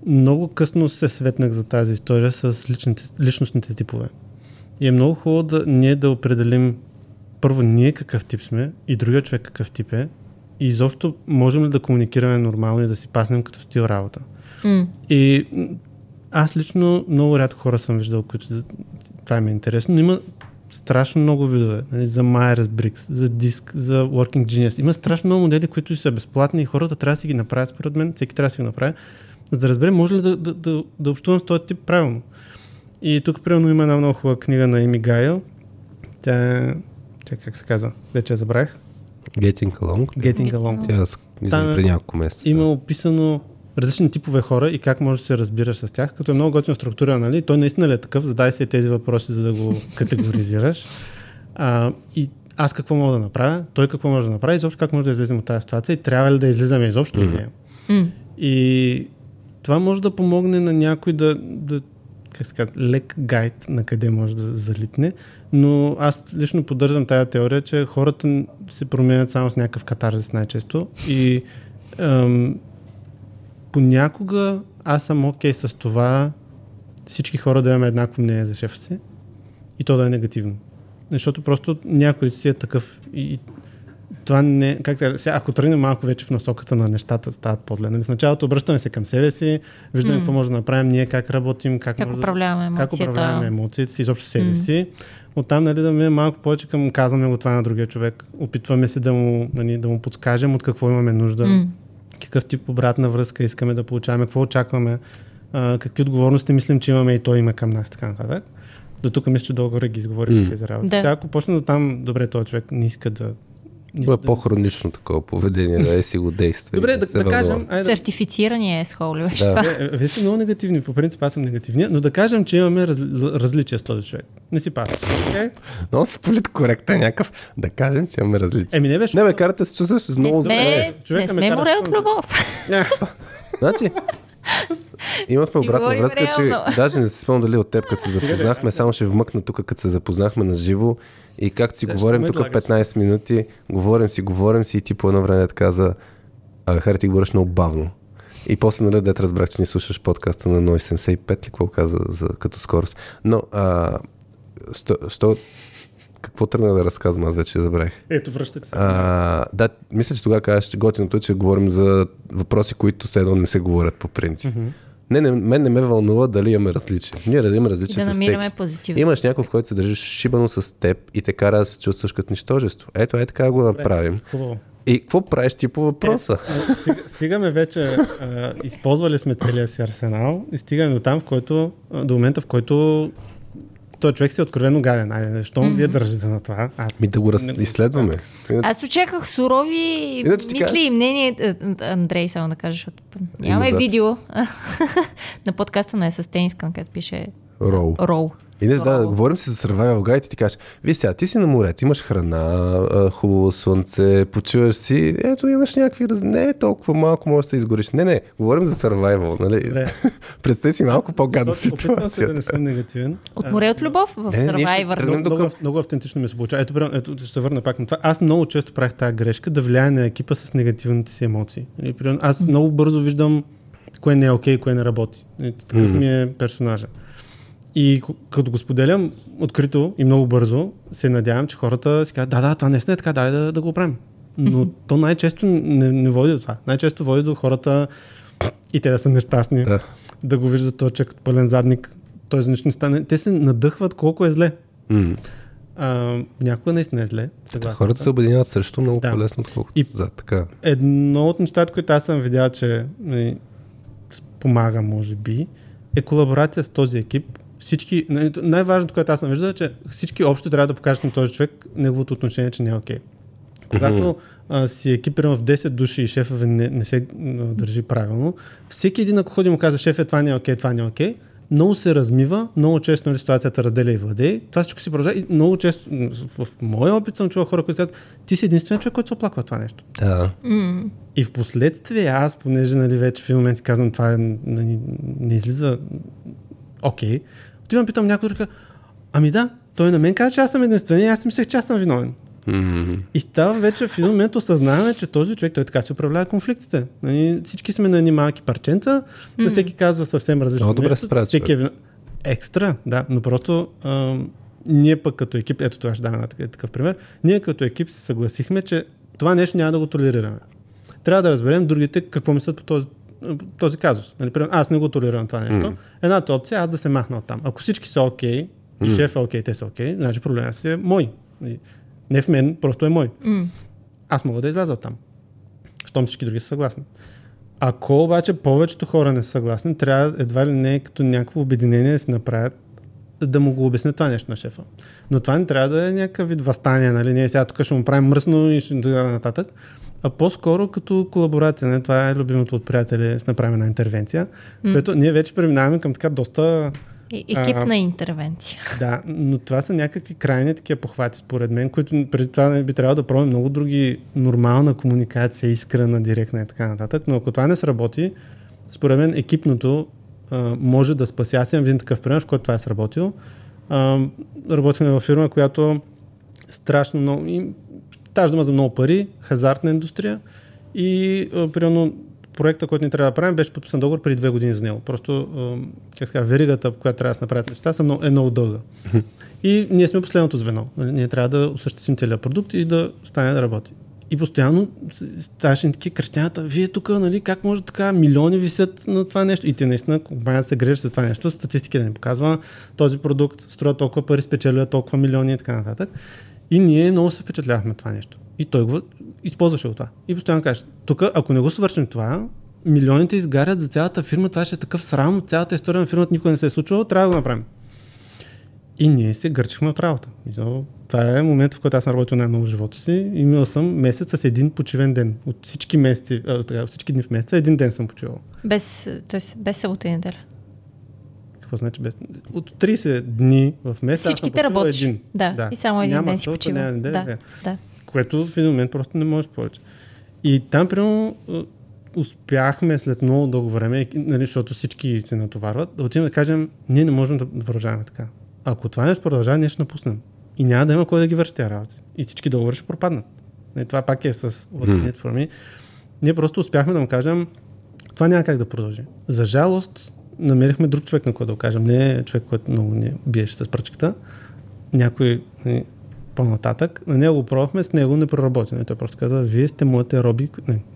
Много късно се светнах за тази история с личностните типове. И е много хубаво ние да определим първо ние какъв тип сме и другия човек какъв тип е и изобщо можем ли да комуникираме нормално и да си паснем като стил работа. И аз лично много рядко хора съм виждал, които това ми е интересно, но има страшно много видове, нали, за Myers-Briggs, за DISC, за Working Genius. Има страшно много модели, които са безплатни и хората трябва да си ги направят, според мен, всеки трябва да си го направи, за да разберем може ли да общувам с този тип правилно. И тук, примерно, има една много хубава книга на Ими Гайл. Тя е... как се казва? Вече я забравих. Getting Along. Тя излезе преди няколко месеца. Има описано различни типове хора и как може да се разбираш с тях, като е много готина структура, нали? Той наистина ли е такъв? Задай се тези въпроси, за да го категоризираш. И аз какво мога да направя? Той какво може да направи? Изобщо как може да излезем от тази ситуация? И трябва ли да излизаме изобщо от нея? И това може да помогне на някой да лек гайд на къде може да залитне, но аз лично поддържам тази теория, че хората се променят само с някакъв катарзис най-често и понякога аз съм окей с това всички хора да имаме еднакво мнение за шефа си и то да е негативно. Защото просто някой си е такъв и това не... Ако тръгнем малко вече в насоката на нещата, стават по-зле. Нали? В началото обръщаме се към себе си, виждаме какво може да направим ние, как работим, как управляваме емоциите си, изобщо себе си. Оттам, нали, да минем малко повече към казваме го това на другия човек. Опитваме се да му подскажем от какво имаме нужда, какъв тип обратна връзка искаме да получаваме, какво очакваме, какви отговорности мислим, че имаме и той има към нас, така нататък. До тук мисля, че дълго ги изговорим тези работи. Да. Сега, ако почне до там, добре, този човек не иска да... Това е по-хронично такова поведение, да е си го действа. Добре, да кажем... Сертифицирани е с холливеш това. Вие сте много негативни, по принцип аз съм негативният, но да кажем, че имаме различия с този човек. Не си пасва. Много си политкоректен някакъв. Да кажем, че имаме различия. Еми не беше... Не, ме карате се чувстваш с много здраве. Не сме море от любов. Значи... Имахме обратна връзка, че даже не се спомням дали от теб, като се запознахме, само ще вмъкна тук, като се запознахме на живо и както си говорим тук 15 минути, говорим си и ти по едно време каза, Хари, ти говориш много бавно. И после, нали, дет разбрах, че не слушаш подкаста на 075 ли, какво каза за, като скорост. Но, какво тръгна да разказвам, аз вече забравих. Ето, връщате се. Да, мисля, че тогава казваш, че готиното е, че говорим за въпроси, които все едно не се говорят по принцип. Mm-hmm. Не, мен не ме вълнува дали имаме различия. Ние имаме различия да с теб. Имаш някой, в който се държиш шибано с теб и те кара да се чувстваш като нищожество. Ето, е така го направим. Хубаво. И какво правиш ти по въпроса? Стигаме вече, използвали сме целия си арсенал и стигаме до там, в който, до момента, в който той човек си е откровено гаден. Айде, щом вие държите на това? Аз... Ми да го изследваме. Аз очаквах сурови мисли и мнение. Андрей, само да кажеш, защото нямаме видео на подкаста, но е с тенискан, където пише Рол. И не да говорим се за Survival Guide и ти кажеш, вие сега, ти си на морето, имаш храна, хубаво слънце, почуваш си, ето имаш някакви не толкова малко, можеш да се изгориш. Не, говорим за Survival, нали? Представи си малко по-гадна ситуация. Опитвам се да не съм негативен. От море от любов в Survivor. Много автентично ми се получава. Ето, ще се върна пак на това. Аз много често правих тази грешка да влияя на екипа с негативните си емоции. Аз много бързо виждам кое не е окей, кое не работи. Такъв ми е персонажа. И като го споделям открито и много бързо, се надявам, че хората си казват, да, това не е така, дай да го оправим. Но то най-често не води до това. Най-често води до хората и те да са нещастни, да го виждат той, че като пълен задник, той за нищо не стане. Те се надъхват колко е зле. Някога наистина е зле. Хората се обединяват също много по-лесно, отколкото за така. Едно от нещата, които аз съм видял, че помага, може би, е колаборация с този екип. Всички, най-важното, което аз съм виждал, е, че всички общо трябва да покажат на този човек неговото отношение, че не е окей. Когато си екипирам в 10 души и шефът не се държи правилно, всеки един, ако ходи и му каза, шеф, това не е окей, това не е окей, много се размива, много често ситуацията разделя и владее. Това всичко си продължава и много често в моя опит съм чувал хора, които казват, ти си единствен човек, който се оплаква това нещо. Да. И в последствие аз, понеже вече в един момент си казвам, това не излиза окей. Отивам, питам някой друг, ами да, той на мен каза, че аз съм единствен и аз мислех, че аз съм виновен. И става вече в един момент осъзнаваме, че този човек, той така си управлява конфликтите. Всички сме на едни малки парченца, на всеки казва съвсем различно нещо. Всеки е виновен. Екстра, да, но просто ние пък като екип, ето това ще дам такъв пример, ние като екип се съгласихме, че това нещо няма да го толерираме. Трябва да разберем другите какво мислят по този казус. Аз не го толерирам това нещо. Едната опция е аз да се махна от там. Ако всички са окей, и шеф е окей, те са окей, значи проблемът си е мой. Не в мен, просто е мой. Аз мога да изляза от там. Щом всички други са съгласни. Ако обаче повечето хора не са съгласни, трябва едва ли не като някакво обединение да се направят, да му го обяснят това нещо на шефа. Но това не трябва да е някакъв вид въстание, нали? Не, сега тук ще му правим мръсно и ще нататък. А по-скоро като колаборация. Не? Това е любимото от приятели с направим една интервенция, което ние вече преминаваме към така доста... Екипна интервенция. Да, но това са някакви крайни такива похвати, според мен, които преди това би трябвало да пробваме много други, нормална комуникация, искрена, директна и така нататък. Но ако това не сработи, според мен екипното може да спаси. Аз имам един такъв пример, в който това е сработило. Работихме във фирма, която страшно много... Тази дума за много пари, хазартна индустрия и примерно проекта, който ни трябва да правим, беше подписан договор преди 2 години за него. Просто веригата, която трябва да се направят нещата, е много дълга. И ние сме последното звено. Ние трябва да осъществим целият продукт и да стане да работи. И постоянно ставаше такива кръщената, вие тук, нали, как може така, милиони висят на това нещо. И те наистина, компанията се грижи за това нещо, статистика да ни показва този продукт, струва толкова пари, спечеля толкова милиони и така нататък. И ние много се впечатлявахме това нещо. И той го използваше от това. И постоянно каже, тук, ако не го свършим това, милионите изгарят за цялата фирма, това ще е такъв срам, цялата история на фирмата никога не се е случвала, трябва да го направим. И ние се гърчихме от работа. Това е момент, в който аз съм работил най-много в живота си. Имал съм месец с един почивен ден. От всички месеци, от всички дни в месеца, един ден съм почивал. Без събота и неделя. Значи, от 30 дни в месец всичките работиш. Един. Да, и само един ден си почива. Няма неделя, да. Което в един момент просто не можеш повече. И там, примерно, успяхме след много дълго време, нали, защото всички се натоварват, да отидем да кажем, ние не можем да продължаваме така. Ако това нещо продължава, ние ще напуснем. И няма да има кой да ги върши тези работи. И всички договори ще пропаднат. И това пак е с What Is It For Me. Ние просто успяхме да му кажем, това няма как да продължи. За жалост, намерихме друг човек, на който да го кажем. Не човек, който много ни биеше с пръчката. Някой по-нататък. На него го пробвахме, с него не проработи. Той просто каза, вие сте моите роби.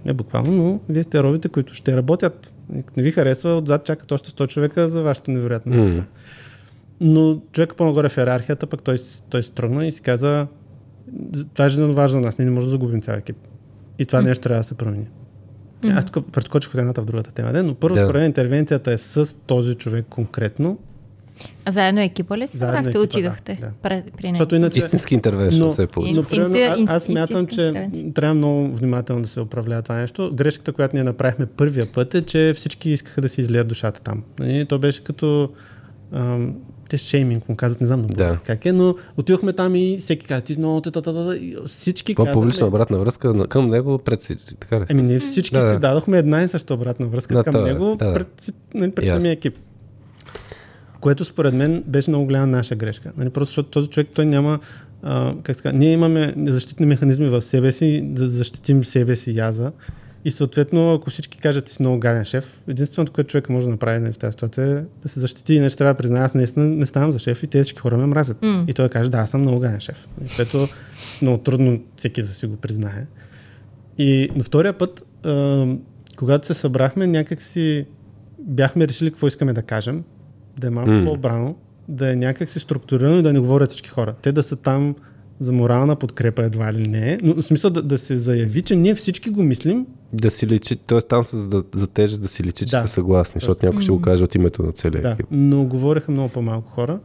Не буквално, но вие сте робите, които ще работят. Не ви харесва, отзад чакат още 100 човека за вашето невероятно. Mm. Но човека по-нагоре в иерархията, пък той строгна и си каза, това е жизненно важно на нас, ние не можем да загубим цял екип. И това нещо трябва да се промени. Mm-hmm. Аз тук предскочих от едната в другата тема, но първо според мен интервенцията е с този човек конкретно. А заедно екипа ли се събрахте? Отидохте? Да. При него. Истински интервенция се получи. Но аз смятам, че трябва много внимателно да се управлява това нещо. Грешката, която ние направихме първия път е, че всички искаха да си излият душата там. И то беше като... те шейминг му казват, не знам много как е, но отивахме там и всеки каза, ти много всички казват. По-публична обратна връзка към него пред всички, така ли? Ами ние всички си дадохме една и съща обратна връзка към него пред самия екип. Което според мен беше много голяма наша грешка. Нали? Просто защото този човек, той няма... ние имаме защитни механизми в себе си, да защитим себе си яза. И съответно, ако всички кажат, ти си много гаден шеф, единственото, което човек може да направи в тази ситуация е да се защити. Иначе трябва да призная, аз наистина не ставам за шеф и тези всички хора ме мразят. Mm. И той каже, да, аз съм много гаден шеф. Което много трудно всеки да си го признае. И на втория път, когато се събрахме, някак си бяхме решили какво искаме да кажем. Да е малко по-обрано, да е някак си структурирано и да не говорят всички хора. Те да са там за морална подкрепа едва ли не, но в смисъл да се заяви, че ние всички го мислим. Да си личи, т.е. там са за тежест да си личи, че са съгласни, защото някой ще го каже от името на целия екип. Но говореха много по-малко хора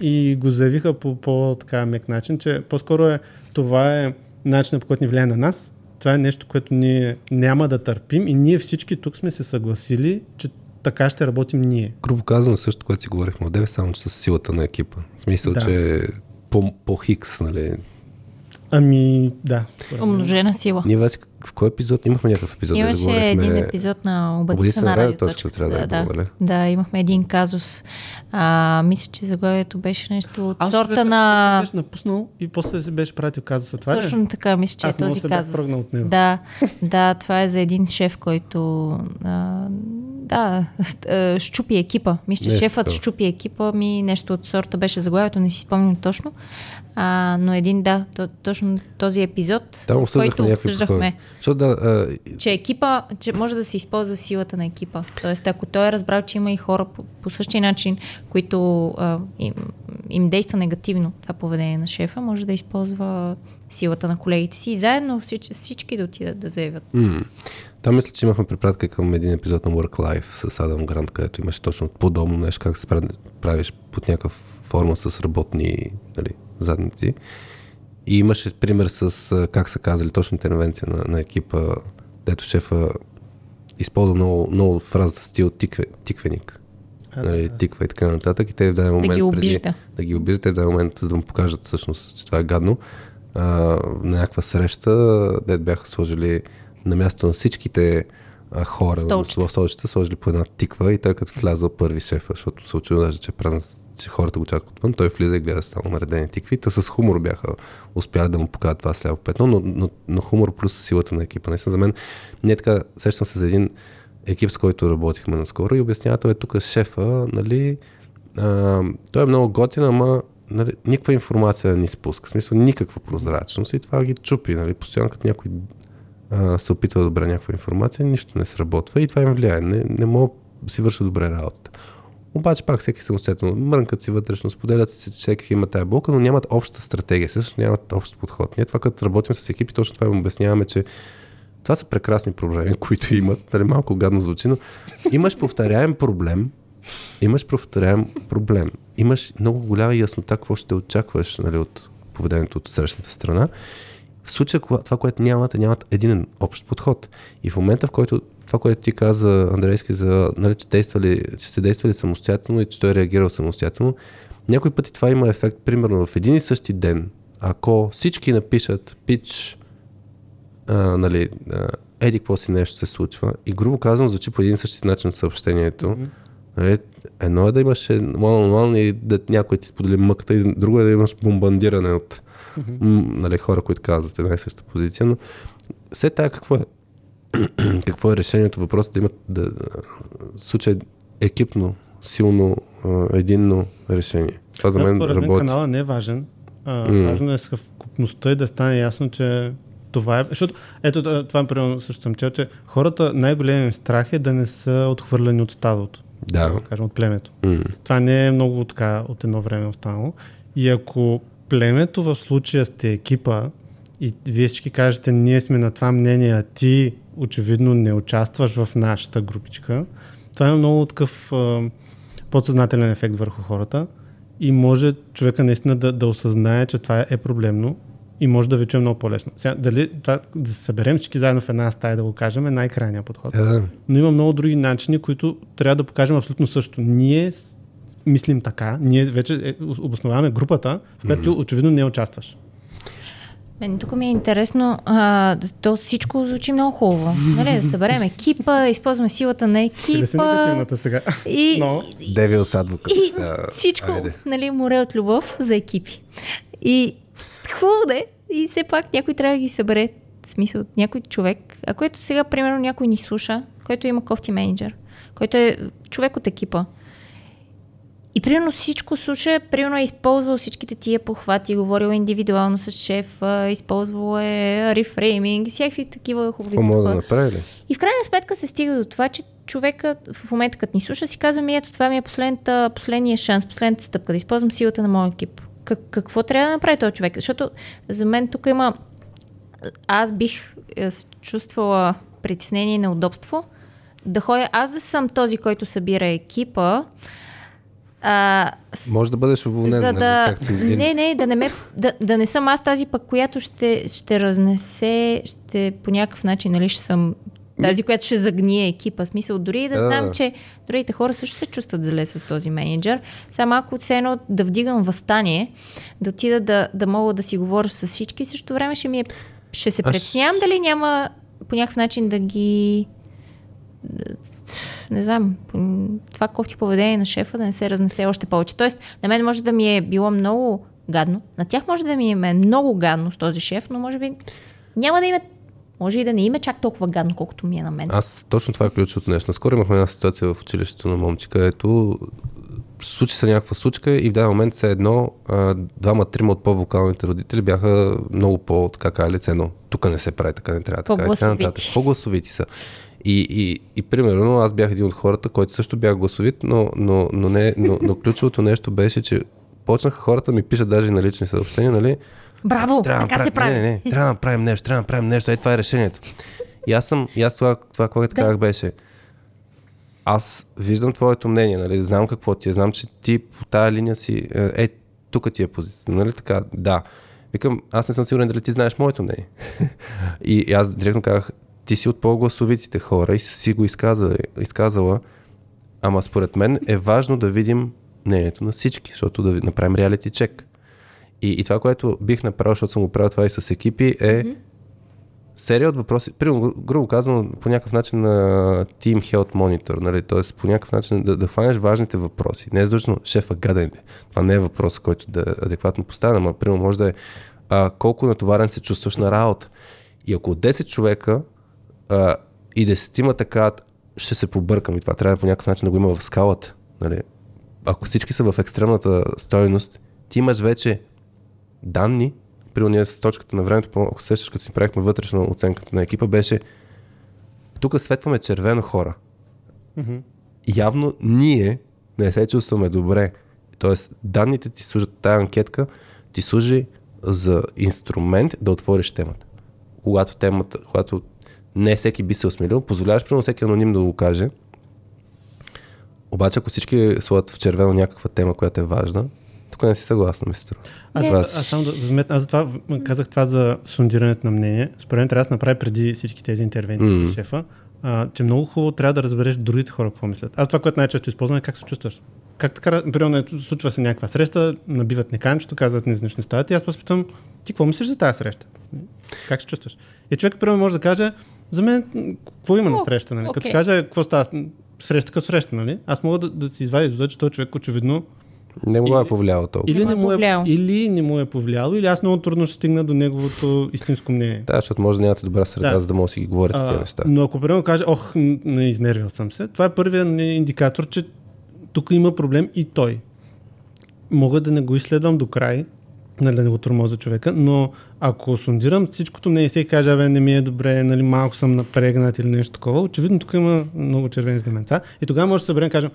и го заявиха по по-така мек начин, че по-скоро това е начинът, по който ни влияе на нас. Това е нещо, което ние няма да търпим и ние всички тук сме се съгласили, че така ще работим ние. Грубо казано също, което си говорихме от ДЕВ, само че с силата на екипа. В смисъл, че по-хикс, нали? Ами, да. Умножена сила. Ние в кой епизод? Имахме някакъв епизод. Имаше един епизод на обадица на радио. Точно трябва да е бъде. Да, имахме един казус. Мисля, че заглавието беше нещо от сорта на... Аз беше напуснал и после се беше пратил казуса. Това точно е? Така, мисля, че е този казус. Аз много се бях Да, това е за един шеф, който... щупи екипа. Мисля, че шефът щупи екипа ми, нещо от сорта беше заглавието, не си спомням точно. Но един, точно този епизод, който обсъждахме, че екипа, че може да се използва силата на екипа. Тоест, ако той е разбрал, че има и хора по същия начин, които им действа негативно това поведение на шефа, може да използва силата на колегите си и заедно всички да отидат да заявят. Там мисля, че имахме препратка към един епизод на Work Life с Адам Грант, където имаше точно подобно нещо, как се правиш под някаква форма с работни задници. И имаше пример с, как са казали, точно интервенция на екипа, дето шефа използва много фраза стил тиквеник. Тиква и така нататък. И те в даден момент... Да ги обижда. Те в даден момент, за да му покажат всъщност, че това е гадно. На някаква среща, дето бяха сложили на място на всичките хора на столчета, сложили по една тиква и той като влязъл първи шефа, защото се очудва даже, че е празен, че хората го чакат отвън, той влиза и гледа само наредени тикви. Та с хумор бяха успяли да му покажат това сляво петно, но хумор плюс силата на екипа. Наистина за мен, не така, сещам се за един екип, с който работихме наскоро и обяснявател е тук шефа, той е много готин, ама никаква информация да ни спуска, в смисъл никаква прозрачност и това ги чупи, постоянно като някой се опитва да добре някаква информация, нищо не сработва и това им влияе. Не мога да си върша добре работата. Обаче пак всеки самостоятелно мрънкат си вътрешно, споделят си, че всеки има тая болка, но нямат обща стратегия, всъщност нямат общ подход. Ние това като работим с екипи, точно това им обясняваме, че това са прекрасни проблеми, които имат. Малко гадно звучи, но имаш повторяем проблем, имаш много голяма яснота какво ще очакваш от поведението от срещната страна. В случая това, което нямат един общ подход. И в момента, в който това, което ти каза, Андрейски, че сте действали самостоятелно и че той е реагирал самостоятелно, някой пъти това има ефект, примерно в един и същи ден, ако всички напишат пич, еди какво си нещо се случва и грубо казвам, звучи по един и същи начин съобщението, едно е да имаш one-on-one и да някой ти сподели мъката и друго е да имаш бомбандиране от хора, които казват една и съща позиция, но все тая какво е? какво е решението? Въпросът да имат случай екипно, силно, единно решение. Това за мен работи. Според канала не е важен. Важно е съвкупността и да стане ясно, че това е... Защото, ето това е примерно също съм чел, че хората най-големият страх е да не са отхвърляни от стадото. Да. Да кажем, от племето. Това не е много така от едно време останало. И ако племето в случая сте екипа и вие всички кажете, ние сме на това мнение, а ти очевидно не участваш в нашата групичка, това е много такъв подсъзнателен ефект върху хората и може човека наистина да осъзнае, че това е проблемно и може да вече е много по-лесно. Сега, дали това, да се съберем всички заедно в една стая да го кажем е най-крайния подход. Yeah. Но има много други начини, които трябва да покажем абсолютно също. Ние мислим така, ние вече обосноваваме групата, в която очевидно не участваш. Мен тук ми е интересно, то всичко звучи много хубаво. Нали, да съберем екипа, използваме силата на екипа. Сега. И, но... Девилс адвокат. И всичко, нали, море от любов за екипи. И хубаво де, и все пак някой трябва да ги събере, в смисъл, някой човек, а което сега, примерно, някой ни слуша, който има кофти менеджер, който е човек от екипа. И примерно всичко слуша, примерно е използвал всичките тия похвати, говорил индивидуално с шеф, използвал е рефрейминг, всякакви такива хубави. Помога да направи. И в крайна сметка се стига до това, че човека в момента като ни слуша си казва, ето това ми е последния шанс, последната стъпка, да използвам силата на моя екип. Какво трябва да направи този човек? Защото за мен тук има... Аз бих чувствала притеснение и неудобство да ходя аз да съм този, който събира екипа. Може да бъдеш уволнен. Да не съм аз тази пък, която ще разнесе, ще по някакъв начин, нали, ще съм тази, която ще загние екипа. В смисъл, дори да знам, че другите хора също се чувстват зле с този менеджер. Само ако цено да вдигам въстание, да отида да мога да си говоря с всички, в същото време ще се притеснявам дали няма по някакъв начин да ги... не знам, това кофти поведение на шефа да не се разнесе още повече. Тоест, на мен може да ми е било много гадно, на тях може да ми е много гадно с този шеф, но може би няма да има, може и да не има чак толкова гадно, колкото ми е на мен. Аз точно това е ключовото нещо. Наскоро имахме една ситуация в училището на момче, където случи се някаква случка и в даден момент все едно двама-трима от по-вокалните родители бяха много по-така калица, едно. Тук не се прави, така не трябва. По-гласовити са. И примерно аз бях един от хората, който също бях гласовит, но ключовото нещо беше, че почнаха хората ми пишат даже на лични съобщения, нали? Браво, така се прави. Не, трябва да правим нещо, това е решението. И аз това което казах беше, аз виждам твоето мнение, нали? Знам какво ти е, знам, че ти по тая линия си, тук ти е позиция, нали? Така, да. Викам, аз не съм сигурен дали ти знаеш моето мнение. И аз директно казах, ти си от по-гласовитите хора и си го изказала, ама според мен е важно да видим мнението на всички, защото да направим реалити чек. И това, което бих направил, защото съм го правил това и с екипи, е серия от въпроси, примерно, грубо казано, по някакъв начин на Team Health Monitor, нали? Т.е. по някакъв начин да хванеш важните въпроси. Не е задължително шефа гаден бе. Това не е въпрос, който да адекватно поставя, ама примерно може да е колко натоварен се чувстваш на работа. И около 10 човека и 10-ма така, ще се побъркам и това трябва по някакъв начин да го има в скалата. Нали? Ако всички са в екстремната стойност, ти имаш вече данни, при ние с точката на времето, ако сещаш, като си правихме вътрешна оценката на екипа, беше тук светваме червено хора. Явно ние не се чувстваме добре. Тоест, данните ти служат, тая анкетка ти служи за инструмент да отвориш темата. Когато не всеки би се осмелил. Позволяваш, примерно, всеки аноним да го каже. Обаче, ако всички слагат в червено някаква тема, която е важна, тук не си съгласна, мисля. Аз затова казах това за сундирането на мнение. Според мен трябва да направя преди всички тези интервенции на шефа, че много хубаво трябва да разбереш другите хора какво мислят. Аз това, което най-често използвам е как се чувстваш. Как така, примерно, случва се някаква среща, набиват неканчето, казват незнични стават и аз просто питам, ти какво мислиш за тази среща? Как се чувстваш? И човек, примерно, може да каже, за мен, какво има на среща, нали? Okay. Като кажа, какво става среща, нали? Аз мога да си извадя, че този човек очевидно Не му е повлияло толкова. Или не му е повлияло, или аз много трудно ще стигна до неговото истинско мнение. Да, защото може да нямате добра среда, да, за да може да си ги говорите тези неща. Но ако примерно каже, ох, не изнервил съм се, това е първият индикатор, че тук има проблем и той. Мога да не го изследвам до край, нали, да не го тормоза човека, но ако сондирам всичкото не и се каже, абе, не ми е добре, нали, малко съм напрегнат или нещо такова, очевидно тук има много червени знаменца и тогава може да съберем, кажем,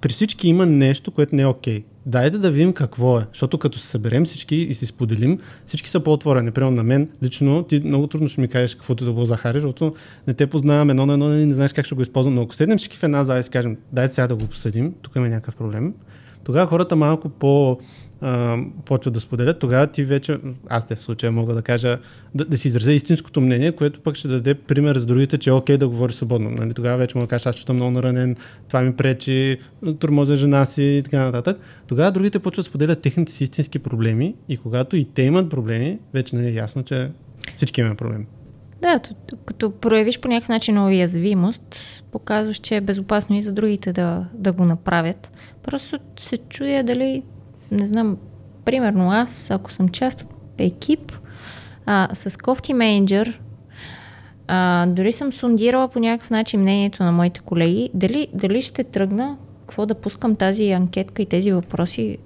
при всички има нещо, което не е окей. Дайте да видим какво е, защото като се съберем всички и си споделим, всички са по-отворени. Примерно на мен лично, ти много трудно ще ми кажеш каквото е да го захариш, защото не те познавам едно на едно, не знаеш как ще го използвам, но ако седнем всички в една зала и си кажем, дайте сега да го обсъдим, тук има някакъв проблем, тогава хората малко почват да споделят, тогава ти вече, аз те в случая мога да кажа, да си изразя истинското мнение, което пък ще даде пример с другите, че е окей да говори свободно. Нали? Тогава вече мога да кажа, аз чувствам много наранен, това ми пречи, тормозя жена си и така нататък. Тогава другите почват да споделят техните си истински проблеми и когато и те имат проблеми, вече не е ясно, че всички имаме проблеми. Да, като проявиш по някакъв начин уязвимост, показваш, че е безопасно и за другите да го направят. Просто се чудя дали, не знам, примерно аз, ако съм част от екип с кофти менеджер, дори съм сундирала по някакъв начин мнението на моите колеги, дали ще тръгна, какво да пускам тази анкетка и тези въпроси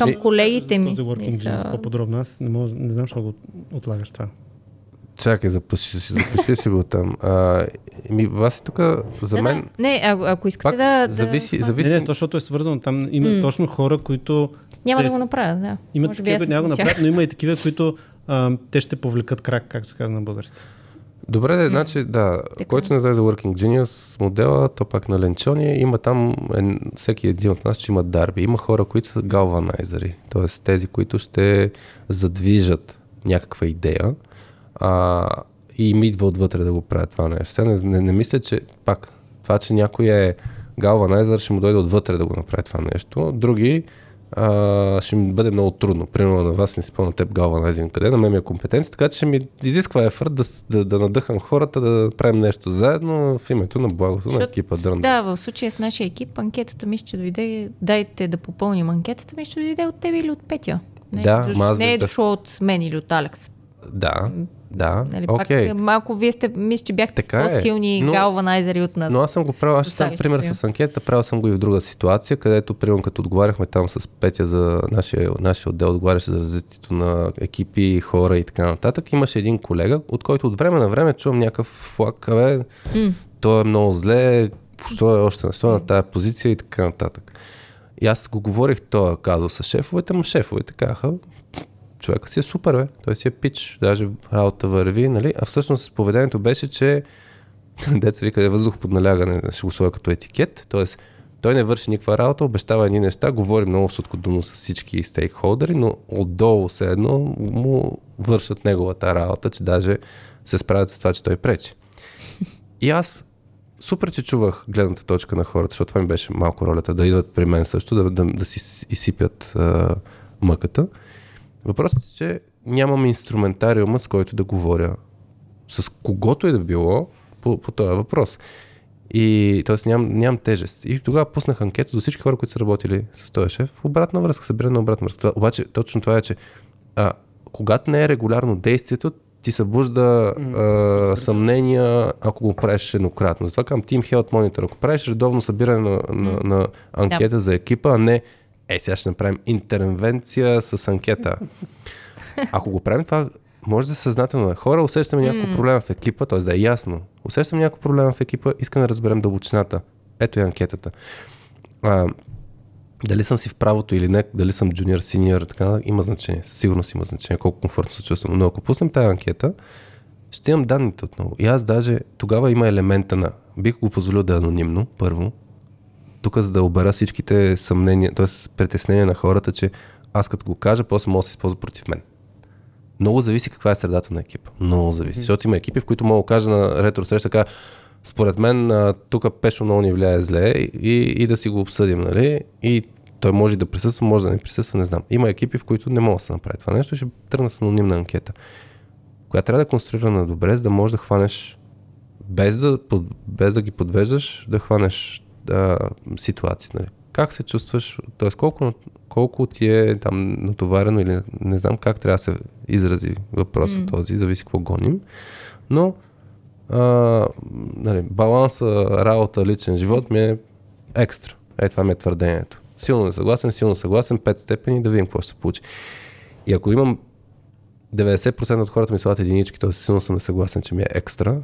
към колегите ми. За Working Genius по-подробно, аз не знам, що го отлагаш това. Чакай, запиши си го там. Вас е тук за мен... Не, ако искате пак, зависи... Не, защото е свързано. Там има точно хора, които... Няма да го направят, да. Има такива, които няма го направят, но има и такива, които те ще повлекат крак, както се казва на български. Добре, значи, да. Така. Който не знае за Working Genius модела, то пак на Ленчони, има там всеки един от нас, че има дарби. Има хора, които са галванайзери. Тоест тези, които ще задвижат някаква идея. И им идва отвътре да го правят това нещо. Не мисля, че пак това, че някой е галванайзър, ще му дойде отвътре да го направи това нещо. Други ще ми бъде много трудно. Примерно на вас не си пълна теб галванайзинг къде, на мен ми е компетенция, така че ще ми изисква ефорт да надъхам хората, да правим нещо заедно в името на благото на екипа. Да, в случая с нашия екип, анкетата ми ще дойде, дайте да попълним анкетата ми, ще дойде от теб или от Петя. Не е дошло от мен или от Алекс. Да, нали, окей. Пак, малко вие сте, мисля, че бяхте по-силни галванайзери от нас. Но аз съм го правил, аз ще съм пример с анкета, правил съм го и в друга ситуация, където, примерно, като отговаряхме там с Петя за нашия отдел, отговаряше за развитието на екипи, хора и така нататък, имаше един колега, от който от време на време чувам някакъв флаг, той е много зле, той е още не стоя на тая позиция и така нататък. И аз го говорих, той казал с шефовете, но шефовете казаха, човека си е супер, бе. Той си е пич, даже работа върви, нали? А всъщност поведението беше, че деца вика, е въздух под налягане, ще го сложа като етикет, т.е. той не върши никаква работа, обещава едни неща, говори много сладкодумно с всички стейкхолдери, но отдолу все едно му вършат неговата работа, че даже се справят с това, че той пречи. И аз супер, че чувах гледната точка на хората, защото това ми беше малко ролята, да идват при мен също, да си изсипят мъката. Въпросът е, че нямам инструментариума, с който да говоря с когото и да било по този въпрос. И т.е. нямам тежест. И тогава пуснах анкета до всички хора, които са работили с този шеф. Обратна връзка, събиране на обратна връзка. Обаче точно това е, че когато не е регулярно действието, ти събужда съмнения, ако го правиш еднократно. Затова към Team Health Monitor, ако правиш редовно събиране на анкета за екипа, а не сега ще направим интервенция с анкета. Ако го правим това, може да съзнателно е. Хора, усещаме някакъв проблем в екипа, т.е. да е ясно. Усещаме някакъв проблем в екипа, искаме да разберем дълбочината. Ето и анкетата. Дали съм си в правото или не, дали съм джуниор, синьор, така, има значение. Сигурно си има значение, колко комфортно се чувствам. Но ако пуснем тази анкета, ще имам данните отново. И аз даже тогава има елемента на... Бих го позволил да е анонимно, първо. Тук, за да обера всичките съмнения, т.е. притеснения на хората, че аз като го кажа, после мога да се използва против мен. Много зависи каква е средата на екипа. Много зависи. Защото има екипи, в които мога да кажа на ретро среща, така, според мен тук Пешо много ни влияе зле и да си го обсъдим, нали? И той може да присъства, може да не присъства, не знам. Има екипи, в които не мога да се направи това нещо, ще тръгна с анонимна анкета, която трябва да е конструирана добре, за да можеш да хванеш, без да ги подвеждаш, да хванеш ситуации. Нали. Как се чувстваш, т.е. колко ти е там натоварено или не знам как трябва да се изрази въпросът този, зависи какво гоним, но нали, баланса, работа, личен живот ми е екстра. Е, това ми е твърдението. Силно несъгласен, силно съгласен, 5 степени, да видим какво ще се получи. И ако имам 90% от хората ми слагат единички, т.е. силно съм несъгласен, че ми е екстра,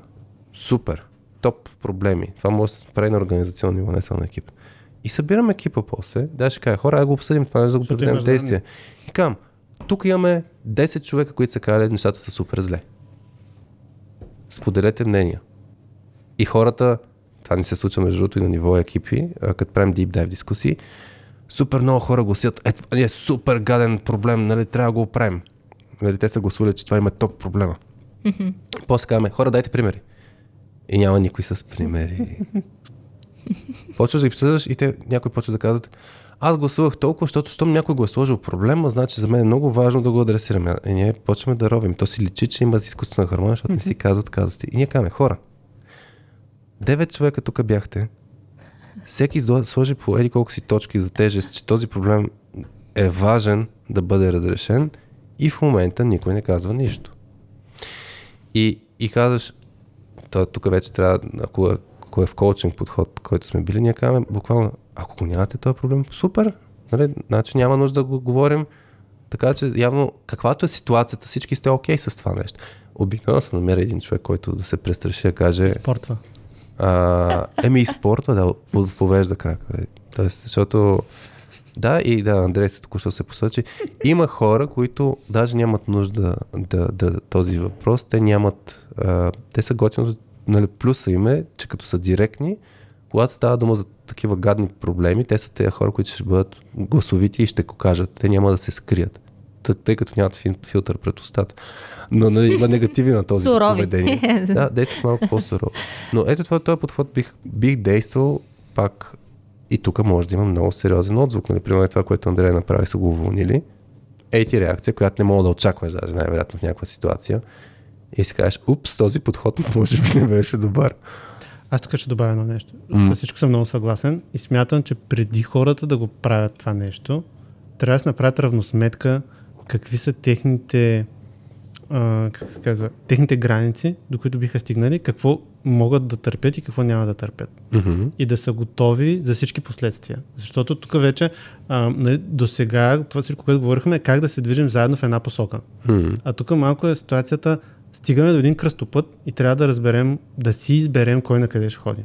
супер, топ проблеми. Това може да се прави на организационно ниво, не само на екип. И събирам екипа после, да ще кажа, хора, да го обсъдим, това нещо да го приведем в действие. И кам, тук имаме 10 човека, които са казали, нещата са супер зле. Споделете мнения. И хората, това не се случва между другото и на ниво екипи, като правим deep dive дискусии, супер много хора гласят, това е супер гаден проблем, нали, трябва да го оправим. Нали, те са гласували, че това има топ проблема. Mm-hmm. После казваме, хора, дайте примери. И няма никой с примери. Почваш да ги обсъждаш и те някой почва да казват, аз гласувах толкова, защото щом някой го е сложил проблема, значи за мен е много важно да го адресираме. И ние почваме да ровим. То си личи, че има изкуствена хармония, защото не си казват казусти. И ние казваме, хора, 9 човека тук бяхте, всеки сложи по еди колко си точки за тежест, че този проблем е важен да бъде разрешен и в момента никой не казва нищо. И казваш, тук вече трябва, ако е в коучинг подход, който сме били, ние казваме буквално, ако го нямате този проблем, супер, нали? Значи няма нужда да го говорим, така че явно каквато е ситуацията, всички сте окей с това нещо. Обикновено се намира един човек, който да се престраши да каже... Спортва. Изпортва, да, повежда крак. Нали? Тоест, защото... Да, и да, Андрей се току-що се посочи. Има хора, които даже нямат нужда да този въпрос. Те нямат... те са готиното, нали, плюса им е, че като са директни, когато става дума за такива гадни проблеми, те са тези хора, които ще бъдат гласовити и ще го кажат. Те няма да се скрият, тъй като нямат филтър пред устата. Но нали, има негативи на този поведение. Да, действат малко по-сурово. Но ето това, този подход бих действал пак. И тук може да има много сериозен отзвук. Нали, примерно това, което Андрей направи, са го уволнили. Ей ти реакция, която не мога да очакваш даже най-вероятно в някаква ситуация. И си кажеш, упс, този подход може би не беше добър. Аз тук ще добавя едно нещо. Със всичко съм много съгласен и смятам, че преди хората да го правят това нещо, трябва да се направят равносметка какви са техните техните граници, до които биха стигнали, какво могат да търпят и какво няма да търпят. Mm-hmm. И да са готови за всички последствия. Защото тук вече до сега това всичко, което говорихме, е как да се движим заедно в една посока. Mm-hmm. А тук малко е ситуацията, стигаме до един кръстопът и трябва да разберем, да си изберем кой на къде ще ходи.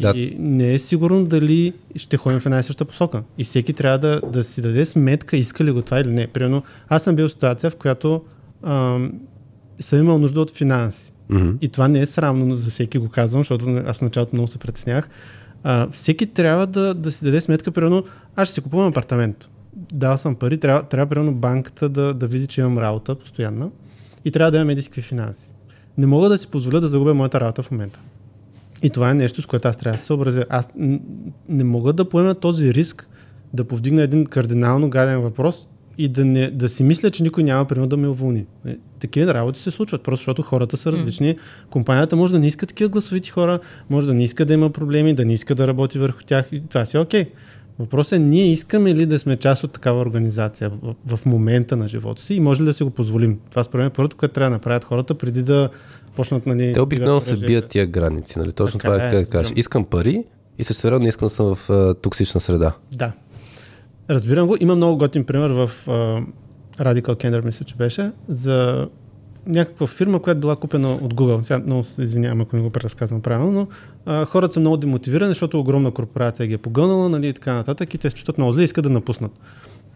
Да. И не е сигурно дали ще ходим в една и съща посока. И всеки трябва да си даде сметка, иска ли го това или не. Примерно, аз съм бил в ситуация, в която съм имал нужда от финанси. Mm-hmm. И това не е срамно, за всеки го казвам, защото аз в началото много се притеснях. Всеки трябва да си даде сметка, примерно, аз ще си купувам апартамент. Дал съм пари, трябва примерно банката да види, че имам работа постоянна. И трябва да имаме дискви финанси. Не мога да си позволя да загубя моята работа в момента. И това е нещо, с което аз трябва да се съобразя. Аз не мога да поема този риск да повдигна един кардинално гаден въпрос и да си мисля, че никой няма примерно да ме уволни. Такива работи се случват, просто защото хората са различни. Компанията може да не иска такива гласовити хора, може да не иска да има проблеми, да не иска да работи върху тях и това си е окей. Въпросът е, ние искаме ли да сме част от такава организация в момента на живота си и може ли да си го позволим? Това според мен първото, което трябва да направят хората преди да почнат... Нали, те обикновено се бият тия граници. Нали? Точно така, това е да кажеш. Искам пари и също време не искам да съм в токсична среда. Да. Разбирам го. Има много готин пример в Radical Candor, мисля, че беше, за някаква фирма, която била купена от Google. Сега много се извинявам, ако не го преразказвам правилно, но хората са много демотивирани, защото огромна корпорация ги е погълнала, нали, и така нататък, и те се чувстват много зле и искат да напуснат.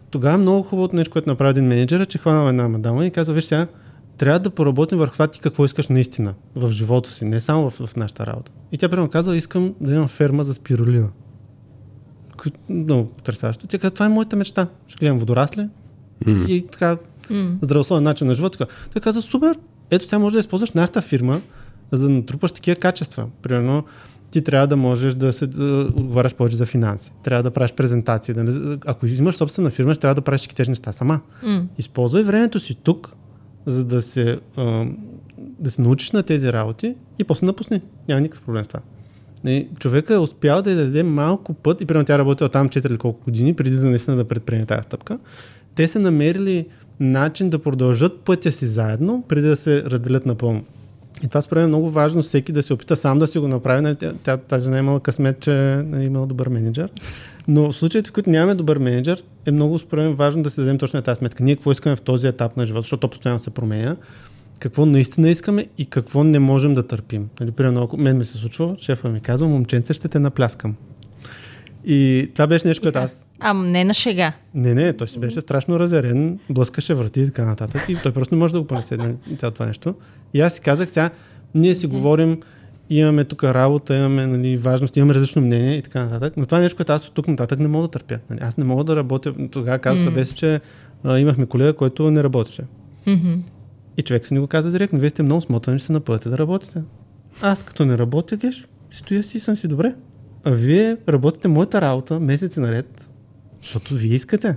Тогава много хубавото нещо, което направи един менеджер, е, че хванал една мадама и казва, виж сега, трябва да поработим върху това ти какво искаш наистина в живота си, не само в нашата работа. И тя прямо казва, искам да имам ферма за спирулина. Много потресащо. Тя казва, това е моята мечта. Ще гледам водорасли и така. Здравословен начин на живота. Той каза, супер, ето сега можеш да използваш нашата фирма, за да натрупаш такива качества. Примерно, ти трябва да можеш да отговаряш повече за финанси, трябва да правиш презентации. Да, ако имаш собствена фирма, ще трябва да правиш всички тези неща сама. Използвай времето си тук, за да се научиш на тези работи и после напусни. Няма никакъв проблем с това. човека е успял да й даде малко път и примерно тя работила там 4 или колко години, преди да наистина да предприеме тази стъпка. Те са намерили начин да продължат пътя си заедно, преди да се разделят напълно. И това според мен е много важно всеки да се опита сам да си го направи. Тя жена е имала късмет, че е имала добър менеджер. Но в случаите, в които нямаме добър менеджер, е много според мен важно да се дадем точно на тази сметка. Ние какво искаме в този етап на живота, защото то постоянно се променя. Какво наистина искаме и какво не можем да търпим. Нали, примерно, ако мен ми се случва, шефът ми казва, момченце, ще те напляскам. И това беше нещо, което аз... не на шега. Не, той си беше страшно разярен, блъскаше врати и така нататък. И той просто не може да го понесе цялото това нещо. И аз си казах, сега ние си говорим, имаме тук работа, имаме важност, имаме различно мнение и така нататък. Но това е нещо, което аз от тук нататък не мога да търпя. Нали, аз не мога да работя. Тогава казва беше, че имахме колега, който не работеше. И човек си ни го каза директно. Вие сте много смотани, че се напъвате да работите. Аз като не работя, стоя си и съм си добре. А вие работите моята работа месеци наред, защото вие искате.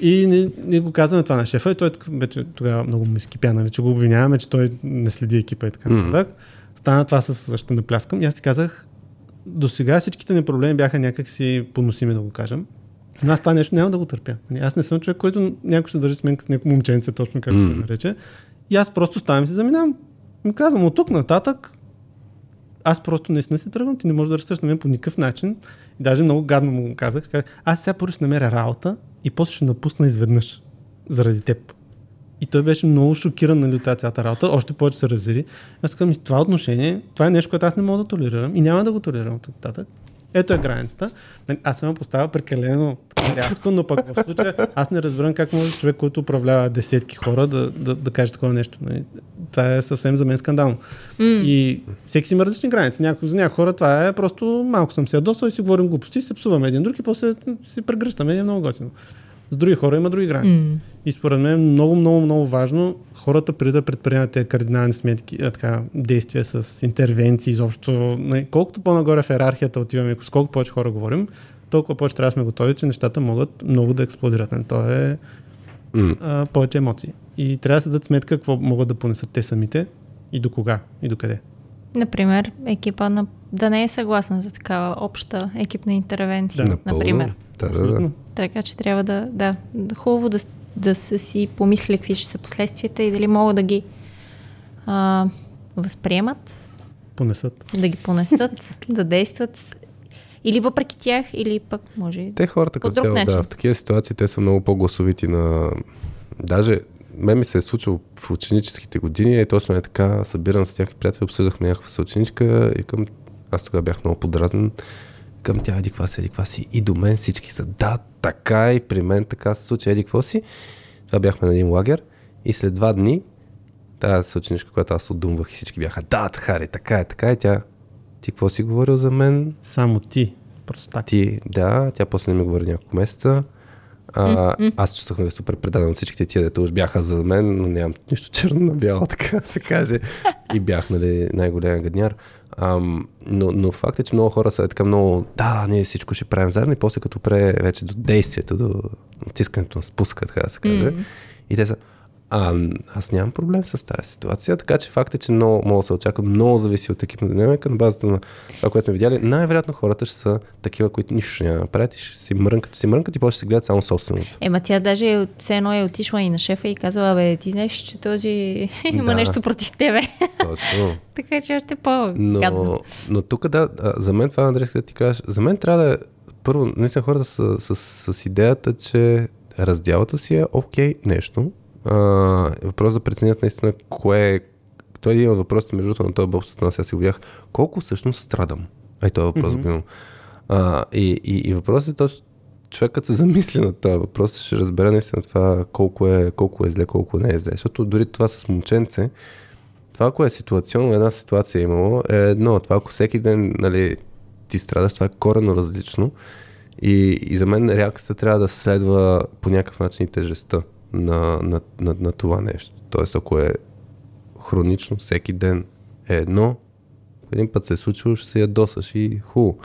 И ние го казваме това на шефа и той вече тогава много му изкипя, нали, че го обвиняваме, че той не следи екипа и така нататък. Стана това с ще напляскам. И аз ти казах, до сега всичките ни проблеми бяха някакси поносими, да го кажем. Но аз това нещо няма да го търпя. Аз не съм човек, който някой ще държи с мен с някакво момченце, точно както го нарече. И аз просто ставам и се заминавам. Ми казвам, от тук нататък аз просто наистина се тръгвам, ти не можеш да разсъждаш на мен по никакъв начин. И даже много гадно му го казах. Аз сега първо ще намеря работа и после ще напусна изведнъж заради теб. И той беше много шокиран, нали, от тази цялата работа, още повече се разяри. Аз казвам, това отношение, това е нещо, което аз не мога да толерирам и няма да го толерирам от нататък. Ето е границата. Аз съм поставя прекалено рязко, но пък в случая аз не разбирам как може човек, който управлява десетки хора, да каже такова нещо. Това е съвсем за мен скандално. И всеки си има различни граници. За някои хора това е просто малко съм се ядосал и си говорим глупости, се псуваме един друг и после си прегръщаме и е много готино. С други хора има други граници. И според мен е много, много, много важно хората преди да предприемат тези кардинални сметки, действия с интервенции, изобщо. Колкото по-нагоре в йерархията отиваме, колко повече хора говорим, толкова повече трябва да сме готови, че нещата могат много да експлодират. То е повече емоции. И трябва да се дадат сметка какво могат да понесат те самите и до кога, и до къде. Например, екипа да не е съгласен за такава обща екипна интервенция. Да. Например. Да. Така че трябва да хубаво да са си помисли какви ще са последствията и дали могат да ги възприемат, понесат, да действат или въпреки тях, или пък може те хората като цяло, в такива ситуации те са много по-гласовити на... Даже мен ми се е случило в ученическите години и точно е така, събирам с някакви приятели, обсъждахме някаква съученичка и аз тогава бях много подразнен. Към тя, еди ква си, и до мен всички са, да, така и при мен така се случи, еди кво си. Това бяхме на един лагер и след 2 дни тази съученичка, която аз отдумвах и всички бяха, да, Тхари, така е, тя, ти какво си говорил за мен? Само ти, просто така. Тя после не ми говори няколко месеца. Аз чувствах да е супер предаден от всичките тия, дето уж бяха за мен, но нямам нищо черно на бяло, така се каже. И бях, най-голям гадняр. Но факт е, че много хора са така много, ние всичко ще правим заедно и после като вече до действието, до натискането на спуска, така да се каже. И те са, аз нямам проблем с тази ситуация, така че факт е, че много мога да се очаква, много зависи от екипна динамика, на базата на това, което сме видяли. Най-вероятно хората ще са такива, които нищо няма направят и ще си мрънкат и после ще се гледат само собственото. Тя даже все едно е отишла и на шефа и казала, ти знаеш, че този има нещо против тебе. Точно. Така че още по-гадно. Но тук за мен това, Андрей, да ти кажеш, за мен трябва да е, първо, наистина хората с идеята, че раздялата си е окей нещо. Въпрос да преценят наистина кое е... Той е един от въпросите, между другото, на този Боб Сътън, сега си го видях. Колко всъщност страдам? Той е въпрос. И въпросът е точно, човекът се замисли на това въпрос, ще разбере наистина това колко е зле, колко не е зле. Защото дори това с момченце, това ако е ситуационно, една ситуация е имало, е едно. Това ако всеки ден ти страдаш, това е коренно различно. И за мен реакцията трябва да следва по някакъв начин и тежестта на това нещо. Тоест, ако е хронично, всеки ден е едно, един път се е случило, ще се ядосаш и хубаво.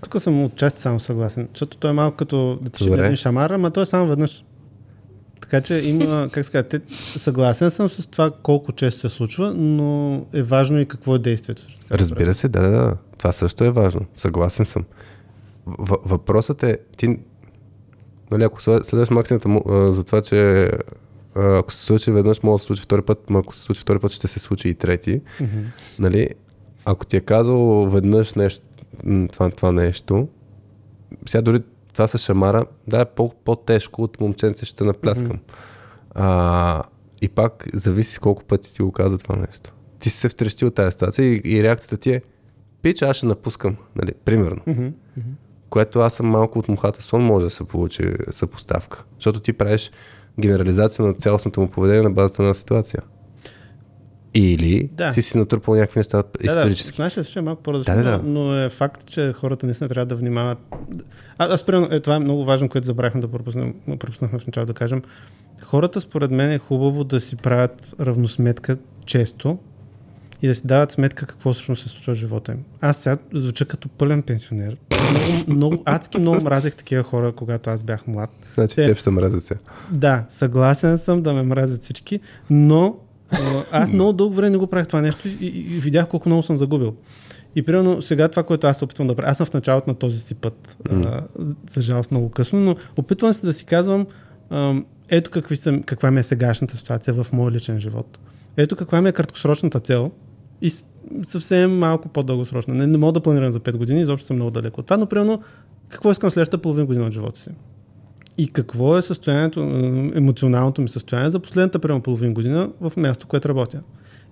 Тук съм отчасти само съгласен, защото той е малко като да ти ще види шамара, ама той е само веднъж. Така че има, как ска, съгласен съм с това колко често се случва, но е важно и какво е действието. Разбира се, да. Това също е важно. Съгласен съм. Въпросът е, ти, нали, ако следваш максимата за това, че ако се случи веднъж, може да се случи втори път, но ако се случи втори път, ще се случи и трети. Mm-hmm. Нали, ако ти е казал веднъж нещо, това нещо, сега дори това с шамара, да, е по-тежко от момченце ще напляскам. Mm-hmm. И пак зависи колко пъти ти го каза това нещо. Ти си се втрещи от тази ситуация и реакцията ти е пич, аз ще напускам, нали, примерно. Mm-hmm. Което аз съм малко от мухата слон, може да се получи съпоставка. Защото ти правиш генерализация на цялостното му поведение на базата на ситуация. Или си натрупал някакви неща исторически. Да, знаеш, ще е малко по-различно, но е факт, че хората наистина трябва да внимават. Аз примерно, това е много важно, което забравихме да пропуснахме в началото да кажем. Хората, според мен, е хубаво да си правят равносметка често и да си дават сметка какво всъщност се случва в живота им. Аз сега звуча като пълен пенсионер. Много мразех такива хора, когато аз бях млад. Значи теб ще мразят се. Да, съгласен съм да ме мразят всички, но аз много дълго време не го правих това нещо и видях колко много съм загубил. И примерно сега това, което аз се опитвам да правя, аз съм в началото на този си път, за жалост много късно, но опитвам се да си казвам, ето каква ми е сегашната ситуация в моя личен живот. Ето каква ми е краткосрочната цел и съвсем малко по-дългосрочна. Не мога да планирам за 5 години, изобщо съм много далеко от това, но примерно какво искам следващата половин година от живота си. И какво е състоянието, емоционалното ми състояние за последната према половин година в място, което работя.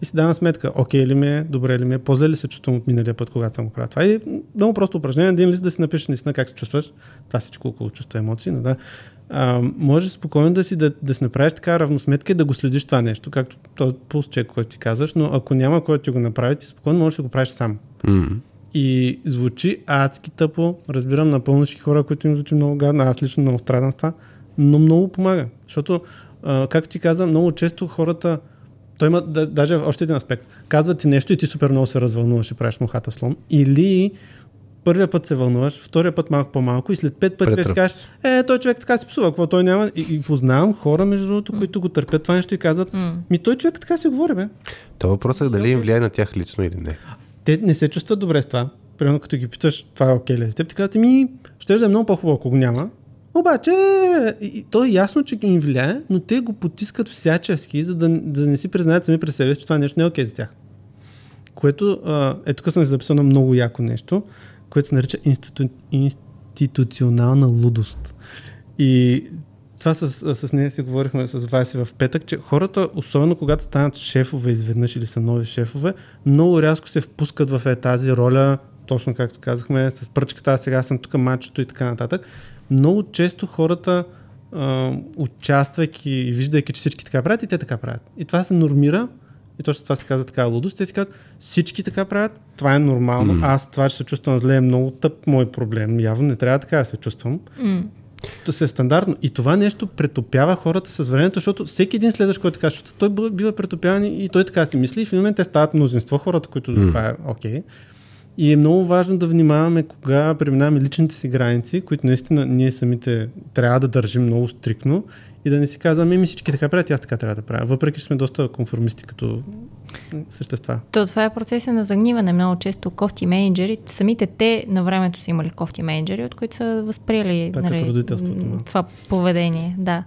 И си давам сметка, окей ли ми е, добре ли ми е, по-зле ли се чувствам от миналия път, когато съм го правил това. И много просто упражнение, един лист да си напишеш наистина как се чувстваш, това всичко около чувства емоции, но да. Може спокойно да си направиш така равносметка и да го следиш това нещо, както този пулс чек, който ти казваш, но ако няма който ти го направи, ти спокойно можеш да го правиш сам. Mm-hmm. И звучи адски тъпо, разбирам напълно всички хора, които им звучи много гадно, аз лично много страдам с това, но много помага, защото, както ти казвам, много често хората, той има даже още един аспект, казват ти нещо и ти супер много се развълнуваш и правиш мухата слон, или първия път се вълнуваш, втория път малко по-малко и след 5 пъти си кажеш, той човек така се псува, какво той няма. И познавам хора, между другото, които го търпят това нещо и казват, ми той човек така си говори, бе. Това въпрос е дали им влияе на тях лично или не. Те не се чувстват добре с това. Примерно като ги питаш, това е окей ли за теб, ти казват, ми ще да е много по-хубаво, ако го няма. Обаче, и то е ясно, че им влияе, но те го потискат всячески, за да не си признаят сами през себе, че това нещо не е окей за тях. Което, тук съм записал на много яко нещо, което се нарича институционална лудост. И това с нея си говорихме с Васи в петък, че хората, особено когато станат шефове изведнъж или са нови шефове, много рязко се впускат в тази роля, точно както казахме, с пръчката, а сега съм тук мачото и така нататък. Много често хората, участвайки и виждайки, че всички така правят, и те така правят. И това се нормира, и точно това се казва така лудост, те си казват, всички така правят, това е нормално, аз това, че се чувствам зле е много тъп мой проблем, явно не трябва така да се чувствам. То се е стандартно. И това нещо претопява хората с времето, защото всеки един следващ, който така чувства, той бива претопяван и той така си мисли. И в момента те стават мнозинство хората, които това е окей. И е много важно да внимаваме кога преминаваме личните си граници, които наистина ние самите трябва да държим много стрикно и да не си казваме, ми всички така правят, аз така трябва да правя. Въпреки, че сме доста конформисти като същества. Това е процесът на загниване. Много често кофти менеджери, самите те на времето са имали кофти менеджери, от които са възприели това поведение. Да.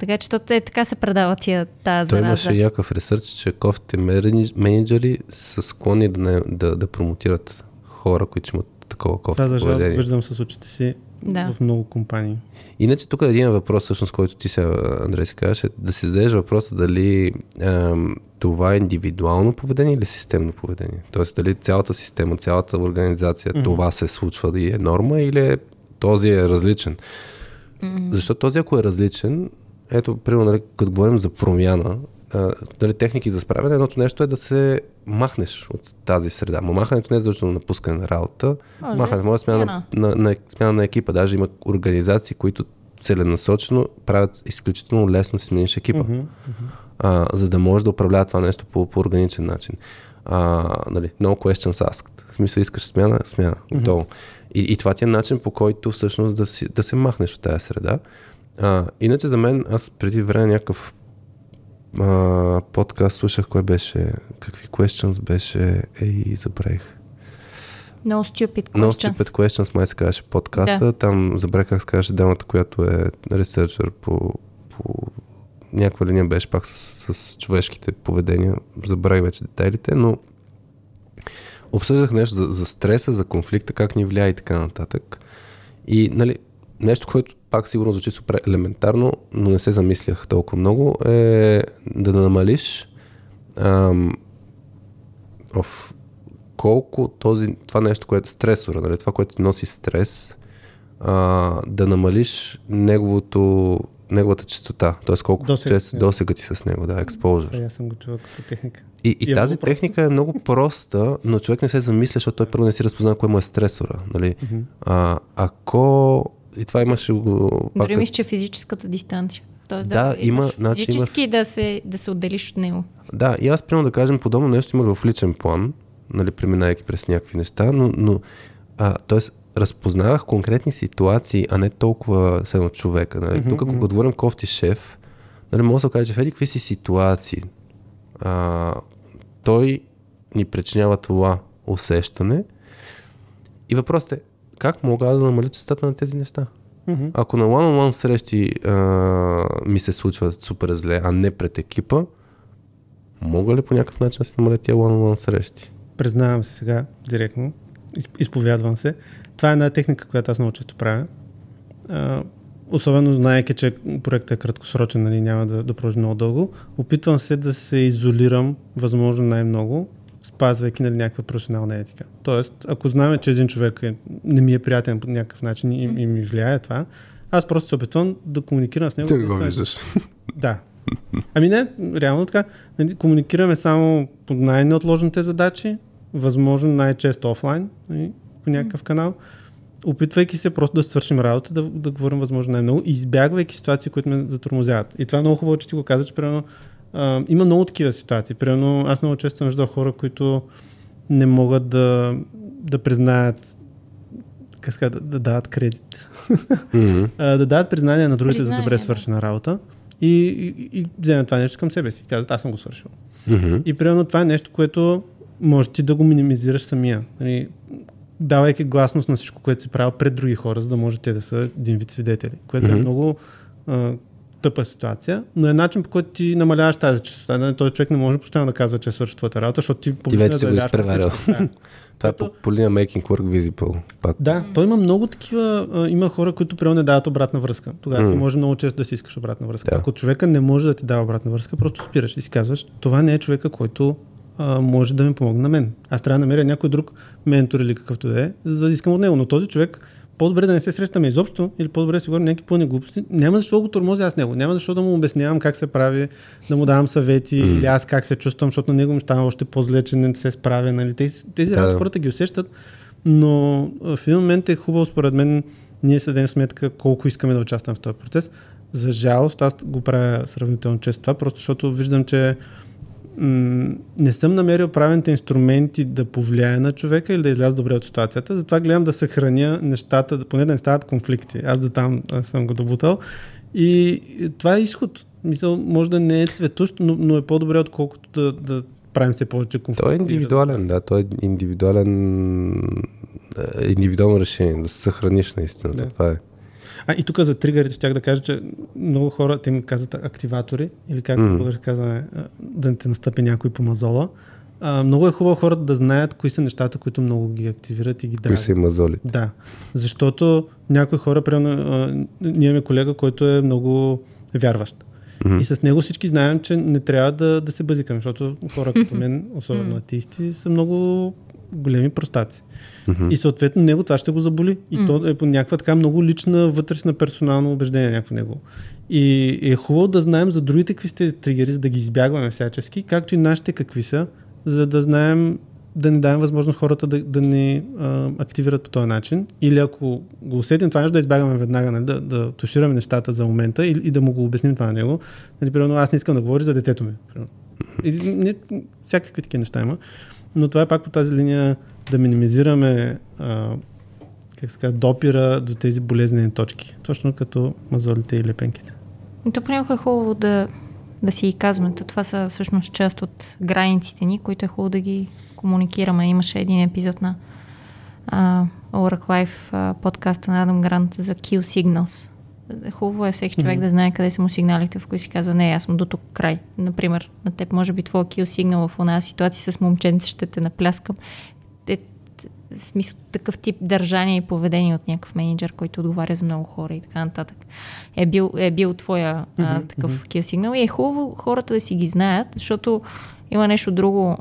Така че така се предава тия тази. Той имаше някакъв ресърч, че кофти менеджери са склонни да промотират хора, които имат такова кофти поведение. Да, виждам с очите си в много компании. Иначе тук е един въпрос, всъщност, който ти се, Андрей, си казваш, е да си зададеш въпроса дали това е индивидуално поведение или системно поведение. Тоест дали цялата система, цялата организация, това се случва да е норма или този е различен. Защото този, ако е различен, ето, примерно, като говорим за промяна, дали техники за справяне, едното нещо е да се махнеш от тази среда. Но махането не е защото напускане на работа. Махането може смяна на екипа. Даже има организации, които целенасочено правят изключително лесно да смениш екипа. За да можеш да управлява това нещо по органичен начин. No questions asked. В смисъл, искаш смяна. Готово. И това ти е начин, по който всъщност да се махнеш от тази среда. Иначе за мен, аз преди време някакъв подкаст слушах, кой беше, какви questions беше, забравих. No Stupid Questions. No Stupid Questions, май се казваше подкаста. Да. Там забравих как се казваше дамата, която е ресърчър по някаква линия беше пак с човешките поведения. Забравих вече детайлите, но обсъждах нещо за стреса, за конфликта, как ни влияе и така нататък. И, нали, нещо, което пак сигурно звучи супер елементарно, но не се замислях толкова много, е да намалиш колко това нещо, което е стресора, нали, това, което носи стрес, да намалиш неговата честота, т.е. колко досега ти с него, exposure. Аз съм го чувал като техника. И тази техника е много проста, но човек не се замисля, защото той първо не си разпознава кое му е стресора. Нали? Mm-hmm. Ако и това имаше... Дори мисля, че физическата дистанция. Тоест да има физически да се отделиш от него. Да, и аз примерно да кажем, подобно нещо имах в личен план, нали, преминавайки през някакви неща, но т.е. разпознавах конкретни ситуации, а не толкова седно човека. Нали. Mm-hmm. Тук, ако говорим кофти шеф, нали, може да кажа, че Феди, какви си ситуации? Той ни причинява това усещане. И въпросът е, как мога да намаля честата на тези неща? Mm-hmm. Ако на one-on-one срещи ми се случва супер зле, а не пред екипа, мога ли по някакъв начин да се намаля тия one-on-one срещи? Признавам се сега директно, изповядвам се. Това е една техника, която аз много често правя. Особено знаеки, че проектът е краткосрочен, нали, няма да продължи много дълго. Опитвам се да се изолирам възможно най-много, спазвайки, нали, някаква професионална етика. Тоест, ако знаем, че един човек не ми е приятен по някакъв начин и ми влияе това, аз просто се опитвам да комуникирам с него. Ти го виждаш. Да. Ами не, реално така. Нали, комуникираме само по най-неотложните задачи, възможно най-често офлайн, нали, по някакъв канал. Опитвайки се просто да свършим работа, да говорим възможно най-много и избягвайки ситуации, които ме затормозяват. И това е много хубаво, че ти го каза, че примерно, има много такива ситуации. Примерно, аз много често виждам хора, които не могат да признаят, да дават кредит, mm-hmm. Да дават признание на другите за добре свършена работа и вземат това нещо към себе си. Казват, аз съм го свършил. Mm-hmm. И примерно това е нещо, което може ти да го минимизираш самия. Давайки гласност на всичко, което си правил пред други хора, за да може те да са един вид свидетели, което mm-hmm. е много тъпа ситуация, но е начин, по който ти намаляваш тази честота. Той човек не може постоянно да казва, че е свърши твоята работа, защото ти вече да се го изпреварил. Това е по линия Making Work Visible. Пак. Да, той има много такива, има хора, които приема не дават обратна връзка. Тогава ти може много често да си искаш обратна връзка. Yeah. Ако човека не може да ти дава обратна връзка, просто спираш и си казваш, това не е човека, който може да ми помогне на мен. Аз трябва да намеря някой друг ментор или какъвто да е, за да искам от него. Но този човек по-добре да не се срещаме изобщо или по-добре да си говорим някакви пълни глупости. Няма защо да го тормозя аз него. Няма защо да му обяснявам как се прави, да му давам съвети или аз как се чувствам, защото на него ми става още по-зле, че не се справя. Нали? Тези работи хората ги усещат, но в един момент е хубаво според мен ние се дадем сметка колко искаме да участвам в този процес. За жалост, аз го правя сравнително често това, просто защото виждам, че не съм намерил правилните инструменти да повлияя на човека или да изляза добре от ситуацията, затова гледам да съхраня нещата, поне да не стават конфликти. Аз до там съм го добутал. И това е изход. Мисля, може да не е цветущ, но е по-добре, отколкото да правим все повече конфликти. Той е индивидуален, да. Той е индивидуално решение, да се съхраниш наистина. Да. Това е. И тук за тригърите щях да кажа, че много хора, те ми казват активатори, или както български казваме, да те настъпи някой по мазола. Много е хубаво хората да знаят кои са нещата, които много ги активират и ги дравят. Кои са и мазолите. Да, защото някои хора, примерно, ние имаме колега, който е много вярващ. Mm-hmm. И с него всички знаем, че не трябва да се бъзикаме, защото хора като мен, особено атеисти, са много големи простаци. Mm-hmm. И съответно него това ще го заболи. И то е по някаква така много лична, вътрешна, персонално убеждение някакво него. И е хубаво да знаем за другите какви сте тригери, за да ги избягваме всячески, както и нашите какви са, за да знаем да не даем възможност хората да не активират по този начин. Или ако го усетим, това нещо да избягаме веднага, нали, да тушираме нещата за момента и да му го обясним това на него. Нали, примерно, аз не искам да говоря за детето ми. Всякакви такива неща има. Но това е пак по тази линия да минимизираме как се казва, допира до тези болезнени точки. Точно като мазолите и лепенките. И то понякога е хубаво да си казваме. Това са всъщност част от границите ни, които е хубаво да ги комуникираме. Имаше един епизод на Our Life подкаста на Адам Грант за Kill Signals. Хубаво е всеки човек да знае къде са му сигналите, в които си казва, не, аз съм до тук край. Например, на теб може би твой kill сигнал в една ситуация с момченце ще те напляскам. В смисъл, такъв тип държание и поведение от някакъв менеджер, който отговаря за много хора и така нататък. Е бил твоя такъв kill сигнал и е хубаво хората да си ги знаят, защото има нещо друго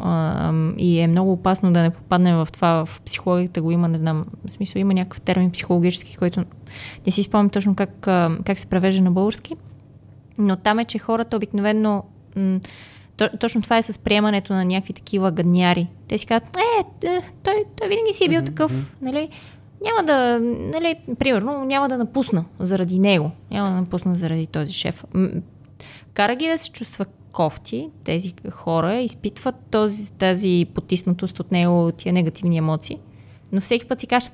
и е много опасно да не попаднем в това. В психологията го има, не знам, в смисъл има някакъв термин психологически, който не си спомням точно как се превежда на български, но там е, че хората обикновено точно това е с приемането на някакви такива гадняри. Те си казват, той винаги си е бил такъв, нали? Няма да напусна заради него, няма да напусна заради този шеф. Кара ги да се чувства кофти, тези хора изпитват тази потиснатост от него, тия негативни емоции, но всеки път си кажа,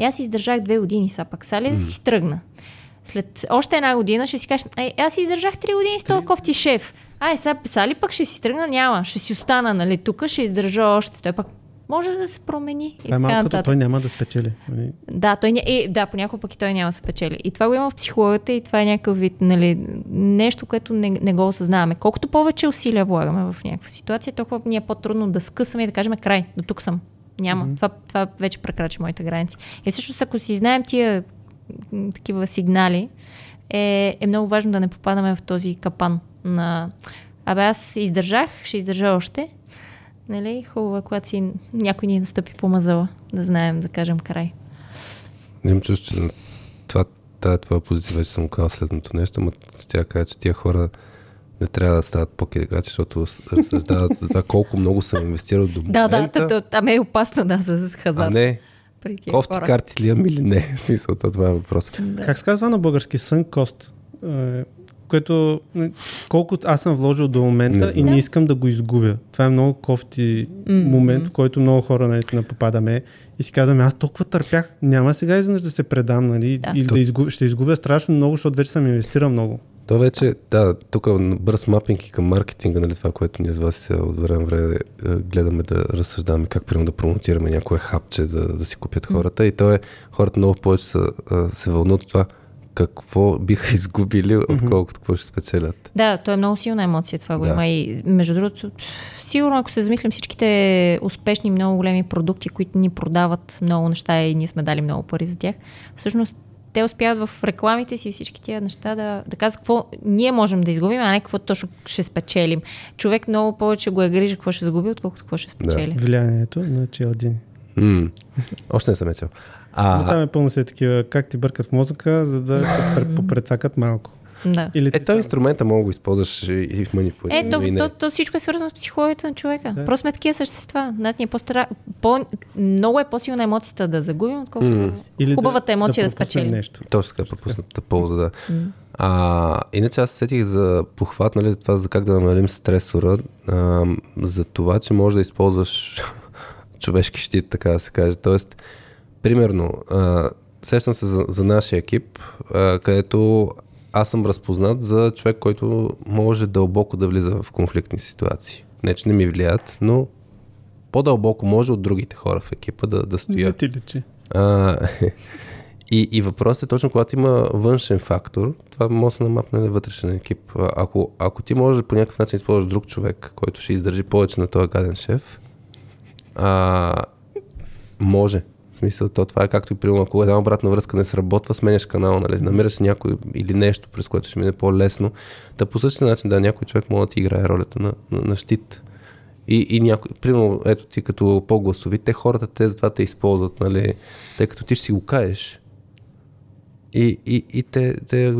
аз издържах 2 години, са пак сали да си тръгна. След още 1 година ще си кажа, аз издържах 3 години с този кофти шеф. Сега писали пък ще си тръгна, няма, ще си остана, нали, тук ще издържа още, той пък може да се промени. Това е малко като той няма да спечели. Да, понякога пък и той няма да спечели. И това го има в психологията и това е някакъв вид, нали, нещо, което не го осъзнаваме. Колкото повече усилия влагаме в някаква ситуация, толкова ни е по-трудно да скъсаме и да кажем край, до тук съм. Няма. Това вече прекрачи моите граници. И всъщност, ако си знаем тия такива сигнали, е много важно да не попадаме в този капан на аз издържах, ще издържа още. Нали, хубаво, когато си някой ни настъпи по мазала, да знаем, да кажем край. Нямам чувство, че това позиция вече съм казал следното нещо, но ще кажа, че тия хора не трябва да стават покер играчи, защото разсъждават за това колко много съм инвестирал до момента. Там е опасно да с хазарт. А не, кофти карти ли имам или не, в смисъл, това е въпрос. Да. Как се казва на български сън кост? Което колко аз съм вложил до момента и не искам да го изгубя. Това е много кофти момент, в който много хора наистина попадаме и си казваме, аз толкова търпях, няма сега изведнъж да се предам, нали? Да. Или ще изгубя страшно много, защото вече съм инвестирал много. То вече, тук бърз мапинг и към маркетинга, нали, това, което ние с вас от време гледаме да разсъждаваме как примерно да промотираме някое хапче, да си купят хората и то е, хората много повече се вълнуват от това, какво биха изгубили, отколкото какво ще спечелят. Да, то е много силна емоция, това го има и между другото, сигурно ако се замислим всичките успешни, много големи продукти, които ни продават много неща и ние сме дали много пари за тях, всъщност те успяват в рекламите си всички тия неща да казват какво ние можем да изгубим, а не какво точно ще спечелим. Човек много повече го е грижа какво ще загуби, отколкото какво ще спечели. Да. Влиянието на челдини. Още не съм мечел. Но там е пълно се такива, как ти бъркат в мозъка, за да попрецакат малко. Да. Този инструмента мога да го използваш и в манипулиране. То всичко е свързано с психологията на човека. Да. Просто сме такива същества. Много е по-силна емоцията да загубим, отколкото хубавата емоция да спечелим. Нещо. Точно така, пропусната полза, да. Иначе аз сетих за похват, нали, за това, за как да намалим стресора, за това, че можеш да използваш човешки щит, така да се каже. Тоест, примерно, сещам се за нашия екип, където аз съм разпознат за човек, който може дълбоко да влиза в конфликтни ситуации. Не, че не ми влияят, но по-дълбоко може от другите хора в екипа да стоят. И въпросът е точно, когато има външен фактор, това може да намапне на вътрешен екип. Ако ти можеш по някакъв начин използваш друг човек, който ще издържи повече на този гаден шеф, може. В смисъл, това е както и примерно, ако една обратна връзка не сработва, сменяш канал, нали, намираш някой или нещо, през което ще мине по-лесно. Да, по същия начин, да, някой човек може да ти играе ролята на щит. И някой, примерно, ето ти като по-гласови, те хората, те затова те използват, нали, тъй като ти ще си го каеш. И те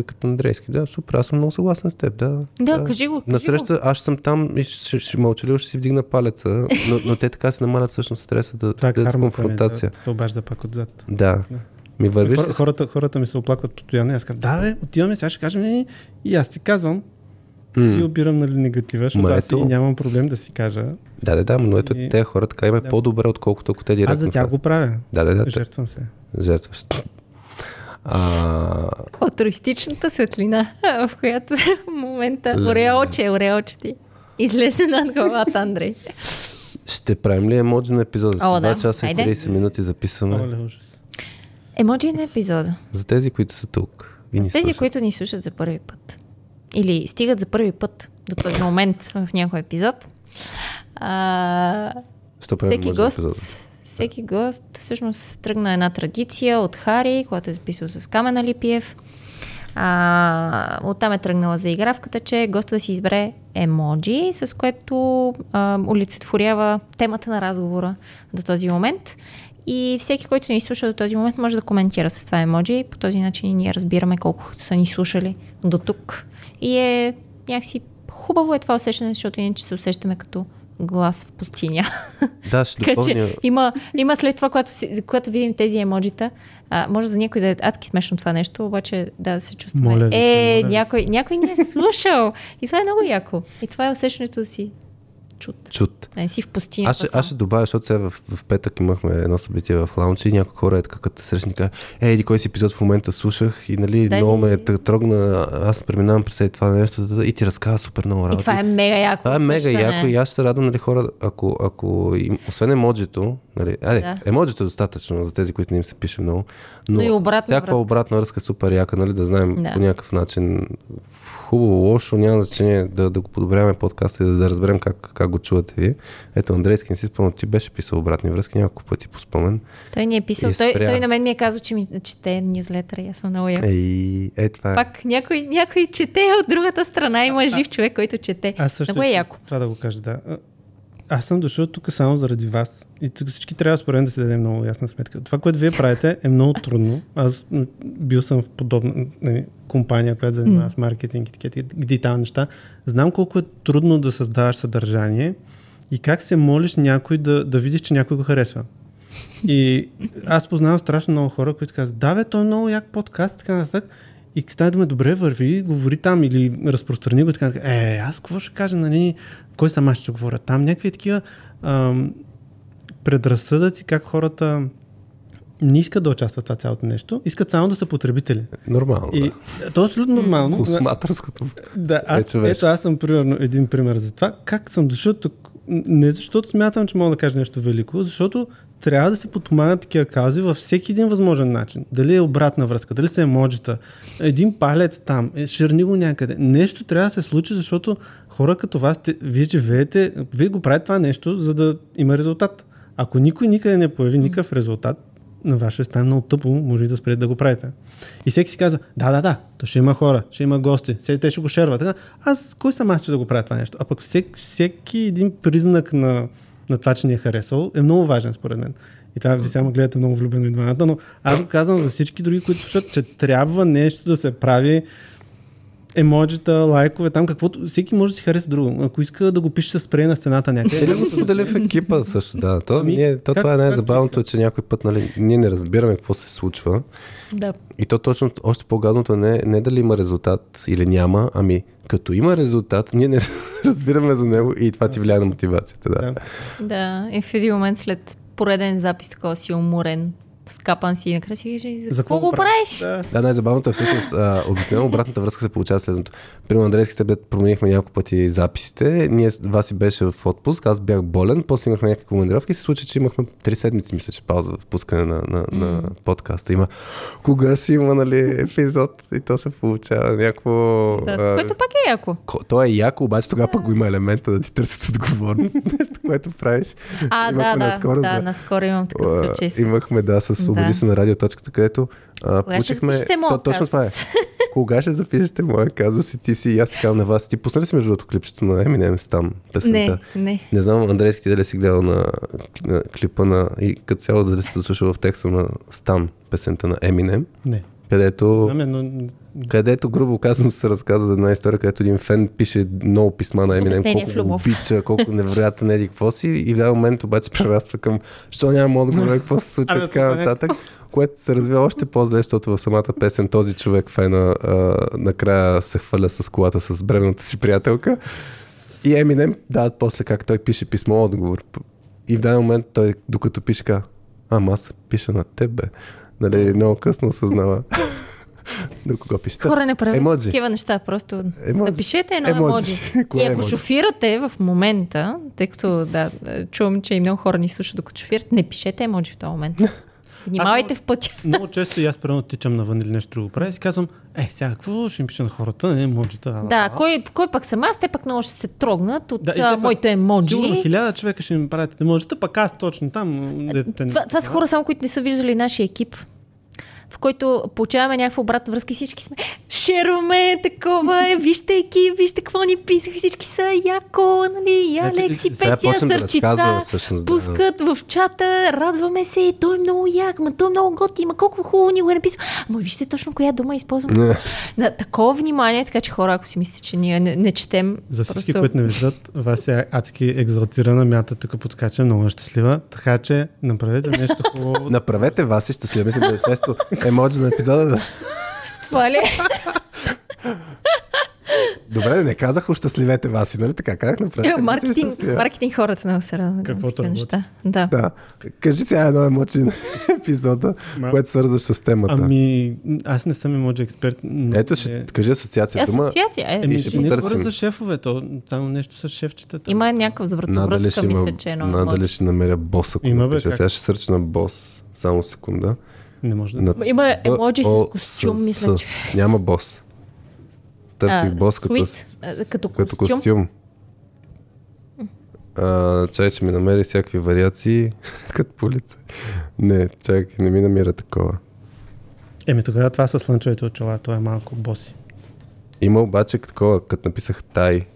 като Андрейски, да, супер, аз съм много съгласен с теб, да. Да, кажи го. Насреща, аз съм там и ще мълчаливо, ще си вдигна палеца, но те така се намалят всъщност стреса да бъдат в конфронтация. Да се обажда пак отзад. Да. Ми вървиш. Хората ми се оплакват постоянно. Аз казвам, отиваме, сега ще кажем не. И аз ти казвам и обирам, нали, негатива, защото аз и нямам проблем да си кажа. Да, но ето те хора така има по-добре, отколкото ако те директно. Аз за тях го правя. Жертвам се. жертващ. Отруистичната светлина, в която в момента ореолче ти излезе над главата, Андрей. Ще правим ли емоджи на епизода? 2 часа и 30 минути записваме. Емоджи на епизода. За тези, които са тук. Които ни слушат за първи път. Или стигат за първи път до този момент в някой епизод. Всеки гост всъщност тръгна една традиция от Хари, която е записал с Камен Алипиев. Оттам е тръгнала за игравката, че гостът да си избере емоджи, с което олицетворява темата на разговора до този момент. И всеки, който ни слуша до този момент, може да коментира с това емоджи. По този начин ние разбираме колко са ни слушали до тук. И е някакси хубаво е това усещане, защото иначе се усещаме като глас в пустиня. Да, ще допълня. Има след това, когато видим тези емоджита, може за някой да е адски смешно това нещо, обаче да се чувстваме. Някой не е слушал. И това е много яко. И това е усещането си. Чут. Не си в пустиня. Аз ще добавя, защото сега в петък имахме едно събитие в Лаунчи и някои хора е така, като се срещна и кажа, еди, кой си епизод в момента слушах и много ме трогна, аз преминавам през това нещо и ти разказва супер много работи. И това е мега яко. Това е мега яко и аз ще се радвам, хора, ако освен емоджито, емоджито е достатъчно за тези, които не им се пише много, но и обратна връзка е супер яка, да знаем по някакъв начин хубаво, лошо, няма значение да го подобряваме подкаста и да разберем как го чувате вие. Ето, Андрейски, не си спомня, ти беше писал обратни връзки няколко пъти по спомен. Той не е писал. Той на мен ми е казал, че чете нюзлетъра и аз съм много яко. Това е. Пак някой чете от другата страна. Има жив човек, който чете. Много е яко. Това да го кажа, да. Аз съм дошъл тук само заради вас. И тук всички трябва според мен да си дадем много ясна сметка. Това, което вие правите, е много трудно. Аз бил съм в подобна компания, която занимава с маркетинг и такива дигитални неща. Знам колко е трудно да създаваш съдържание и как се молиш някой да видиш, че някой го харесва. И аз познавам страшно много хора, които казват, да бе, той е много як подкаст, така нататък. И стане да ме добре върви, говори там или разпространи го и така. Аз какво ще кажа, кой сама ще говоря там? Някакви такива предразсъдъци, как хората не искат да участват в това цялото нещо, искат само да са потребители. Нормално, То е абсолютно нормално. Косматърското аз съм примерно един пример за това. Как съм дошъл тук? Не защото смятам, че мога да кажа нещо велико, защото трябва да се подпомагат такива каузи във всеки един възможен начин. Дали е обратна връзка, дали са емоджита, един палец там, ширни го някъде. Нещо трябва да се случи, защото хора като вас, вие живеете, вие го правите това нещо, за да има резултат. Ако никой никъде не появи никакъв резултат, на ваше стане много тъпо, може да спрете да го правите. И всеки си казва, да, то ще има хора, ще има гости, те ще го шерват. Кой съм аз, че да го правя това нещо? А пък всеки един признак на това, че ни е харесало, е много важен според мен. И това ви сега ме гледате много влюбено и дваната, но аз го казвам за всички други, които слушат, че трябва нещо да се прави, емоджита, лайкове, там каквото. Всеки може да си хареса друго. Ако иска да го пише с спрей на стената някъде. Или го сподели в екипа също. Да. Това е най-забавното, че някой път ние не разбираме какво се случва. Да. И то точно още по-гадното не дали има резултат или няма, ами като има резултат, ние не разбираме за него и това ти влияе на мотивацията. Да. И в един момент след пореден запис такова си уморен, скапан си и накрая си кажеш, за какво го правиш? Да, най-забавното е всъщност обикновено обратната връзка се получава следното. Примерно Андрейски тебе променихме няколко пъти записите, Васи беше в отпуск, аз бях болен, после имахме някакви командировки и се случи, че имахме 3 седмици, мисля, че пауза в пускане на подкаста. Има кога ще има епизод и то се получава някакво... което пак е яко. То е яко, обаче тогава пък го има елемента да ти търсят отговорност, нещо, което правиш. Наскоро имам такъв случай. Имахме, Обади се на радио.2, където получихме... Точно това е. Кога ще запишете моя казус и ти си, и аз си казвам на вас. Ти пусна ли си между другото клипчето на Eminem Stan? Песента? Не. Не знам, Андрейски, ти дали си гледал на клипа и като цяло дали си заслушал в текста на Stan, песента на Eminem? Не. Където грубо казано се разказва за една история, където един фен пише много писма на Еминем, колко го обича, колко невероятен еди какво си, и в даден момент обаче прераства към що няма отговор, какво се случва така нататък, което се развива още по-зле, защото в самата песен този човек фена накрая се хвърля с колата с бременната си приятелка и Еминем дават после как той пише писмо отговор и в даден момент той докато пише ама аз пиша на тебе. Нали, много късно съзнава. До кога пишете? Хора, не правите такива неща, просто емоджи. Да пишете едно емоджи. И ако шофирате в момента, тъй като да, чувам, че и много хора ни слушат докато шофират, не пишете емоджи в този момент. Внимавайте в пътя. Много често и аз прямо тичам навън или нещо друго правя и си казвам, сега какво ще им пиша на хората, емоджита. Да, кой пък съм аз, те пък много ще се трогнат от моите емоджи. Сигурно 1000 човека ще им правят емоджита, пък аз точно там. Това са хора само, които не са виждали нашия екип, в който получаваме някаква обратна връзка и всички сме шерваме, такова, вижте екип, вижте какво ни писаха, всички са яко, нали, Алекси, Петя, сърчица, пускат в чата, радваме се, той е много як, ма той е много готин, ма колко хубаво ни го е написал. Ама вижте точно коя дума използвам. На такова внимание, така че хора, ако си мислите, че ние не четем. За всички, които не виждат, Вася е адски екзалтирана, мята тук подкача, много е щастлива, така че направете нещо хубаво. Направете Вася щастлива, си безпесто. Емоджи на епизода. Това ли? Добре, не казах щастливете вас, нали така? Как направите? Маркетинг хората много се радват. Каквото неща. Да. Кажи сега едно емоджи на епизода, което свързваш с темата. Ами, аз не съм емоджи експерт. Ето, ще кажи асоциацията. Ще потърсим. За шефове, то само нещо с шефчетата. Има някакъв завъртовръзка, мисля, че е много емоджи. Надали ще намеря бос, ако напиша. Сега ще сърча на бос. Само секунда. Не може да. Има емоджи с костюм, мисля, че... Няма бос. Търсих бос като костюм. Чай, че ми намери всякакви вариации като полица. Не, чакай, не ми намира такова. Тогава това са слънчевите очила, това е малко боси. Има обаче такова, като написах тай.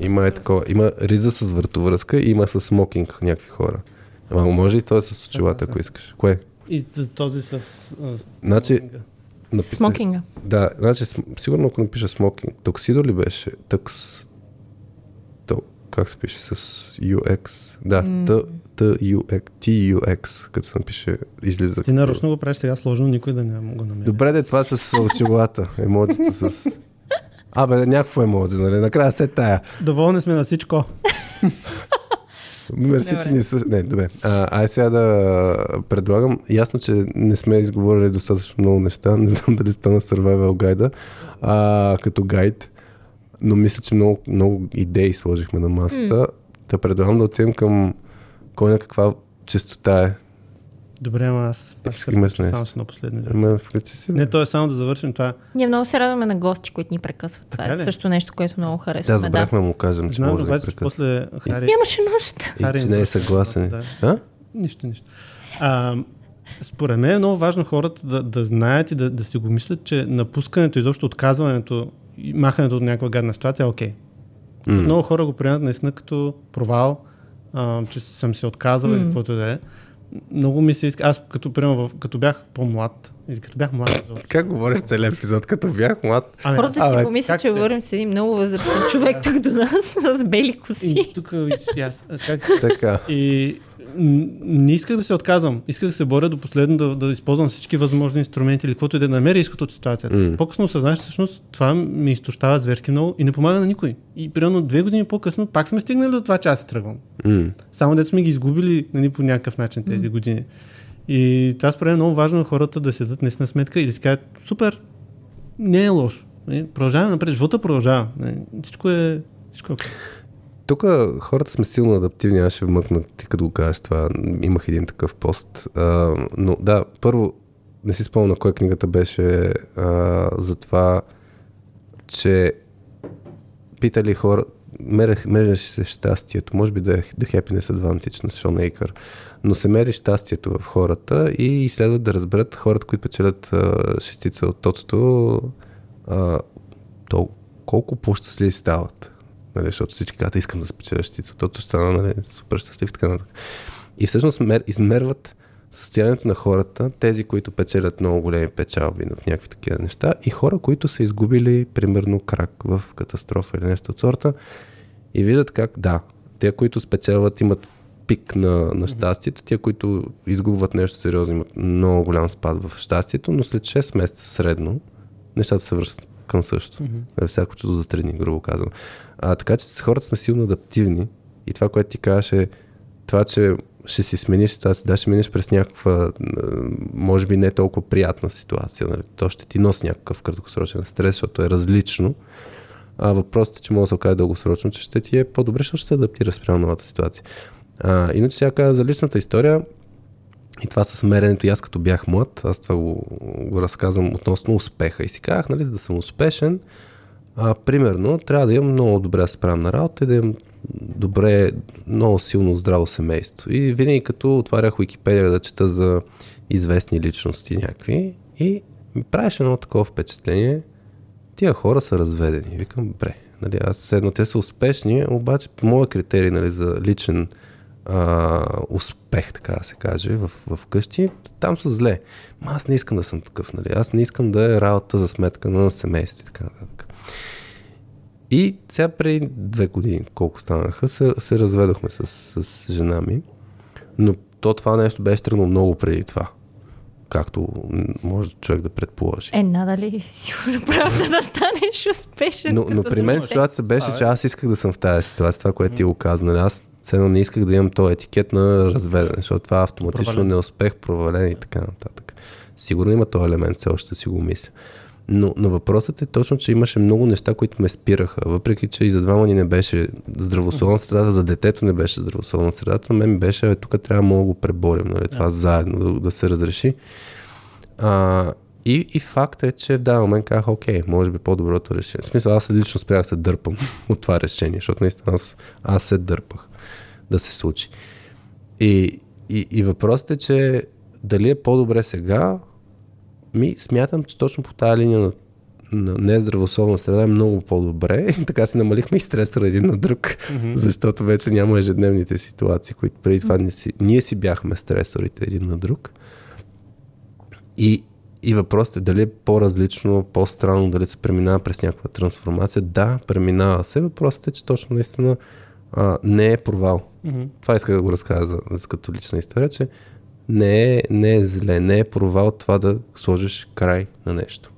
Има е такова. Има риза с въртовръзка и има с смокинг някакви хора. Може и това е с очилата, ако искаш. Кое? И този с... Значи, смокинга. Да, значи, сигурно ако напиша смокинг. Токсидо ли беше? Как се пише? С UX. Да, TUX, като се напише, излиза. Ти нарочно го правиш сега сложно, никой да не го намери. Добре, де това с очилата, емоджито с... Абе, някакво емоджи, нали? Накрая се тая. Доволни сме на всичко. Мерси, че ни слушате. Не, добре. Ай сега да предлагам. Ясно, че не сме изговорили достатъчно много неща. Не знам дали стана Survival Guide като гайд, но мисля, че много идеи сложихме на масата. Та предлагам да отидем към коня каква честота е. Добре, ама аз пасвам само на последно. Не, то е само да завършим това. Ние много се радваме на гости, които ни прекъсват. Това е също нещо, което много харесваме. Да, забрахме му кажем, че може да прекъсваме. После Хари... Нямаше нужда. И че не е съгласен. Да. Нищо. Според мен е много важно хората да знаят и да си го мислят, че напускането, изобщо отказването, махането от някаква гадна ситуация е окей. Много хора го приемат наистина като провал, че съм се отказал или каквото да е. Много ми се иска. Аз като бях по-млад, или като бях млад. Как говориш целият епизод, като бях млад? Хората си помисля, че говорим с един много възрастен човек тук до нас с бели коси. И тук аз. Така. И не исках да се отказвам. Исках да се боря до последно, да използвам всички възможни инструменти или каквото и да намеря изход от ситуацията. По-късно осъзнах, че всъщност това ме изтощава зверски много и не помага на никой. И примерно 2 години по-късно пак сме стигнали до това, че аз се тръгвам. Само дето сме ги изгубили по някакъв начин тези години. И това според е много важно хората да се дадат наистина сметка и да си кажат, супер, не е лошо. Продължаваме напред, живота продължава. Всичко е. Тук хората сме силно адаптивни, аз ще вмъкна, ти като го кажеш това, имах един такъв пост. Но да, първо, не си спомня коя книгата беше за това, че питали хора, мереше се щастието, може би да е The Happiness Advantage на Шон Ейкър, но се мери щастието в хората и следват да разберат хората, които печелят 6 от тотото, колко по-щастливи стават. Нали, защото всички казват, искам да спечеля 6, тото ще стана супер щастлив, така нататък. И всъщност измерват състоянието на хората, тези, които печелят много големи печалби от някакви такива неща и хора, които са изгубили примерно крак в катастрофа или нещо от сорта и виждат как те, които спечелват, имат пик на щастието, те, които изгубват нещо сериозно, имат много голям спад в щастието, но след 6 месеца средно нещата се връщат към същото. Всяко чудо за 3 дни, грубо казвам. Така че хората сме силно адаптивни и това, което ти казваш е това, че ще си смени ситуация, да, ще минеш през някаква, може би не толкова приятна ситуация, нали? То ще ти носи някакъв краткосрочен стрес, защото е различно. А въпросът е, че може да се окаже дългосрочно, че ще ти е по-добре, защото ще се адаптира спрямо новата ситуация. Иначе сега каза за личната история и това с меренето, и аз като бях млад, аз това го разказвам относно успеха и си казах, нали, за да съм успешен, примерно трябва да имам много добре да се справям на работа и да имам добре, много силно здраво семейство. И винаги като отварях Уикипедия да чета за известни личности някакви и ми правеше едно такова впечатление, тия хора са разведени. Викам, бре, нали, аз седно, те са успешни, обаче по моя критерий, нали, за личен успех, така да се каже, в къщи, там са зле. Ма аз не искам да съм такъв, нали, аз не искам да е работа за сметка на семейство и така нататък. И сега преди 2 години, колко станаха, се разведохме с жена ми, но това нещо беше тръгнало много преди това, както може човек да предположи. Надали си правда да станеш успешен. Но при мен ситуацията беше, че аз исках да съм в тази ситуация, това, което ти го каза. Нали? Аз ценно не исках да имам този етикет на разведен, защото това автоматично провален. Неуспех, провален и така нататък. Сигурно има този елемент, все още си го мисля. Но въпросът е точно, че имаше много неща, които ме спираха. Въпреки, че и за двама ни не беше здравословна средата, за детето не беше здравословна средата, на мен беше, тук трябва да го преборим, нали, това заедно да се разреши. И факт е, че в даден момент казах, окей, може би по-доброто решение. В смисъл, аз лично спрях да се дърпам от това решение, защото наистина аз се дърпах да се случи. И въпросът е, че дали е по-добре сега, смятам, че точно по тази линия на нездравословна среда е много по-добре. Така си намалихме и стресора един на друг, защото вече няма ежедневните ситуации, които преди това ние си бяхме стресорите един на друг. И въпросът е дали е по-различно, по-странно, дали се преминава през някаква трансформация. Да, преминава се. Въпросът е, че точно наистина не е провал. Това исках да го разкажа за като лична история, че не е зле, не е провал това да сложиш край на нещо.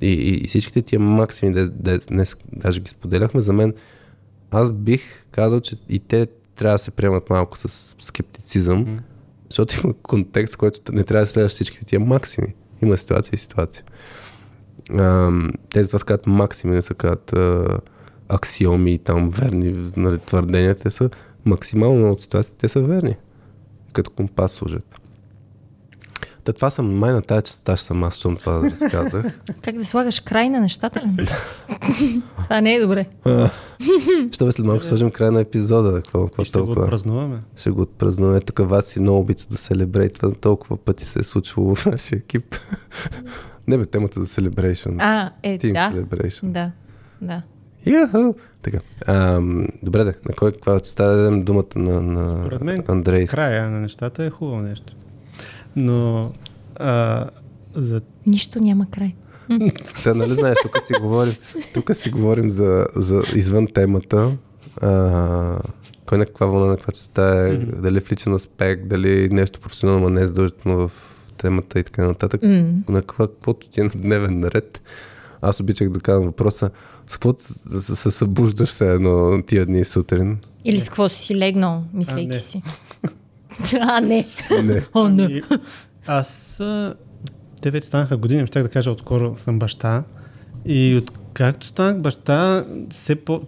И всичките тия максими, днес даже ги споделяхме, за мен аз бих казал, че и те трябва да се приемат малко с скептицизъм, защото има контекст, който не трябва да следваш всичките тия максими. Има ситуация. Те за това казват максими, не са казват аксиоми, там верни твърдения, те са максимално от ситуациите, те са верни. Като компас служат. Това съм май на тази частота, ще съм аз, защото това да разказах. Как да слагаш край на нещата ли? Това не е добре. Ще бе след малко сложим край на епизода. Ще го отпразнуваме. Ще го отпразнуваме. Тук вас си много обича да селебрейтва. Толкова пъти се е случвало в нашия екип. Не бе, темата за селебрейшн. Team celebration. Да. Йоху! Така. Добре де, на кой каква да дадем думата на според мен, Андрей? Края на нещата е хубаво нещо. Но за... Нищо няма край. Та, нали знаеш, тук си говорим за извън темата. Кой на каква вълна, на каква чета е, дали в личен аспект, дали нещо професионално, не е задължително в темата и така нататък. На каквото ти е на дневен наред. Аз обичах да казвам въпроса, с какво се събуждаш все едно тия дни сутрин? Или с какво си легнал, мислейки си? Не. Аз 9 станаха години, щях да кажа, откоро съм баща. И откакто станах баща,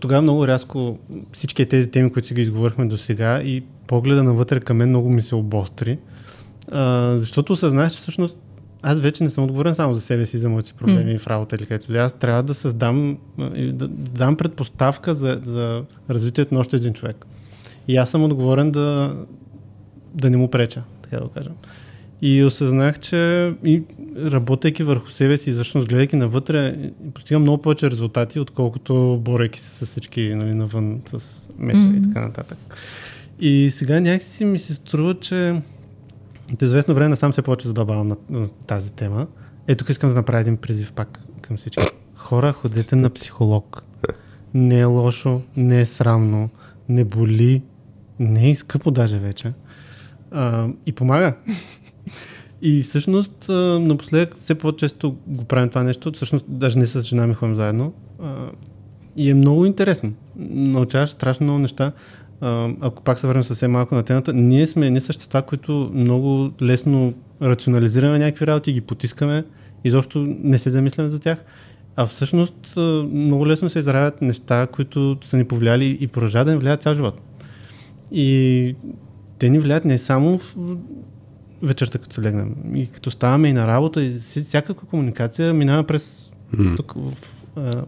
тогава много рязко всички тези теми, които си ги изговорихме до сега и погледа навътре към мен много ми се обостри. Защото осъзнах, че всъщност аз вече не съм отговорен само за себе си, за моите проблеми в работа или където. Аз трябва да създам и да дам предпоставка за развитието на още един човек. И аз съм отговорен да не му преча, така да го кажем. И осъзнах, че и работейки върху себе си, всъщност гледайки навътре, постигам много повече резултати, отколкото борейки се с всички, нали, навън с методи и така нататък. И сега някакси ми се струва, че от известно време насам се повече задълбавам на тази тема. Тук искам да направя един призив пак към всички. Хора, ходете на психолог. Не е лошо, не е срамно, не боли, не е скъпо даже вече. И помага. И всъщност напоследък все по-често го правим това нещо. Всъщност даже не с жена ми ходим заедно. И е много интересно. Научаваш страшно много неща. ако пак се върнем съвсем малко на темата, ние сме не същества, които много лесно рационализираме някакви работи, ги потискаме и изобщо не се замисляме за тях. А всъщност много лесно се изравят неща, които са ни повлияли и продължават да ни влияят цял живот. И те ни влияят не само в вечерта, като се легнем. И като ставаме и на работа, и всякаква комуникация минава през тук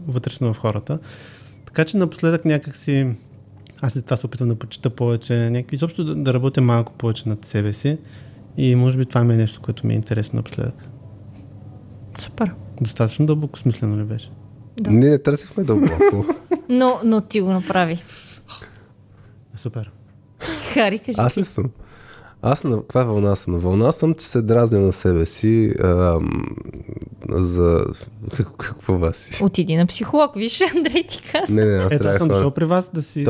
вътрешно в хората. Така че напоследък някак си аз и това се опитвам да почита повече, някакви, изобщо да работя малко повече над себе си. И може би това ми е нещо, което ми е интересно напоследък. Супер. Достатъчно дълбоко смислено ли беше? Да. Не търсихме дълбоко. но ти го направи. Супер. Хари, кажи. Аз ли съм? Аз на каква вълна съм? Вълна съм, че се дразня на себе си за... Какво вас си? Отиди на психолог, виж, Андрей ти каза. Не, аз трябва. Ето, съм дошъл при вас да си...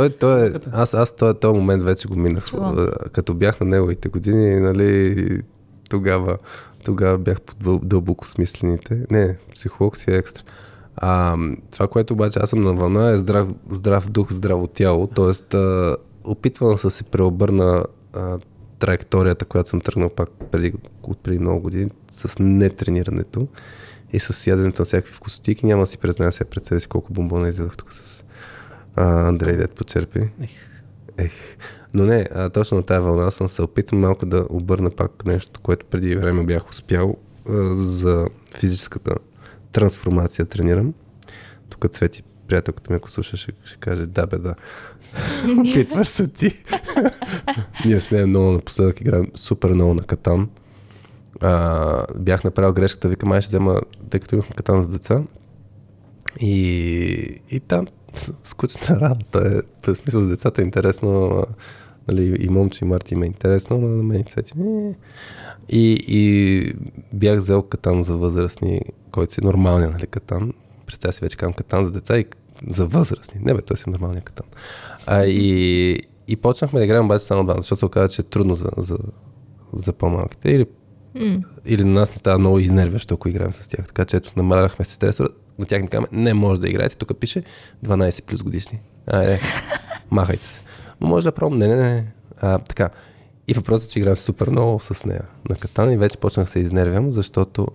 Този момент вече го минах. Чувам. Като бях на неговите години, нали, тогава бях под дълбоко смислените. Не, психолог си е екстра. Това, което обаче аз съм на вълна е здрав дух, здраво тяло. Тоест, опитвам да се преобърна траекторията, която съм тръгнал пак преди много години с нетренирането и с яденето на всякакви вкусотики. Няма да си призная сега пред себе си колко бомбона изядох тук с Андрей дед почерпи. Ех. Но не, точно на тая вълна съм се опитвам малко да обърна пак нещо, което преди време бях успял за физическата трансформация тренирам. Тук Цвети, приятелката ми, ако слушаш, ще каже да бе, да. Опитваш се ти. Ние с нея много напоследък играем супер много на катан. Бях направил грешката, викам, ай ще взема, тъй като имахме катан за деца. И там скучна работа е. В смисъл, с децата е интересно, нали, и момче, и Марти им е интересно, но на мен и Цвети. И бях взел катан за възрастни, който си нормалния, нали, катан. Представя си вече към катан за деца и за възрастни. Не бе, той си е нормалния катан. И почнахме да играем обаче само два, защото се оказа, че е трудно за по-малките. Или на нас не става много изнервящо, ако играем с тях. Така че ето, намаляхме се стресора, на тях не казваме, не може да играете. Тук пише 12 плюс годишни. Айде, махайте се. Може да пробвам, не. Така. И въпросът е, че играем супер много с нея на катан и вече почнах да се изнервям, защото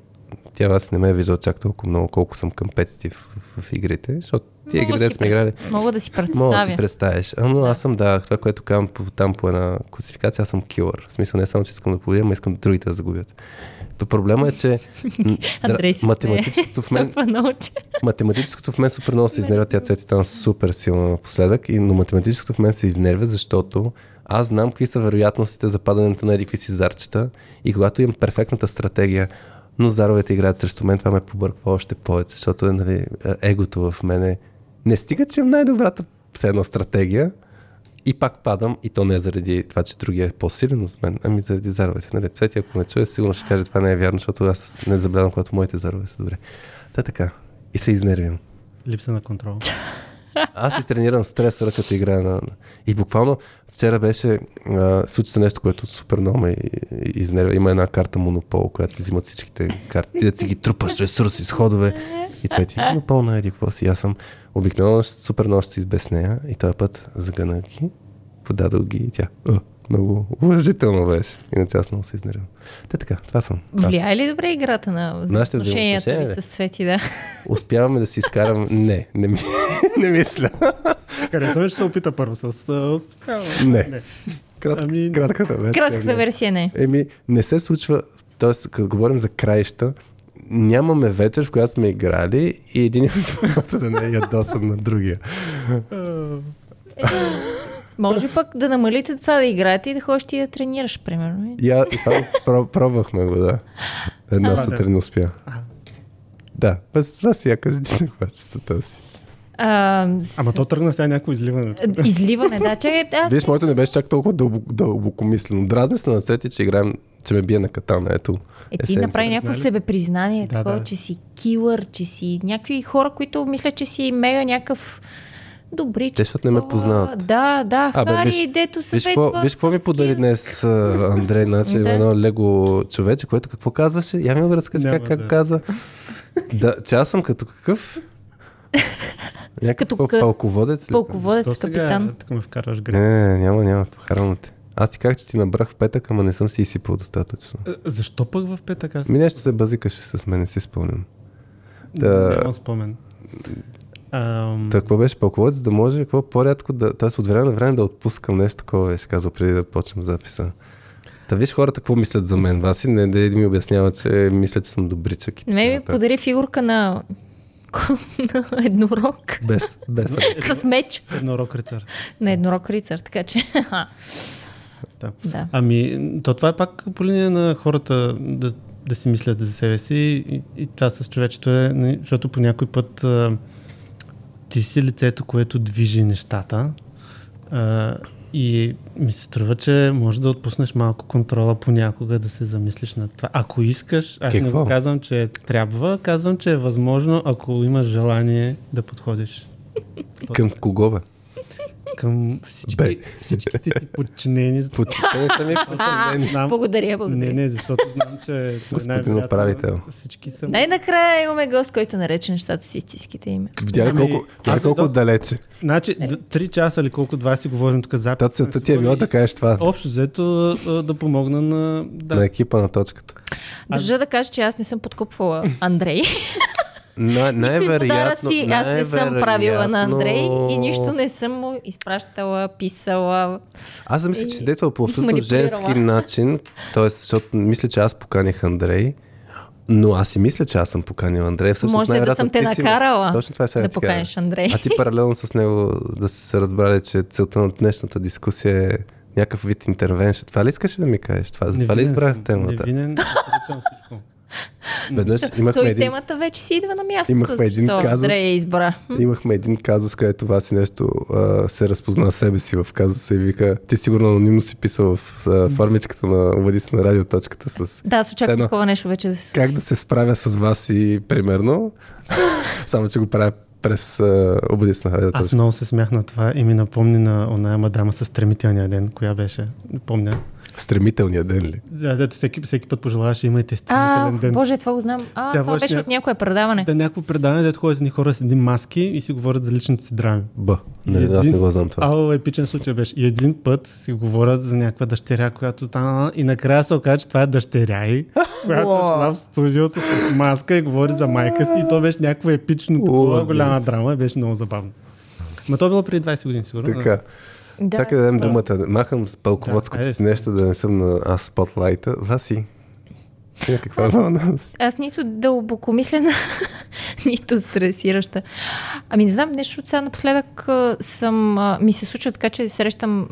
тя вас не ме е виждала чак толкова много, колко съм компетитив в игрите, защото тия игри, де сме играли... Мога да си представя. Мога да си представиш. Но аз съм, това, което казвам там по една класификация, аз съм килър. В смисъл не само, че искам да победя, но искам другите да загубят. То проблема е, че математическото в мен супер много се изнервя, тя Цвети там супер силно напоследък, но математическото в мен се изнервя, защото аз знам какви са вероятностите за падането на едикви си зарчета и когато имам перфектната стратегия, но заровете играят срещу мен, това ме побърква още повече, защото нали, егото в мене не стига, че е най-добрата все едно стратегия и пак падам и то не е заради това, че другия е по-силен от мен, ами заради заровете. Нали, Цвети, ако ме чуя, сигурно ще каже, това не е вярно, защото аз не забелязам, когато моите зарове са добре. Та така. И се изнервям. Липса на контрол. Аз си тренирам стресора, като играя на... И буквално вчера беше... случи се нещо, което супер много ме изнервя. Има една карта Монопол, която ти взимат всичките карти. Ти да си ги трупаш, ресурси, сходове. И Цвети, Монопол на еди, какво си? Аз съм обикновено супер много ще избеснея. И този път загънах ги, подадох ги и тя... Много уважително беше. Иначе аз много се изнервам. Те така, това съм. Влияе ли добре играта на отношенията ви с Цвети, да? Успяваме да си изкарам... Не мисля. Харесваме, ще се опита първо с... Не. Кратката версия не. Не се случва... Тоест, като говорим за краища, нямаме вечер, в която сме играли и един да не е ядосан на другия. Може пък да намалите това да играете и да ходиш и да тренираш, примерно. И това пробвахме го, да. Една сутрин успя. Да, това си я кажа, ти не хвачи с това си. Ама то тръгна сега някакво изливане. Изливане, да. Виж, моето не беше чак толкова дълбокомислено. Дразни се на Цвети, че играем, че ме бие на катана. Ето. Ти направи някакво себепризнание, такова, че си килър, че си някакви хора, които мислят, че си мега някакъв добричко. Тещата не ме познават. Да, Хари, дето се вижда. Виж какво ми подари днес Андрей, наче едно лего човече, което какво казваше? Я ми го разкажи как каза. Да, че аз съм като какъв? Някакъв пълководец? Пълководец, защо капитан. Сега, тук ме вкарваш грех. Не, няма, харам те. Аз ти казах, че ти набрах в петък, ама не съм си изсипал достатъчно. Защо пък в петък? Аз... Нещо се базикаше с мен, не си спомням. Нямам спомен. Какво беше пълководец, да може какво по-рядко, т.е. от време на време да отпускам нещо такова, беше казал преди да почнем записа. Та виж хората какво мислят за мен, Васи, не да ми обясняват, че мислят, че съм добричък. Ме ми подари фигурка на... еднорог. Без. С меч. Еднорог рицар. Не, еднорог рицар, така че... Да. Ами, то това е пак по линия на хората да си мислят за себе си и това с човечето е, защото по някой път ти си лицето, което движи нещата и ми се струва, че може да отпуснеш малко контрола понякога, да се замислиш на това. Ако искаш, аз не го казвам, че трябва, казвам, че е възможно, ако имаш желание да подходиш. Към кого бе? Към всичките ти подчинени. Подчинените ми подчинени. Благодаря. Не, защото знам, че господин управител. Всички са... Най-накрая имаме гост, който нарече нещата си истинските име. Видя ли колко далече? Значи, 3 часа или колко 20 говорим тук запис. Та целта ти е била да кажеш това. Общо взето да помогна на екипа на точката. Държа да кажа, че аз не съм подкупвала Андрей. Най-вероятно. Аз не съм правила на Андрей и нищо не съм му изпращала, писала. Аз мисля, че си действала по абсолютно женски начин, т.е. защото мисля, че аз поканих Андрей, но аз си мисля, че аз съм поканил Андрей. Всъщност, може да съм те накарала да поканиш Андрей. А ти паралелно с него да се разбрали, че целта на днешната дискусия е някакъв вид интервеншън. Това ли искаш да ми кажеш? За това ли избрах темата? Невинен, веднъж имахме той един... темата вече си идва на място. Имахме един казус, където това си нещо се разпозна себе си в казуса и вика, ти сигурно анонимно си писал в формичката на Владиса на радиоточката с... Да, аз очаквам такова нещо вече да се случи. Как да се справя с вас и примерно, само че го правя през Владиса на радиоточката. Аз много се смях на това и ми напомни на оная мадама със стремителния ден, коя беше, не помня. Стремителния ден ли? Да, дето всеки път пожелаваше, имайте стремителен ден. Боже, това го знам. Това беше от някое предаване. Да, някое предаване, дето ходят ни хора с едни маски и си говорят за личните си драми. Аз не го знам това. Епичен случай беше. И един път си говорят за някаква дъщеря, която и накрая се оказа, че това е дъщеря ѝ, която е шла в студиото с маска и говори за майка си и то беше някаква епична голяма драма, беше много забавно. Ма то било преди 20 години, сигурно. Така. Чакай да дадем думата. Махам с пълководското си нещо, да не съм на аз спотлайта. Васи, каква вълна си? Аз нито дълбокомислена, нито стресираща. Ами не знам, нещо от сега напоследък ми се случва така, че срещам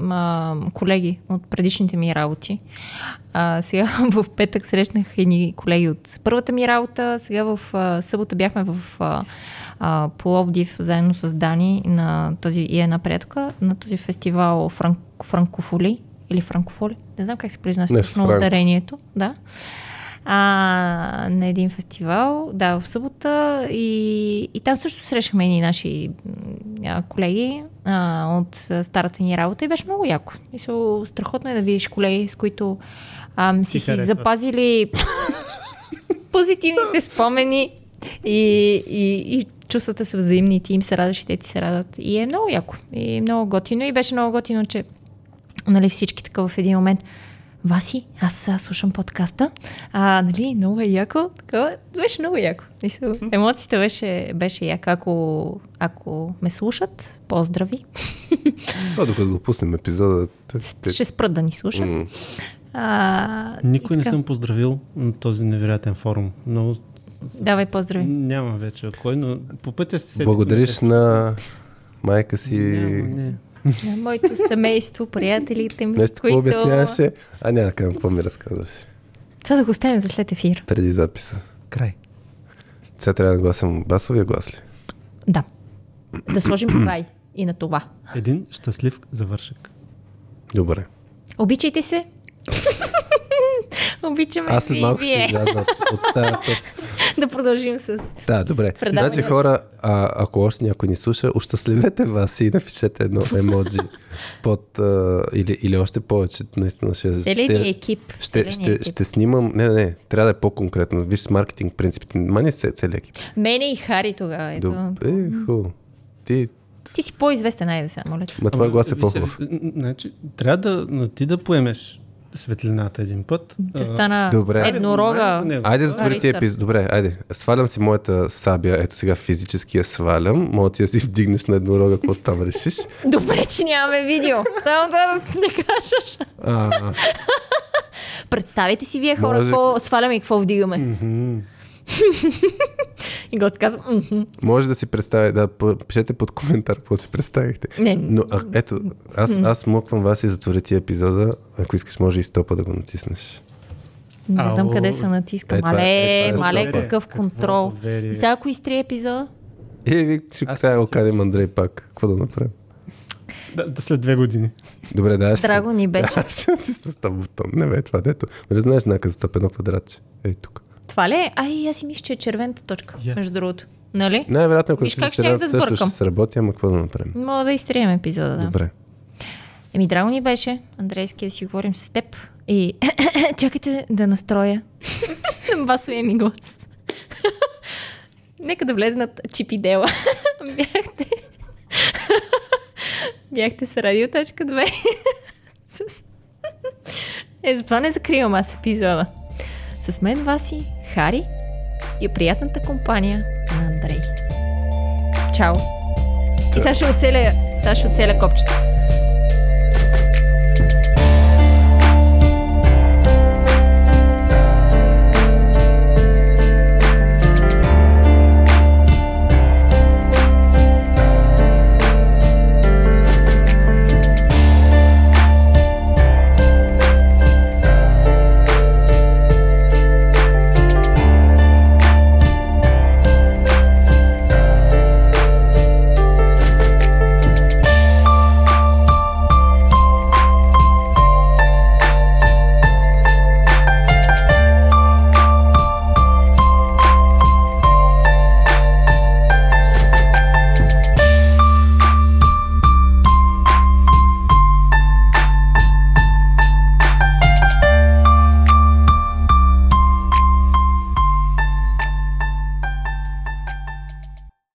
колеги от предишните ми работи. Сега в петък срещнах едни колеги от първата ми работа. Сега в събота бяхме в... Пловдив, заедно с Дани на този, и една приятелка на този фестивал Франкофоли или Франкофоли, не знам как се произнася точно ударението, да. На един фестивал, да, в събота и там също срещахме едни наши колеги от старата ни работа и беше много яко. И страхотно е да видиш колеги, с които си запазили позитивните спомени и чувствата са взаимни, ти им се радваш и те ти се радват. И е много яко, и много готино. И беше много готино, че нали, всички така в един момент Васи, аз слушам подкаста, нали, много е яко. Така, беше много яко. Емоцията беше яка. Ако ме слушат, поздрави. Докато го пуснем епизода... Ще спрат да ни слушат. Никой не съм поздравил на този невероятен форум. Много... Давай поздрави. Няма вече кой, но по пътя си седи. Благодариш на майка си. На моето семейство, приятелите ми. Нещо, какво обясняваше, няма какво ми разказваш. Това да го оставим за след ефир. Преди записа. Край. Сега трябва да гласим басовия глас ли? Да. Да сложим край и на това. Един щастлив завършък. Добре. Обичайте се. Обичаме аз след малко ще излязват от стаята. Да продължим с предаване. Значи хора, ако още някой ни слуша, ощастливете вас и напишете едно емоджи под или още повече. Наистина ще снимам. Не, трябва да е по-конкретно. Виж с маркетинг принципите. Мани се цели екип. Мене и Хари тогава. Добре, хубаво. Ти си по-известен, айде сега, моля ти. На твой глас е по-хубав. Значи, трябва да ти да поемеш светлината един път. Да стана еднорога. Айде, затвори ти епизод. Добре, айде. Свалям си моята сабия. Ето сега физически я свалям. Мога ти да си вдигнеш на еднорога, каквото там решиш. Добре, че нямаме видео. Само това да не кажеш. Представете си вие хора, какво сваляме и какво вдигаме. И гост каза. Може да си представя, да, пишете под коментар, какво си представихте. Но ето, аз моквам вас и затворя ти епизода. Ако искаш, може и стопа да го натиснеш. Не знам къде се натискам. Мале, какъв контрол. Сега ако изтрия епизода? Вие ще трябва да оканим Андрей пак. Какво да направим? Да, след 2 години. Добре, да. Драго ни беше. Не бе, това дето. Не знаеш знака за стоп, едно квадратче. Ей тук. Това ли е? Ай, аз си мисля, че е червената точка, между другото. Нали? Най-вероятно, ако ще червената, също ще се работи, ама какво да направим? Мога да изтрием епизода, да. Добре. Драго ни беше, Андрейски, да си говорим с теб и чакайте да настроя басовия ми глас. Нека да влезнат чипи дела. Бяхте с Радио.2. Затова не закривам аз епизода. С мен Васи, Хари и приятната компания на Андрей. Чао! И Саша оцеля копчето.